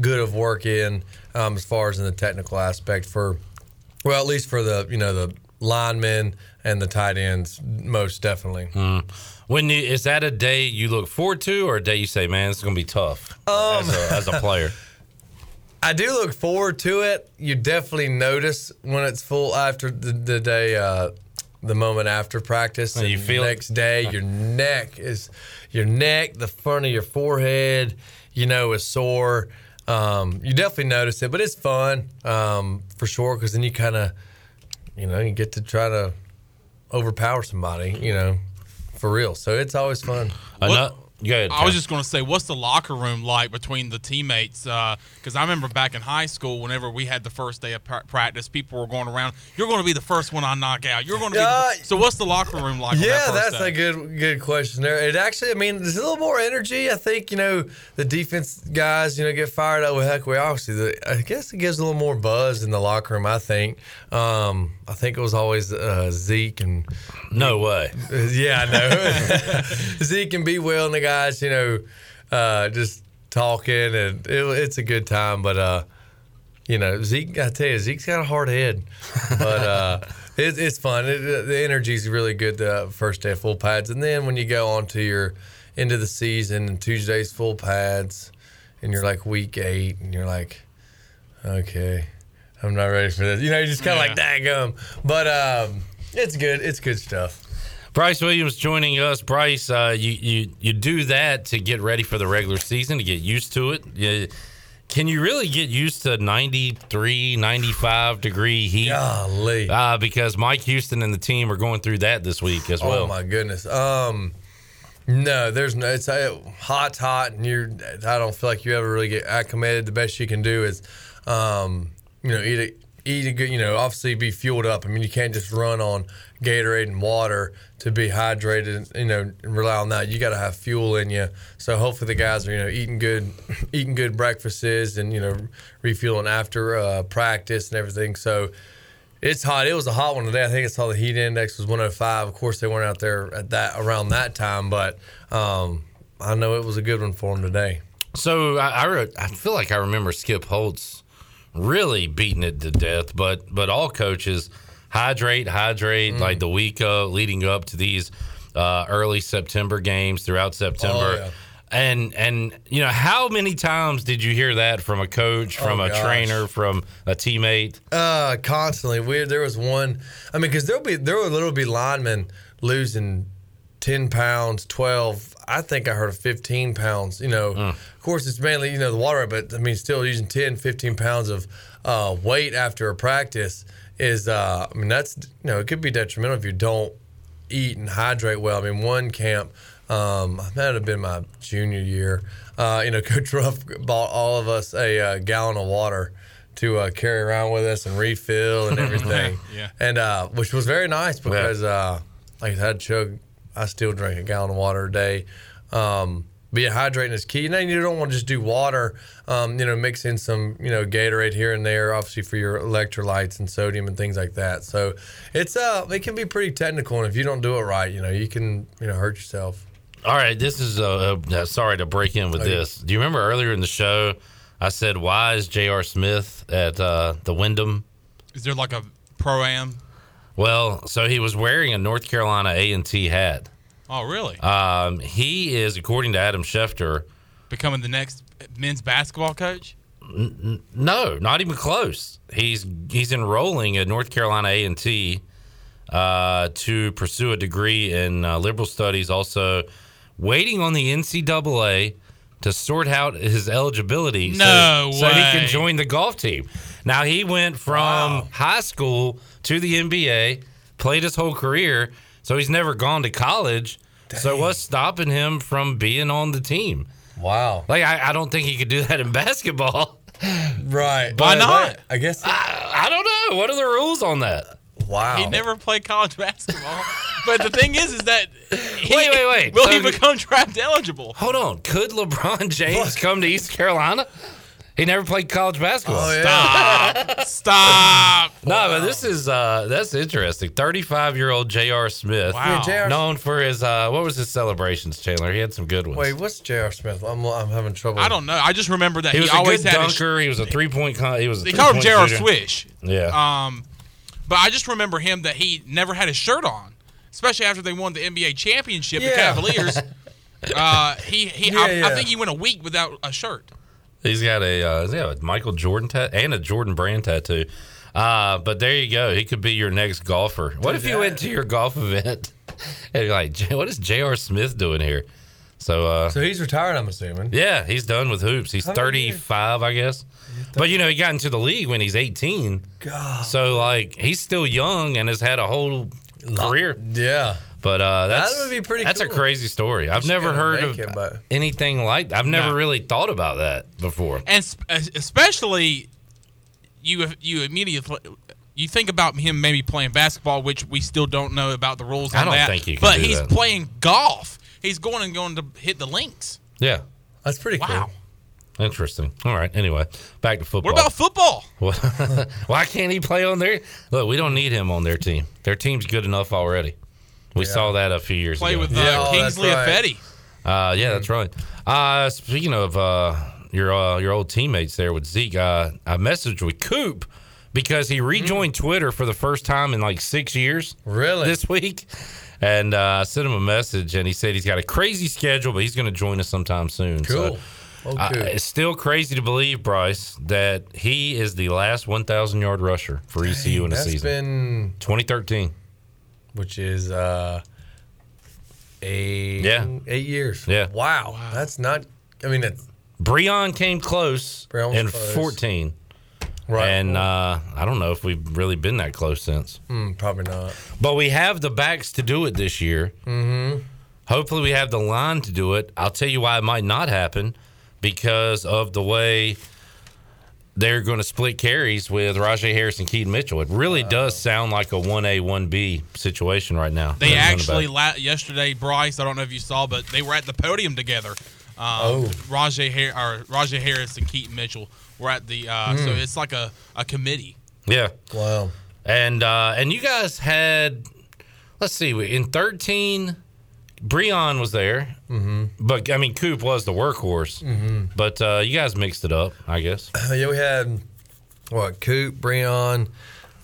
good of work in as far as in the technical aspect at least for the the linemen and the tight ends, most definitely. Mm. Is that a day you look forward to, or a day you say, man, it's going to be tough as a player? I do look forward to it. You definitely notice when it's full after the day the moment after practice, and you feel the next day your neck, the front of your forehead, is sore. You definitely notice it, but it's fun for sure, because then you kind of, you get to try to overpower somebody, for real. So it's always fun. Good. I was just going to say, what's the locker room like between the teammates? Because I remember back in high school, whenever we had the first day of practice, people were going around, you're going to be the first one I knock out. You're going to be so what's the locker room like? Yeah, that's a good question there. It actually, there's a little more energy. I think, the defense guys, get fired up. Well, heck, I guess it gives a little more buzz in the locker room, I think. I think it was always Zeke and – No way. Yeah, I know. Zeke and B-Will and the guys, just talking, and it's a good time. But Zeke, I tell you, Zeke's got a hard head, but it's fun. The energy's really good the first day of full pads, and then when you go on to your end of the season and Tuesday's full pads, and you're like week 8, and you're like, okay, I'm not ready for this. You're just kind of like dang-um. But it's good. It's good stuff. Bryce Williams joining us. Bryce, you do that to get ready for the regular season, to get used to it. Can you really get used to 93, 95-degree heat? Golly. Because Mike Houston and the team are going through that this week as well. Oh, my goodness. No, there's no – it's hot, and I don't feel like you ever really get acclimated. The best you can do is, eat a good, obviously be fueled up. You can't just run on Gatorade and water to be hydrated, and rely on that. You got to have fuel in you. So hopefully the guys are, eating good breakfasts and, refueling after practice and everything. So it's hot. It was a hot one today. I think I saw the heat index was 105. Of course, they weren't out there at that around that time, but I know it was a good one for them today. So I feel like I remember Skip Holtz really beating it to death, but all coaches hydrate like the week leading up to these early September games, throughout September. Oh, yeah. And how many times did you hear that from a coach, from trainer, from a teammate? Constantly. There was one. Because there will be linemen losing 10 pounds, 12. I think I heard of 15 pounds. Of course, it's mainly, the water, but, still using 10, 15 pounds of weight after a practice is, that's, it could be detrimental if you don't eat and hydrate well. One camp, that would have been my junior year, Coach Ruff bought all of us a gallon of water to carry around with us and refill and everything. Yeah. And which was very nice because, like I said, I still drink a gallon of water a day. Hydrating is key. And then you don't want to just do water, mix in some, Gatorade here and there, obviously for your electrolytes and sodium and things like that. So it can be pretty technical. And if you don't do it right, you can, hurt yourself. All right. This is, sorry to break in with this. Do you remember earlier in the show, I said, why is J.R. Smith at the Wyndham? Is there like a pro-am? Well, so he was wearing a North Carolina A&T hat. Oh, really? He is, according to Adam Schefter, becoming the next men's basketball coach? No, not even close. He's enrolling at North Carolina A&T to pursue a degree in liberal studies, also waiting on the NCAA to sort out his eligibility so he can join the golf team. Now, he went from high school to the NBA, played his whole career, so he's never gone to college. Dang. So what's stopping him from being on the team? Wow. I don't think he could do that in basketball. Right. Why not? I guess. I don't know. What are the rules on that? Wow. He never played college basketball. But the thing is that wait. Will he become draft eligible? Hold on. Could LeBron James come to East Carolina? He never played college basketball. Oh, yeah. Stop. Wow. No, but this is that's interesting. 35-year-old J.R. Smith, wow. Known for his what was his celebrations, Chandler? He had some good ones. Wait, what's J.R. Smith? I'm having trouble. I don't know. I just remember that he was always good dunker. He was a 3-point. He was. They called him J.R. Swish. Yeah. But I just remember him that he never had his shirt on, especially after they won the NBA championship. Yeah. The Cavaliers. I think he went a week without a shirt. He's got a Michael Jordan and a Jordan Brand tattoo. But there you go. He could be your next golfer. What if you went to your golf event and you're like, what is J.R. Smith doing here? So he's retired, I'm assuming. Yeah, he's done with hoops. He's 35, I guess. But, you know, he got into the league when he's 18. God. So, like, he's still young and has had a whole career. Yeah. But that would be pretty cool. That's a crazy story. I've never heard of anything like that. I've never really thought about that before. And especially you immediately you think about him maybe playing basketball, which we still don't know about the rules on that. I don't think you can do that. But he's playing golf. He's going to hit the links. Yeah. That's pretty cool. Wow. Interesting. All right. Anyway, back to football. What about football? Why can't he play on there? Look, we don't need him on their team. Their team's good enough already. We saw that a few years ago. Play with Kingsley Ifedi. Yeah, that's right. Speaking of your old teammates there with Zeke, I messaged with Coop because he rejoined Twitter for the first time in like 6 years. Really? This week. And I sent him a message, and he said he's got a crazy schedule, but he's going to join us sometime soon. Cool. So, it's still crazy to believe, Bryce, that he is the last 1,000-yard rusher for ECU in a season. That's been 2013. Which is 8 years. Yeah. Wow. That's not – I mean, it's – Breon came close in 14. Right. And I don't know if we've really been that close since. Probably not. But we have the backs to do it this year. Mm-hmm. Hopefully we have the line to do it. I'll tell you why it might not happen, because of the way they're going to split carries with Rajay Harris and Keaton Mitchell. It really does sound like a 1A, 1B situation right now. They actually, yesterday, Bryce, I don't know if you saw, but they were at the podium together. Rajay Harris and Keaton Mitchell. We're at the so it's like a committee. Yeah. Wow. And you guys had, let's see, in 13, Breon was there. Mm-hmm. But I mean, Coop was the workhorse. Mm-hmm. But you guys mixed it up, I guess. Yeah, we had Coop, Breon,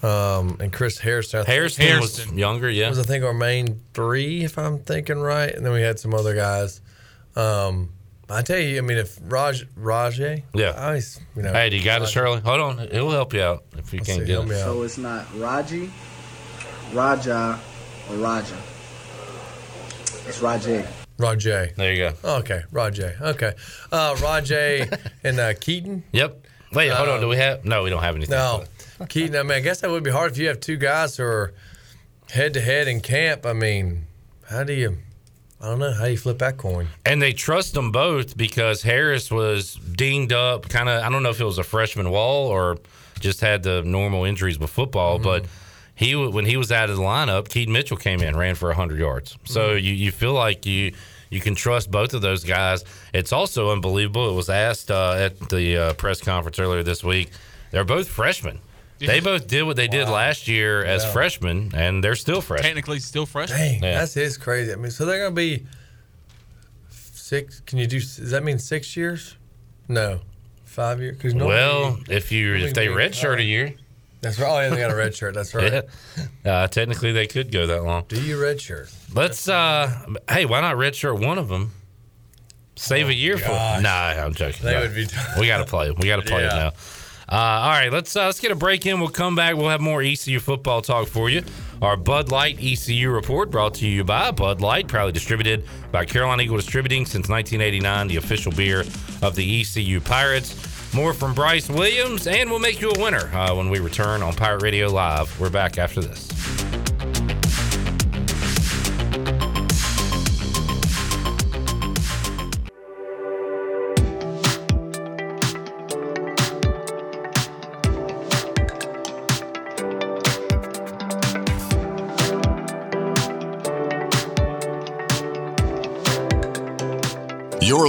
and Chris Harrison. Harrison was younger. Yeah, was I think our main three, if I'm thinking right, and then we had some other guys. I tell you, I mean, if Rajay, yeah, I always, you know. Hey, do you got it, Shirley? Hold on, he'll help you out if you can't get it. So it's not Raji, Raja, or Raja. It's Rajay. Rajay. There you go. Oh, okay, Rajay. Okay, Rajay and Keaton. Yep. Wait, hold on. Do we have? No, we don't have anything. No, Keaton. I mean, I guess that would be hard if you have two guys who are head to head in camp. I mean, how do you? I don't know how you flip that coin. And they trust them both because Harris was dinged up, kind of, I don't know if it was a freshman wall or just had the normal injuries with football, but when he was out of the lineup, Keaton Mitchell came in, ran for 100 yards. So you feel like you can trust both of those guys. It's also unbelievable. It was asked at the press conference earlier this week. They're both freshmen. They both did what they did last year as freshmen, and they're still freshmen. Technically still freshmen. Dang, That is crazy. I mean, so they're going to be six. Can you do – does that mean 6 years? No. 5 years? Cause if they redshirt a year. That's right. Oh, yeah, they got a redshirt. That's right. Yeah. Technically, they could go that long. Do you redshirt? Let's hey, why not redshirt one of them? Save a year for them. Nah, I'm joking. They would be – we got to play them. We got to play them now. All right, let's get a break in. We'll come back. We'll have more ECU football talk for you. Our Bud Light ECU report brought to you by Bud Light, proudly distributed by Carolina Eagle Distributing since 1989, the official beer of the ECU Pirates. More from Bryce Williams, and we'll make you a winner when we return on Pirate Radio Live. We're back after this. You're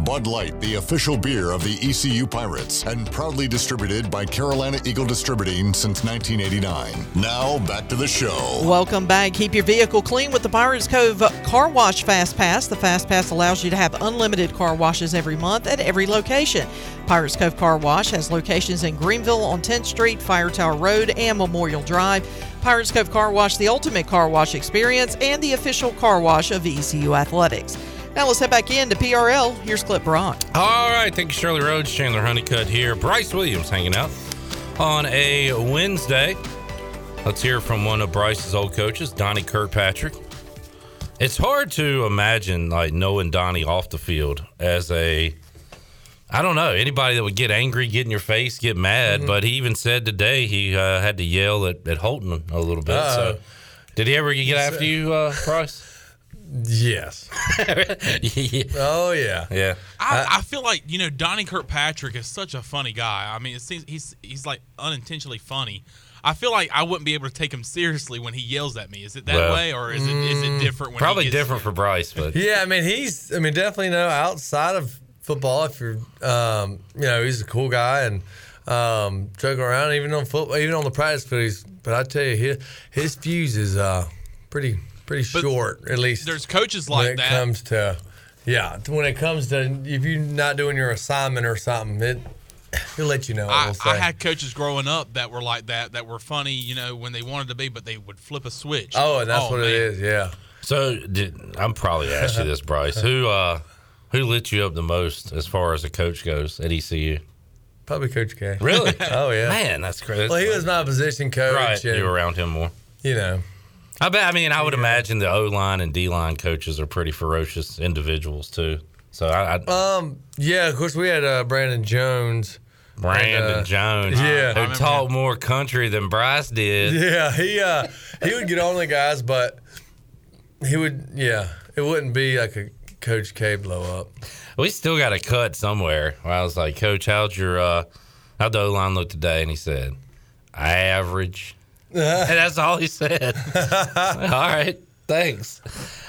Bud Light, the official beer of the ECU Pirates, and proudly distributed by Carolina Eagle Distributing since 1989. Now, back to the show. Welcome back. Keep your vehicle clean with the Pirates Cove Car Wash Fast Pass. The Fast Pass allows you to have unlimited car washes every month at every location. Pirates Cove Car Wash has locations in Greenville on 10th Street, Fire Tower Road, and Memorial Drive. Pirates Cove Car Wash, the ultimate car wash experience, and the official car wash of ECU Athletics. Now let's head back in to PRL. Here's Clip Brock. All right. Thank you, Shirley Rhodes. Chandler Honeycutt here. Bryce Williams hanging out on a Wednesday. Let's hear from one of Bryce's old coaches, Donnie Kirkpatrick. It's hard to imagine, like, knowing Donnie off the field as a, I don't know, anybody that would get angry, get in your face, get mad. Mm-hmm. But he even said today he had to yell at Holton a little bit. So, did he ever get after you, Bryce? Yes. Yeah. Oh, yeah. Yeah. I feel like, you know, Donnie Kirkpatrick is such a funny guy. I mean, it seems he's like unintentionally funny. I feel like I wouldn't be able to take him seriously when he yells at me. Is it that way, or is it different? When probably he gets different for Bryce, but yeah, I mean definitely outside of football, if you're he's a cool guy and joking around even on football, even on the practice field. But I tell you, his fuse is pretty short. At least there's coaches like when it that comes to when it comes to if you're not doing your assignment or something it. He'll let you know. I had coaches growing up that were like that, that were funny, you know, when they wanted to be, but they would flip a switch. Oh, and that's it is, yeah. So I'm probably asked you this, Bryce. Who lit you up the most as far as a coach goes at ECU? Probably Coach K. Really? Oh, yeah. Man, that's crazy. Well, he was my position coach. Right, and you were around him more. You know. I would imagine the O-line and D-line coaches are pretty ferocious individuals, too. So of course we had Brandon Jones. Who taught more country than Bryce did. Yeah, he would get on the guys, but he would it wouldn't be like a Coach K blow up. We still got a cut somewhere where I was like, Coach, how'd the O-line look today? And he said, average. And that's all he said. All right. Thanks.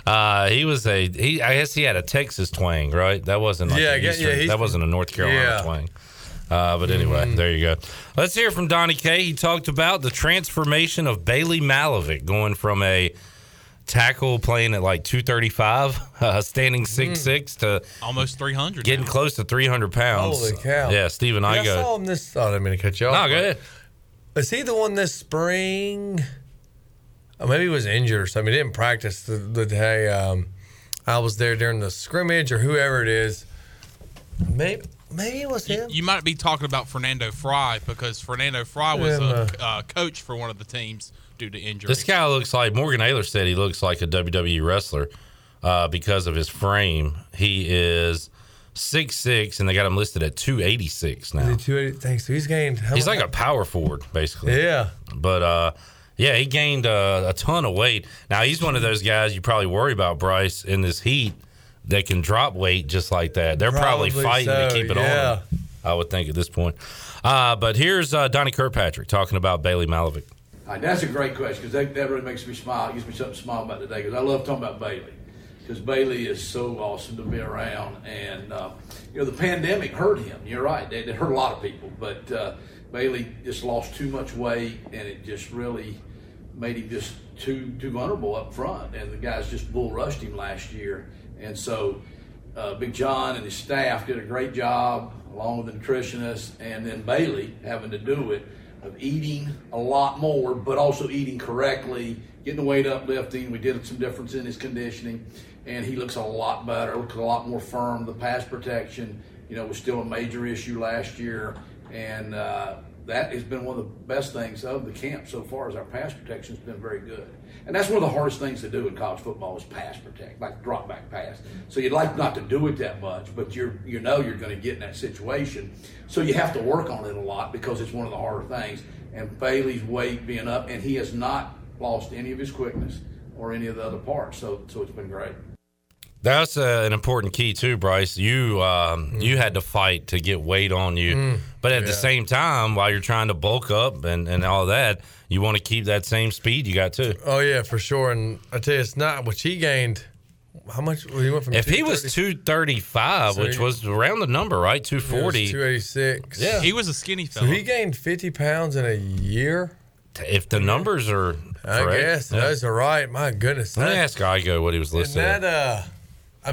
I guess he had a Texas twang, right? That wasn't like that wasn't a North Carolina twang. But anyway, there you go. Let's hear from Donnie K. He talked about the transformation of Bailey Malavik going from a tackle playing at like 235, standing 6'6", to almost 300, getting close to 300 pounds. Holy cow! Yeah, Stephen Igo. I saw him this. I didn't mean to cut you off. No, go ahead. Is he the one this spring? Maybe he was injured or something. He didn't practice the day I was there during the scrimmage or whoever it is. Maybe it was him. You might be talking about Fernando Fry because Fernando Fry was a coach for one of the teams due to injury. This guy looks like, Morgan Ayler said he looks like a WWE wrestler because of his frame. He is 6'6", and they got him listed at 286 now. Is he 280? Thanks. So he's gained. He's like a power forward, basically. Yeah. But, yeah, he gained a ton of weight. Now, he's one of those guys you probably worry about, Bryce, in this heat that can drop weight just like that. They're probably fighting to keep it on, I would think, at this point. But here's Donnie Kirkpatrick talking about Bailey Malavik. All right, that's a great question because that really makes me smile. It gives me something to smile about today because I love talking about Bailey because Bailey is so awesome to be around. And, the pandemic hurt him. You're right. It hurt a lot of people. But Bailey just lost too much weight, and it just really made him just too vulnerable up front. And the guys just bull rushed him last year. And so Big John and his staff did a great job, along with the nutritionist, and then Bailey having to do it, of eating a lot more, but also eating correctly, getting the weight uplifting. We did some difference in his conditioning, and he looks a lot better, looks a lot more firm. The pass protection, was still a major issue last year. And that has been one of the best things of the camp so far is our pass protection has been very good. And that's one of the hardest things to do in college football is pass protect, like drop back pass. So you'd like not to do it that much, but you're going to get in that situation. So you have to work on it a lot because it's one of the harder things. And Bailey's weight being up, and he has not lost any of his quickness or any of the other parts. So it's been great. That's an important key too, Bryce. You you had to fight to get weight on you, but at the same time, while you're trying to bulk up and all that, you want to keep that same speed you got too. Oh yeah, for sure. And I tell you, it's not what he gained. How much? Well, he went from if he was 235, so which was around the number, right? 240, 286. Yeah, he was a skinny fellow. So he gained 50 pounds in a year. If the numbers are, correct, I guess those are right. My goodness, let me ask Igo what he was listening. I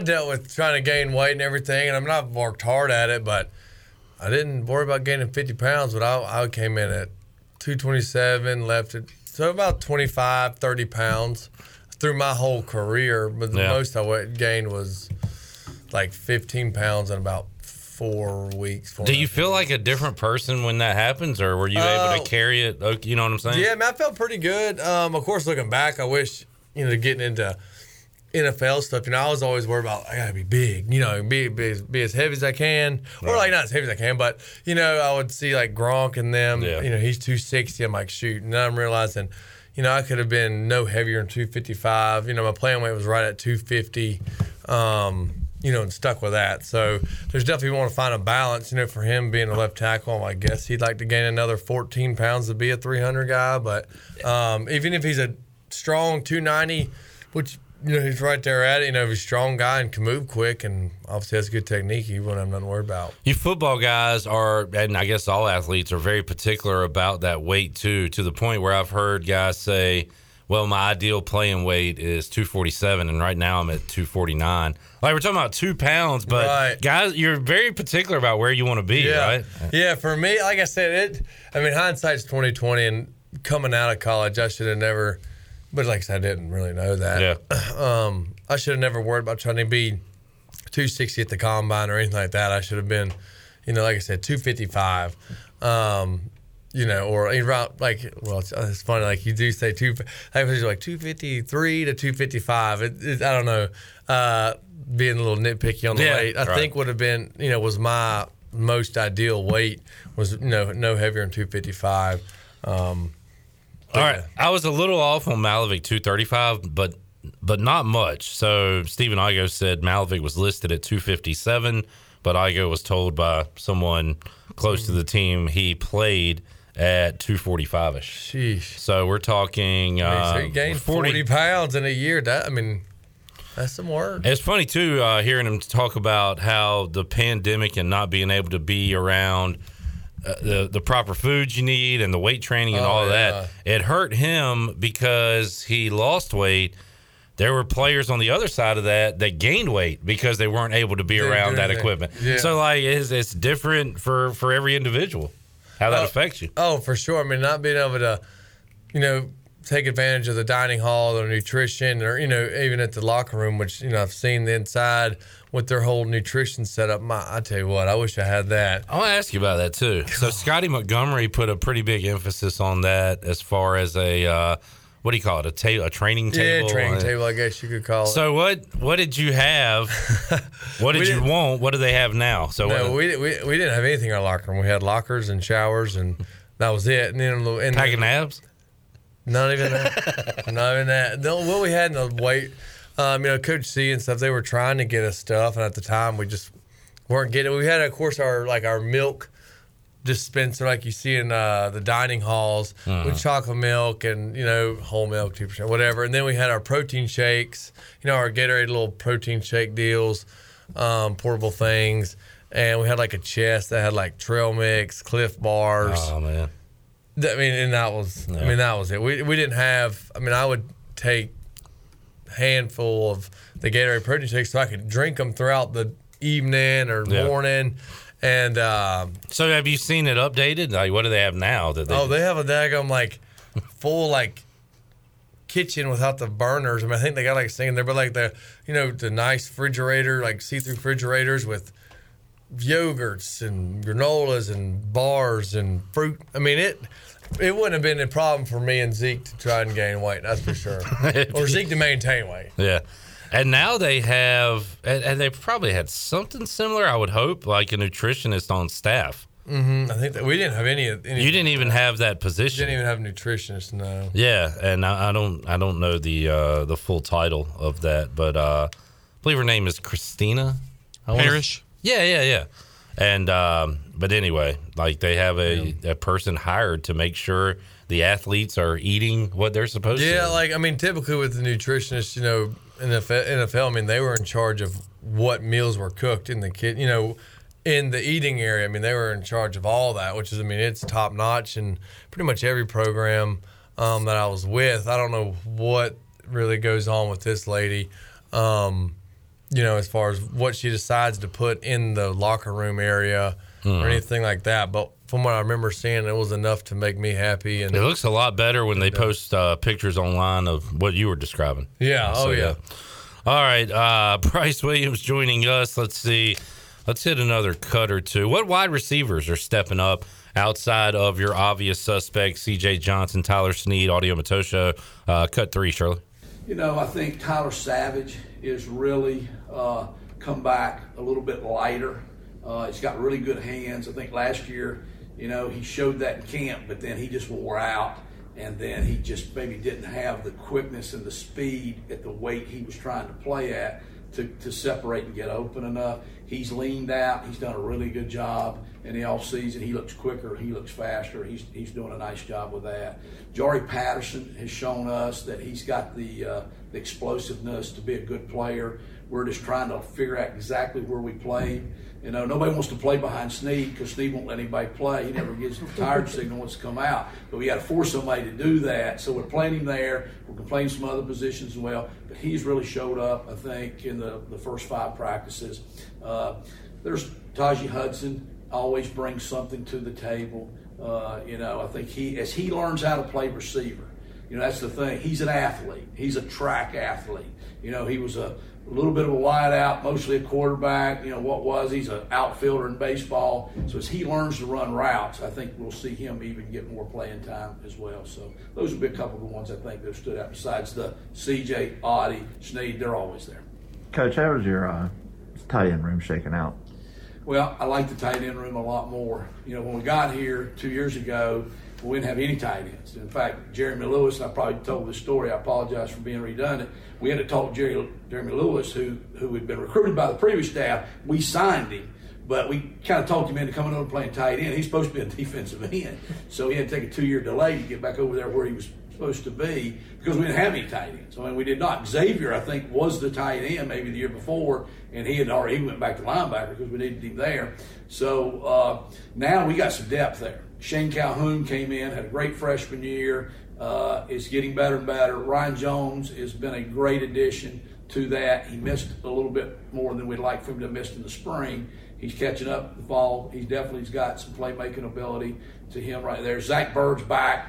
dealt with trying to gain weight and everything, and I'm not worked hard at it, but I didn't worry about gaining 50 pounds, but I came in at 227, left it. So about 25, 30 pounds through my whole career. But the most I gained was like 15 pounds in about 4 weeks. Do you feel like a different person when that happens, or were you able to carry it? You know what I'm saying? Yeah, man, I felt pretty good. Of course, looking back, I wish, you know, getting into NFL stuff, you know, I was always worried about, I gotta be big, you know, be as heavy as I can, or like not as heavy as I can, but, you know, I would see like Gronk and them, you know, he's 260. I'm like, shoot. And I'm realizing, you know, I could have been no heavier than 255. You know, my playing weight was right at 250, you know, and stuck with that. So there's definitely want to find a balance, you know, for him being a left tackle. I guess he'd like to gain another 14 pounds to be a 300 guy, but even if he's a strong 290, which, you know, he's right there at it. You know, he's a strong guy and can move quick, and obviously has good technique. You won't have nothing to worry about. You football guys are, and I guess all athletes are, very particular about that weight, too, to the point where I've heard guys say, well, my ideal playing weight is 247, and right now I'm at 249. Like, we're talking about 2 pounds, but guys, you're very particular about where you want to be, right? Yeah, for me, like I said, I mean, hindsight's 20/20, and coming out of college, I should have never – but like I said, I didn't really know that. Yeah. I should have never worried about trying to be 260 at the combine or anything like that. I should have been, you know, like I said, 255. You know, or around, like, well, it's funny, like you do say I was like 253 to 255. I don't know. Being a little nitpicky on the weight, I think would have been, you know, was my most ideal weight was, you know, no heavier than 255. All right, I was a little off on Malavik 235, but not much. So Stephen Igo said Malavik was listed at 257, but Igo was told by someone close to the team he played at 245-ish. Sheesh. So we're talking so he gained 40 pounds in a year. That's some work. It's funny, too, hearing him talk about how the pandemic and not being able to be around – the proper foods you need and the weight training and all that. It hurt him because he lost weight. There were players on the other side of that that gained weight because they weren't able to be around that equipment. Yeah. So, like, it's different for every individual, how that affects you. Oh, for sure. I mean, not being able to, you know, take advantage of the dining hall or nutrition or, you know, even at the locker room, which, you know, I've seen the inside with their whole nutrition setup. I tell you what, I wish I had that. I want to ask you about that too. So Scotty Montgomery put a pretty big emphasis on that as far as a, what do you call it? A training table? Yeah, training table, I guess you could call it. So what did you have? What did you want? What do they have now? So no, we didn't have anything in our locker room. We had lockers and showers, and that was it. And then packing abs? Not even that. No, what we had in the weight, you know, Coach C and stuff, they were trying to get us stuff, and at the time we just weren't getting it. We had, of course, our milk dispenser, like you see in the dining halls, with chocolate milk and, you know, whole milk, 2%, whatever. And then we had our protein shakes, you know, our Gatorade little protein shake deals, portable things. And we had, like, a chest that had, like, trail mix, Cliff bars. Oh, man. I mean, and that was, I mean, that was it. We didn't have, I mean, I would take a handful of the Gatorade protein shakes so I could drink them throughout the evening or morning. And so have you seen it updated? Like, what do they have now? They have a daggum, like, full, like, kitchen without the burners. I mean, I think they got, like, a thing in there, but, like, the, you know, the nice refrigerator, like, see-through refrigerators with yogurts and granolas and bars and fruit. I mean, it wouldn't have been a problem for me and Zeke to try and gain weight, that's for sure. Or Zeke to maintain weight. Yeah. And now they have, and they probably had something similar, I would hope, like a nutritionist on staff. Mm-hmm. I think that we didn't have any. You didn't even have that position. Didn't even have a nutritionist, no. Yeah, and I don't know the full title of that, but I believe her name is Christina Parrish. Yeah. And but anyway, like, they have a person hired to make sure the athletes are eating what they're supposed to. Yeah, like, I mean, typically with the nutritionists, you know, in the NFL, I mean, they were in charge of what meals were cooked in the you know, in the eating area. I mean, they were in charge of all that, which is, I mean, it's top notch in pretty much every program that I was with. I don't know what really goes on with this lady. You know, as far as what she decides to put in the locker room area, or anything like that. But from what I remember seeing, it was enough to make me happy. And it looks a lot better when they post pictures online of what you were describing. Yeah. So, yeah. All right. Bryce Williams joining us. Let's see. Let's hit another cut or two. What wide receivers are stepping up outside of your obvious suspects, C.J. Johnson, Tyler Snead, Audio Matosha? Cut three, Shirley. You know, I think Tyler Savage is really come back a little bit lighter. He's got really good hands. I think last year, you know, he showed that in camp, but then he just wore out. And then he just maybe didn't have the quickness and the speed at the weight he was trying to play at to separate and get open enough. He's leaned out. He's done a really good job in the offseason. He looks quicker. He looks faster. He's doing a nice job with that. Jari Patterson has shown us that he's got the explosiveness to be a good player. We're just trying to figure out exactly where we play him. You know, nobody wants to play behind Snead because Snead won't let anybody play. He never gets tired signal wants to come out. But we got to force somebody to do that. So we're playing him there. We're playing some other positions as well. But he's really showed up, I think, in the first five practices. There's Tajay Hudson, always brings something to the table. You know, I think as he learns how to play receiver, you know, that's the thing. He's an athlete. He's a track athlete. You know, he was a little bit of a wide out, mostly a quarterback. You know, he's an outfielder in baseball. So as he learns to run routes, I think we'll see him even get more playing time as well. So those would be a couple of the ones I think that stood out. Besides the CJ, Audie, Snead, they're always there. Coach, how was your tight end room shaking out? Well, I like the tight end room a lot more. You know, when we got here 2 years ago, we didn't have any tight ends. In fact, Jeremy Lewis, and I probably told this story, I apologize for being redundant. We had to talk Jeremy Lewis, who had been recruited by the previous staff. We signed him, but we kind of talked him into coming over and playing tight end. He's supposed to be a defensive end. So he had to take a 2-year delay to get back over there where he was supposed to be because we didn't have any tight ends. I mean, we did not. Xavier, I think, was the tight end maybe the year before, and he went back to linebacker because we needed him there. So now we got some depth there. Shane Calhoun came in, had a great freshman year, is getting better and better. Ryan Jones has been a great addition to that. He missed a little bit more than we'd like for him to miss in the spring. He's catching up in the fall. He's definitely's got some playmaking ability to him right there. Zach Bird's back,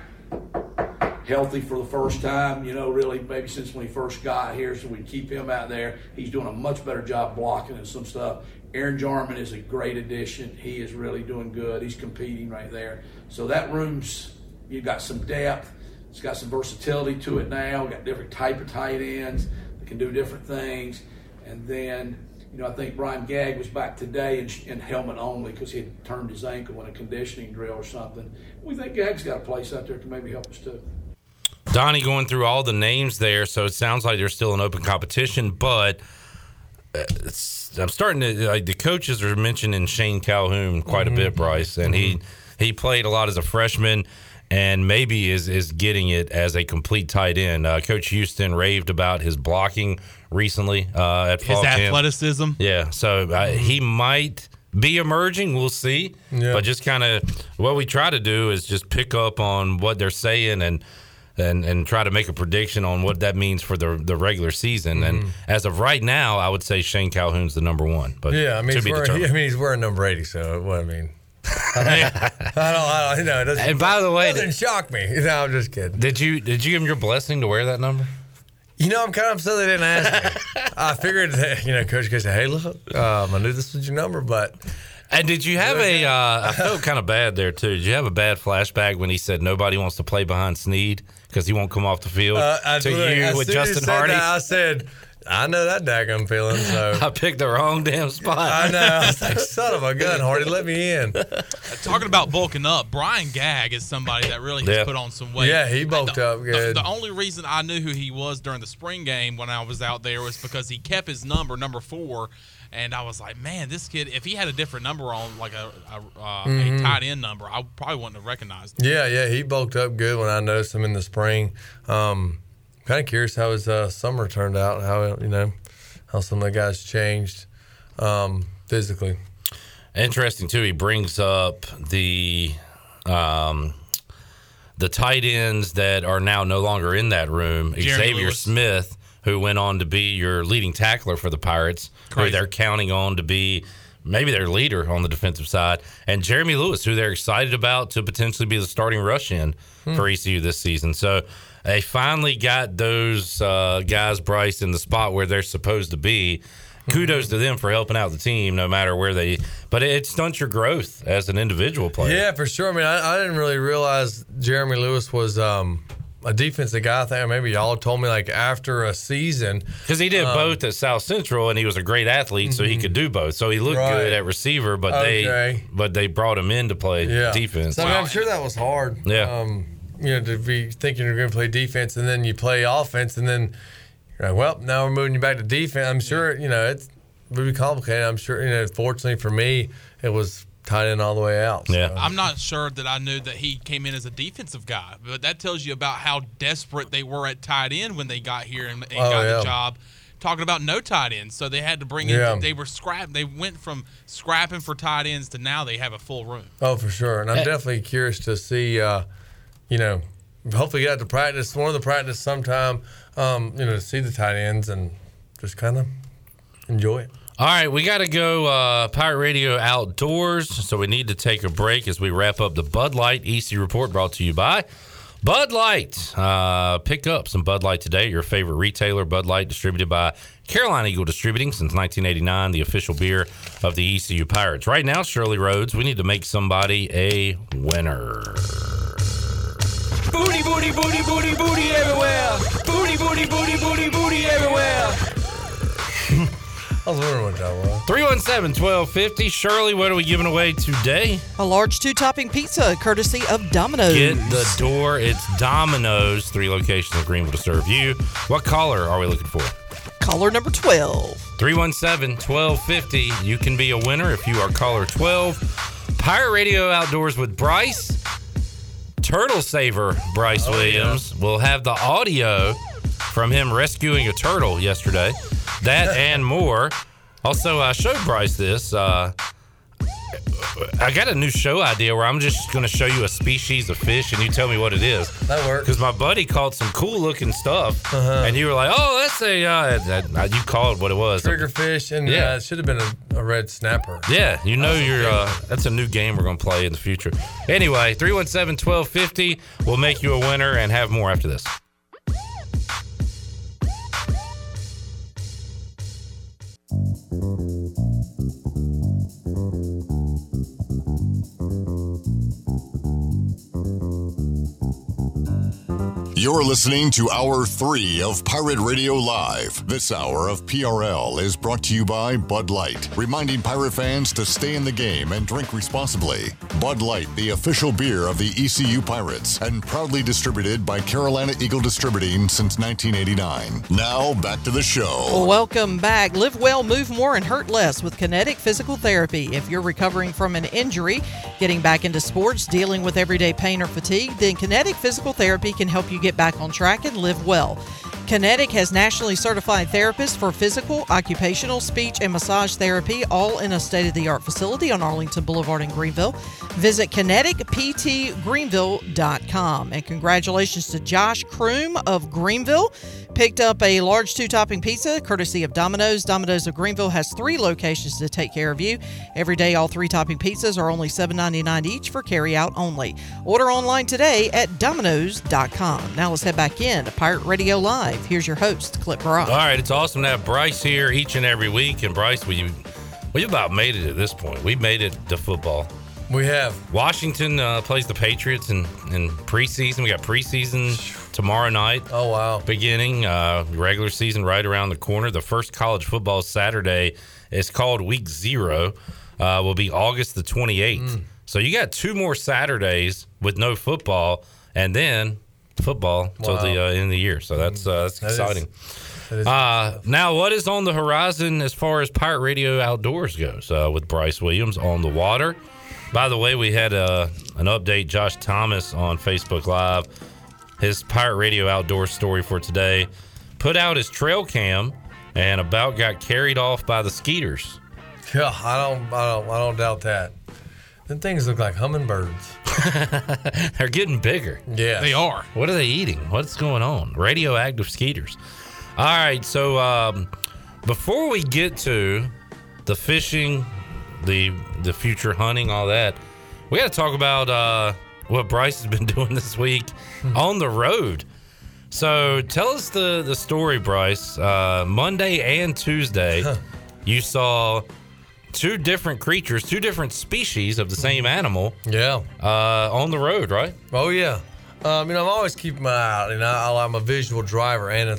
healthy for the first time, you know, really maybe since when he first got here, so we keep him out there. He's doing a much better job blocking and some stuff. Aaron Jarman is a great addition. He is really doing good. He's competing right there. So that room's, you've got some depth. It's got some versatility to it now. We've got different type of tight ends that can do different things. And then, you know, I think Brian Gagg was back today in helmet only because he had turned his ankle in a conditioning drill or something. We think Gagg's got a place out there that can maybe help us too. Donnie going through all the names there, so it sounds like there's still an open competition, but I'm starting to the coaches are mentioning Shane Calhoun quite a bit, Bryce, and he played a lot as a freshman and maybe is getting it as a complete tight end. Coach Houston raved about his blocking recently at fall camp. His athleticism. Yeah, so he might be emerging. We'll see. Yeah. But just kind of what we try to do is just pick up on what they're saying and try to make a prediction on what that means for the regular season. Mm-hmm. And as of right now, I would say Shane Calhoun's the number one. But yeah, I mean, he's wearing number 80, so what I mean. I don't know. And by the way, it doesn't shock me. No, I'm just kidding. Did you give him your blessing to wear that number? You know, I'm kind of upset they didn't ask me. I figured that, you know, Coach said, hey, look, I knew this was your number, but. And did you have I felt kind of bad there, too. Did you have a bad flashback when he said nobody wants to play behind Snead because he won't come off the field with Justin Hardy? That, I said, I know that daggum feeling, so. I picked the wrong damn spot. I know. I was like, son of a gun, Hardy, let me in. Talking about bulking up, Brian Gagg is somebody that really has put on some weight. Yeah, he bulked up good. The only reason I knew who he was during the spring game when I was out there was because he kept his number 4, and I was like, man, this kid, if he had a different number on, like a tight end number, I probably wouldn't have recognized him. Yeah, he bulked up good when I noticed him in the spring. Kind of curious how his summer turned out and how some of the guys changed physically. Interesting, too, he brings up the tight ends that are now no longer in that room, Xavier Smith, who went on to be your leading tackler for the Pirates, who they're counting on to be maybe their leader on the defensive side, and Jeremy Lewis, who they're excited about to potentially be the starting rush-in for ECU this season. So they finally got those guys, Bryce, in the spot where they're supposed to be. Kudos to them for helping out the team no matter where they – but it stunts your growth as an individual player. Yeah, for sure. I mean, I didn't really realize Jeremy Lewis was a defensive guy. I think maybe y'all told me, like, after a season. Because he did both at South Central, and he was a great athlete, so he could do both. So he looked good at receiver, but they brought him in to play defense. So, I mean, I'm sure that was hard. Yeah. You know, to be thinking you're going to play defense, and then you play offense, and then – well, now we're moving you back to defense. I'm sure, you know, it would be complicated. I'm sure, you know, fortunately for me, it was tight end all the way out. So. Yeah. I'm not sure that I knew that he came in as a defensive guy, but that tells you about how desperate they were at tight end when they got here and got the job. Talking about no tight ends, so they had to bring in – they were scrapped. They went from scrapping for tight ends to now they have a full room. Oh, for sure. And I'm definitely curious to see, you know, hopefully get out to practice, one of the practice sometime, you know, to see the tight ends and just kind of enjoy it. All right, we got to go Pirate Radio Outdoors, so we need to take a break as we wrap up the Bud Light EC Report brought to you by Bud Light. Pick up some Bud Light today, your favorite retailer. Bud Light, distributed by Carolina Eagle Distributing since 1989, the official beer of the ECU Pirates. Right now, Shirley Rhodes, we need to make somebody a winner. Booty, booty, booty, booty, booty everywhere. Booty, booty, booty, booty, booty everywhere. I was wondering what that was. 317-1250. Shirley, what are we giving away today? A large two-topping pizza, courtesy of Domino's. Get the door. It's Domino's. 3 locations in Greenville to serve you. What caller are we looking for? Caller number 12. 317-1250. You can be a winner if you are caller 12. Pirate Radio Outdoors with Bryce. Turtle saver Bryce Williams will have the audio from him rescuing a turtle yesterday. That and more. Also, I showed Bryce this. I got a new show idea where I'm just going to show you a species of fish and you tell me what it is. That works. Because my buddy caught some cool-looking stuff, and you were like, oh, that's a... you called what it was. Triggerfish, and it should have been a red snapper. Yeah, you know that's a new game we're going to play in the future. Anyway, 317-1250 will make you a winner, and have more after this. You're listening to Hour 3 of Pirate Radio Live. This hour of PRL is brought to you by Bud Light, reminding Pirate fans to stay in the game and drink responsibly. Bud Light, the official beer of the ECU Pirates, and proudly distributed by Carolina Eagle Distributing since 1989. Now, back to the show. Welcome back. Live well, move more, and hurt less with Kinetic Physical Therapy. If you're recovering from an injury, getting back into sports, dealing with everyday pain or fatigue, then Kinetic Physical Therapy can help you get back on track and live well. Kinetic has nationally certified therapists for physical, occupational, speech, and massage therapy, all in a state-of-the-art facility on Arlington Boulevard in Greenville. Visit kineticptgreenville.com. And congratulations to Josh Kroom of Greenville. Picked up a large two-topping pizza courtesy of Domino's. Domino's of Greenville has 3 locations to take care of you. Every day, all 3 topping pizzas are only $7.99 each for carry-out only. Order online today at dominos.com. Now let's head back in to Pirate Radio Live. Here's your host, Clip Brock. All right, it's awesome to have Bryce here each and every week. And Bryce, we about made it at this point. We made it to football. We have. Washington plays the Patriots in preseason. We got preseason tomorrow night. Oh, wow. Beginning regular season right around the corner. The first college football Saturday is called Week 0. Will be August the 28th. So you got 2 more Saturdays with no football, and then football till the end of the year. So that's exciting. Now, what is on the horizon as far as Pirate Radio Outdoors goes with Bryce Williams on the water? By the way, we had an update. Josh Thomas on Facebook Live, his Pirate Radio Outdoors story for today, put out his trail cam and about got carried off by the skeeters. Yeah, I don't doubt that. Them things look like hummingbirds. They're getting bigger. Yeah, they are. What are they eating? What's going on? Radioactive skeeters. All right, so before we get to the fishing the future hunting, all that. We got to talk about what Bryce has been doing this week on the road. So tell us the story, Bryce. Monday and Tuesday, you saw two different creatures, two different species of the same animal. Yeah. On the road, right? Oh, yeah. I'm always keeping my eye out. I'm a visual driver. Yeah,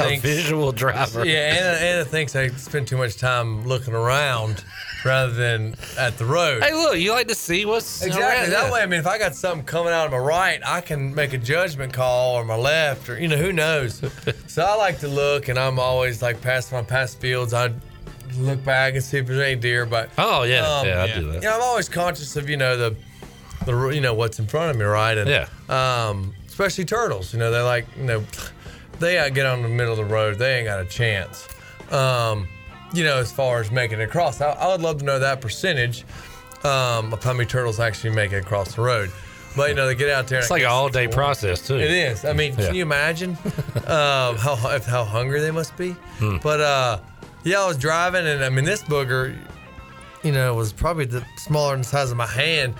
Anna thinks I spend too much time looking around rather than at the road. Hey, look, you like to see what's exactly around. That way. If I got something coming out of my right, I can make a judgment call, or my left, or who knows. So I like to look, and I'm always like past fields. I look back and see if there's any deer. But I do that. I'm always conscious of the what's in front of me, right? And especially turtles. They're like they get on the middle of the road, they ain't got a chance. As far as making it across, I would love to know that percentage of how many turtles actually make it across the road. But they get out there. It's like an all-day process too. It is. Can you imagine how hungry they must be? But I was driving, and this booger, was probably the smaller than the size of my hand,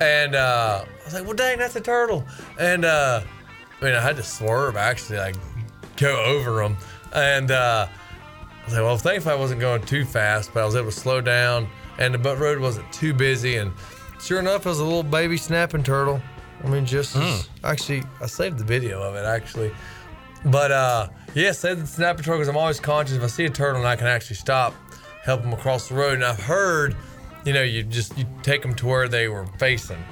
and I was like, well, dang, that's a turtle, and I had to swerve, actually, go over them. And I was like, well, thankfully I wasn't going too fast, but I was able to slow down, and the road wasn't too busy. And sure enough, it was a little baby snapping turtle. Actually, I saved the video of it, actually. But, saved the snapping turtle, because I'm always conscious. If I see a turtle and I can actually stop, help them across the road. And I've heard, you take them to where they were facing.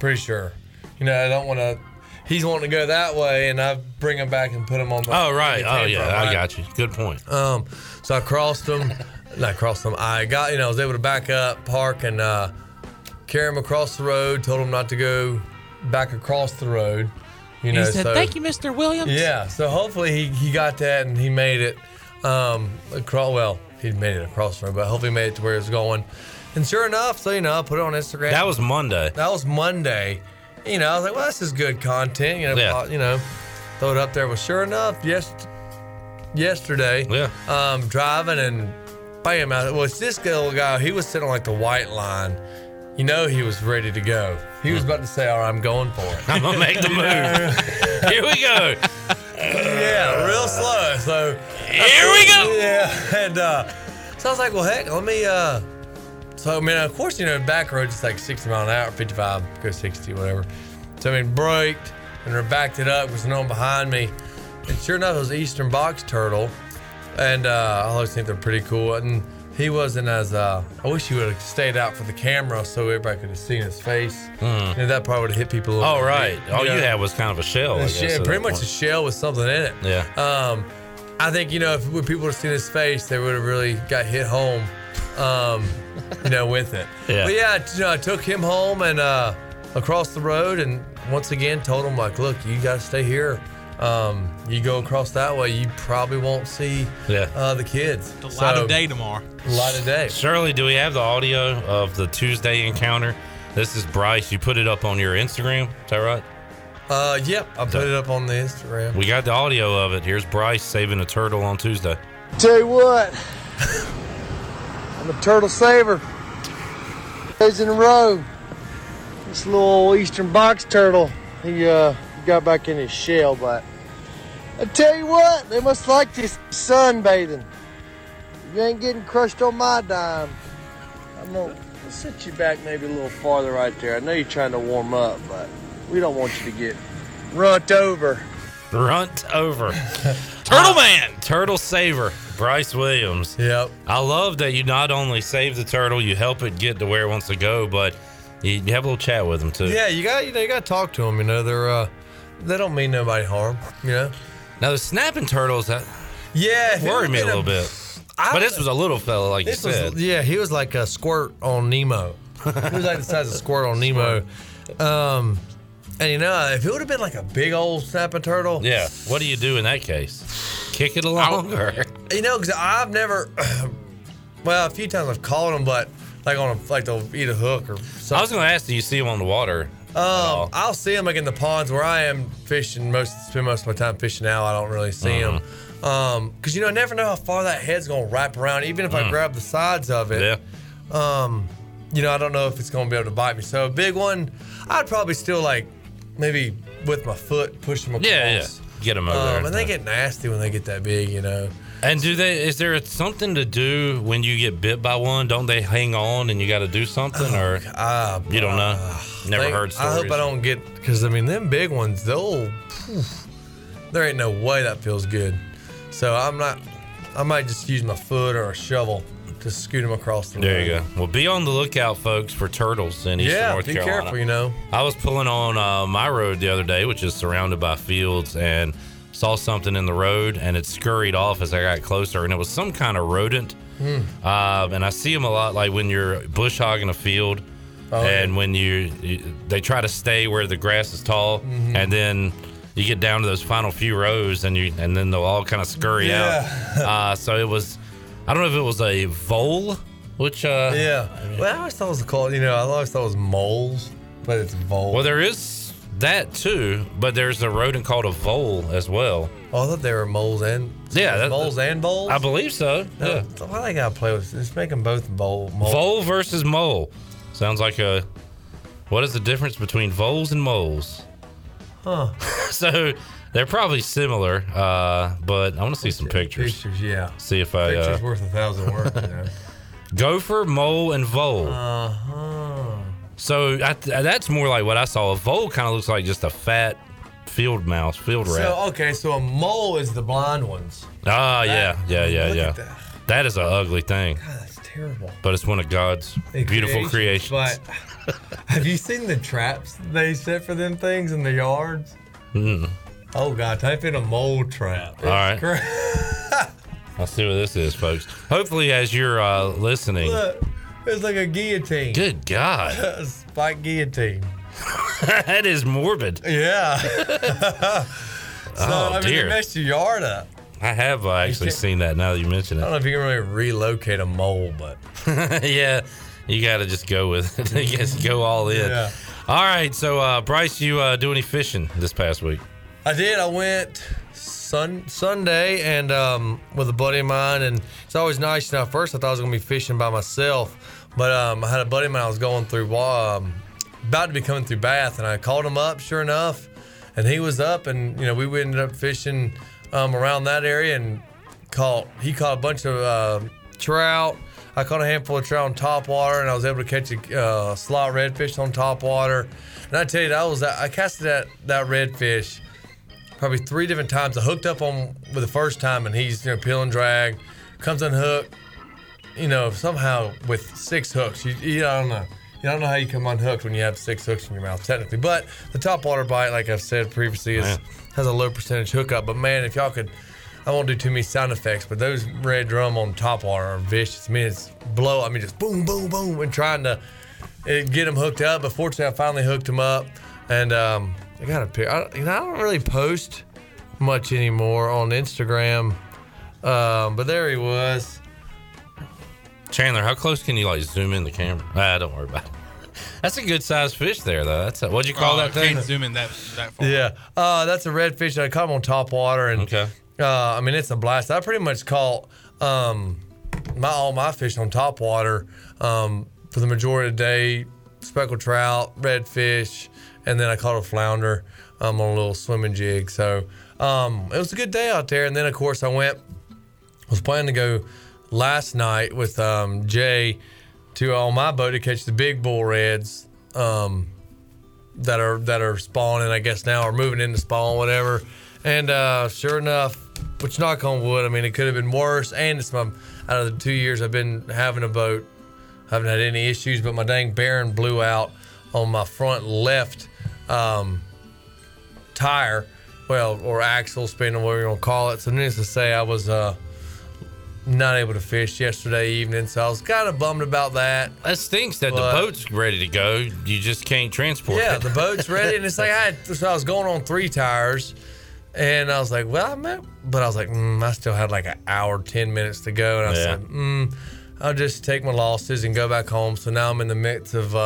Pretty sure. I don't want to... He's wanting to go that way, and I bring him back and put him on the... Oh, right. Oh, yeah. Right? I got you. Good point. So I crossed him. Not crossed him. I got, I was able to back up, park, and carry him across the road, told him not to go back across the road. He said, thank you, Mr. Williams. Yeah. So hopefully he got that, and he made it across... Well, he made it across the road, but hopefully he made it to where he was going. And sure enough, so, I put it on Instagram. That was Monday. I was like, well, this is good content, throw it up there. Well, sure enough, yesterday, driving, and bam, it's this little guy, he was sitting on the white line. He was ready to go. He was about to say, all right, I'm going for it. I'm going to make the move. Here we go. Yeah, real slow. So here we go. Yeah, and so I was like, well, heck, let me, of course, back road, just 60 mile an hour, 55, go 60, whatever. So, braked and backed it up, was no one behind me. And sure enough, it was an eastern box turtle. And I always think they're pretty cool. And he wasn't as, I wish he would have stayed out for the camera so everybody could have seen his face. That probably would have hit people a little bit. Oh, right. All you had was kind of a shell. A shell with something in it. Yeah. I think, if people would have seen his face, they would have really got hit home. With it. Yeah. But I took him home and across the road, and once again told him, look, you got to stay here. You go across that way, you probably won't see the kids. The light of day tomorrow. Light of day. Shirley, do we have the audio of the Tuesday encounter? This is Bryce. You put it up on your Instagram. Is that right? Yep. I put it up on the Instagram. We got the audio of it. Here's Bryce saving a turtle on Tuesday. Tell you what. I'm a turtle saver. Days in a row. This little eastern box turtle, he got back in his shell, but I tell you what, they must like this sunbathing. If you ain't getting crushed on my dime, I'm gonna sit you back maybe a little farther right there. I know you're trying to warm up, but we don't want you to get runt over. Runt over. Turtle man. Turtle saver. Bryce Williams. Yep. I love that you not only save the turtle, you help it get to where it wants to go, but you have a little chat with them too. Yeah, you got to talk to them. They're they don't mean nobody harm. Now the snapping turtles worry me a little bit. But this was a little fella, like you said. He was like a squirt on Nemo. He was like the size of squirt on Nemo. And if it would have been like a big old snapping turtle. Yeah. What do you do in that case? Kick it along? Because I've never, a few times I've caught them, but they'll eat a hook or something. I was going to ask, do you see them on the water? I'll see them in the ponds where I am fishing. Spend most of my time fishing now. I don't really see them. Because I never know how far that head's going to wrap around, even if I grab the sides of it. Yeah. I don't know if it's going to be able to bite me. So a big one, I'd probably still like maybe with my foot push them across. Yeah. Get them over there. And they get nasty when they get that big, you know. And do they? Is there something to do when you get bit by one? Don't they hang on and you got to do something, or you don't know? Never heard stories. I hope I don't get, because I mean them big ones, there ain't no way that feels good. So I'm not. I might just use my foot or a shovel to scoot them across the road. There you go. Well, be on the lookout, folks, for turtles in eastern North Carolina. Yeah, be careful, you know. I was pulling on my road the other day, which is surrounded by fields, and saw something in the road, and it scurried off as I got closer, and it was some kind of rodent. And I see them a lot, like when you're bush hogging a field, when they try to stay where the grass is tall, and then you get down to those final few rows, and then they'll all kind of scurry out. So it was, I don't know if it was a vole, which I always thought it was called. You know, I always thought it was moles, but it's vole. Well, there is that too, but there's a rodent called a vole as well. Oh, I thought they were moles and moles and voles. I believe so. No, yeah. Why they gotta play with? Let's make them both moles. Vole versus mole. Sounds like a. What is the difference between voles and moles? Huh. So they're probably similar, but I want to see some pictures. Yeah. See if I. Pictures worth 1,000 words. You know. Gopher, mole, and vole. So that's more like what I saw. A vole kind of looks like just a fat field mouse, field rat. So a mole is the blind ones. That is an ugly thing. God, that's terrible. But it's one of God's beautiful creations. But have you seen the traps they set for them things in the yards? Oh, God, type in a mole trap. It's all right. I'll see what this is, folks. Hopefully, as you're listening... Look. It's like a guillotine. Good God. A spike guillotine. That is morbid. Yeah. It messed your yard up. I have actually seen that now that you mention it. I don't know if you can really relocate a mole, but. Yeah, you got to just go with it. I guess go all in. Yeah. All right. So, Bryce, you do any fishing this past week? I did. I went Sunday and with a buddy of mine, and it's always nice. You know, at first I thought I was gonna be fishing by myself, but I had a buddy of mine. I was going through, about to be coming through Bath, and I called him up. Sure enough, and he was up, and you know we ended up fishing around that area and caught a bunch of trout. I caught a handful of trout on topwater, and I was able to catch a slot redfish on topwater. And I tell you, I casted that redfish probably 3 different times. I hooked up on with the first time, and he's peel and drag, comes unhooked. You know, somehow with 6 hooks, you don't know. You don't know how you come unhooked when you have 6 hooks in your mouth technically. But the topwater bite, like I've said previously, has a low percentage hookup. But man, if y'all could, I won't do too many sound effects, but those red drum on topwater are vicious. I mean, it's blow. I mean, just boom, boom, boom, and trying to get them hooked up. But fortunately, I finally hooked them up, and. I got a picture. I don't really post much anymore on Instagram, but there he was. Chandler, how close can you zoom in the camera? Don't worry about it. That's a good sized fish there, though. That's what'd you call that thing? I can't zoom in that far. Yeah, that's a redfish. I caught him on top water, and I mean it's a blast. I pretty much caught all my fish on top water for the majority of the day. Speckled trout, redfish. And then I caught a flounder on a little swimming jig. So it was a good day out there. And then, of course, I was planning to go last night with Jay on my boat to catch the big bull reds that are spawning, I guess now, or moving into spawn, whatever. And sure enough, which knock on wood, I mean, it could have been worse. And it's out of the 2 years I've been having a boat, I haven't had any issues, but my dang Barron blew out on my front left tire, or axle, depending on what you want to call it. So needless to say, I was not able to fish yesterday evening, so I was kind of bummed about that. That stinks that the boat's ready to go. You just can't transport it. Yeah, the boat's ready, and it's like I was going on 3 tires, and I was like, but I was like, I still had like an hour, 10 minutes to go, and I said, I'll just take my losses and go back home. So now I'm in the midst of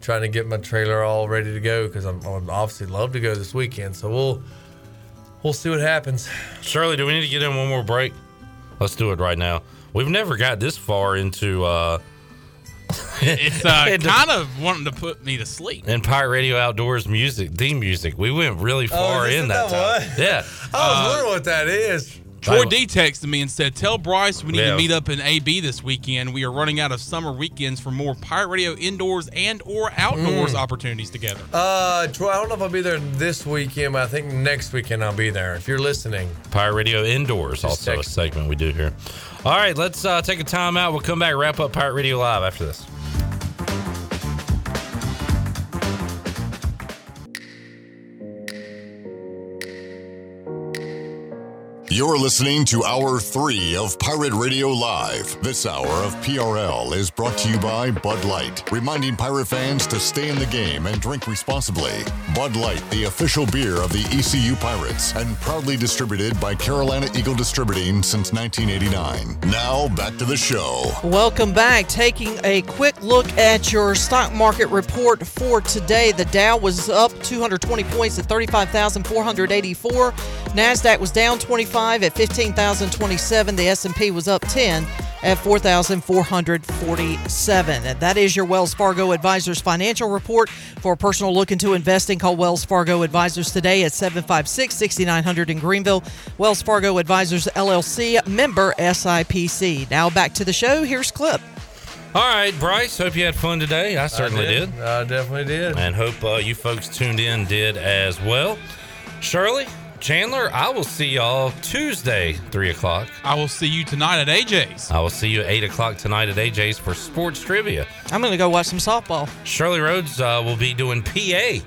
trying to get my trailer all ready to go, because I would obviously love to go this weekend. So we'll see what happens. Shirley, do we need to get in one more break? Let's do it right now. We've never got this far into It's kind of wanting to put me to sleep. And Pirate Radio Outdoors music, theme music. We went really far in that time. Yeah. I was wondering what that is. Troy D texted me and said, tell Bryce we need to meet up in AB this weekend. We are running out of summer weekends for more Pirate Radio indoors and or outdoors opportunities together. Troy, I don't know if I'll be there this weekend, but I think next weekend I'll be there. If you're listening. Pirate Radio Indoors, also a segment we do here. All right, let's take a time out. We'll come back and wrap up Pirate Radio Live after this. You're listening to Hour 3 of Pirate Radio Live. This hour of PRL is brought to you by Bud Light, reminding Pirate fans to stay in the game and drink responsibly. Bud Light, the official beer of the ECU Pirates, and proudly distributed by Carolina Eagle Distributing since 1989. Now, back to the show. Welcome back. Taking a quick look at your stock market report for today. The Dow was up 220 points at 35,484. NASDAQ was down 25. At 15,027, the S&P was up 10 at 4,447. And that is your Wells Fargo Advisors Financial Report. For a personal look into investing, call Wells Fargo Advisors today at 756-6900 in Greenville. Wells Fargo Advisors, LLC, member SIPC. Now back to the show. Here's Clip. All right, Bryce, hope you had fun today. I certainly did. I definitely did. And hope you folks tuned in did as well. Shirley? Chandler, I will see y'all Tuesday, 3 o'clock. I will see you tonight at AJ's. I will see you at 8 o'clock tonight at AJ's for sports trivia. I'm going to go watch some softball. Shirley Rhodes will be doing PA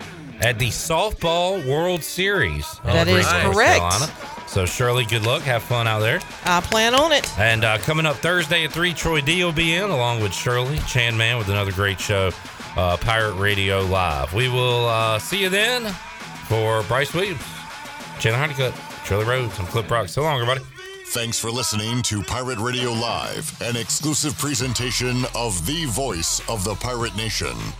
at the Softball World Series. That is correct. So, Shirley, good luck. Have fun out there. I plan on it. And coming up Thursday at 3, Troy D will be in, along with Shirley Chan Man with another great show, Pirate Radio Live. We will see you then. For Bryce Williams, Chandler Honeycutt, Shirley Rhodes, and Clip Rock. So long, everybody. Thanks for listening to Pirate Radio Live, an exclusive presentation of the voice of the Pirate Nation.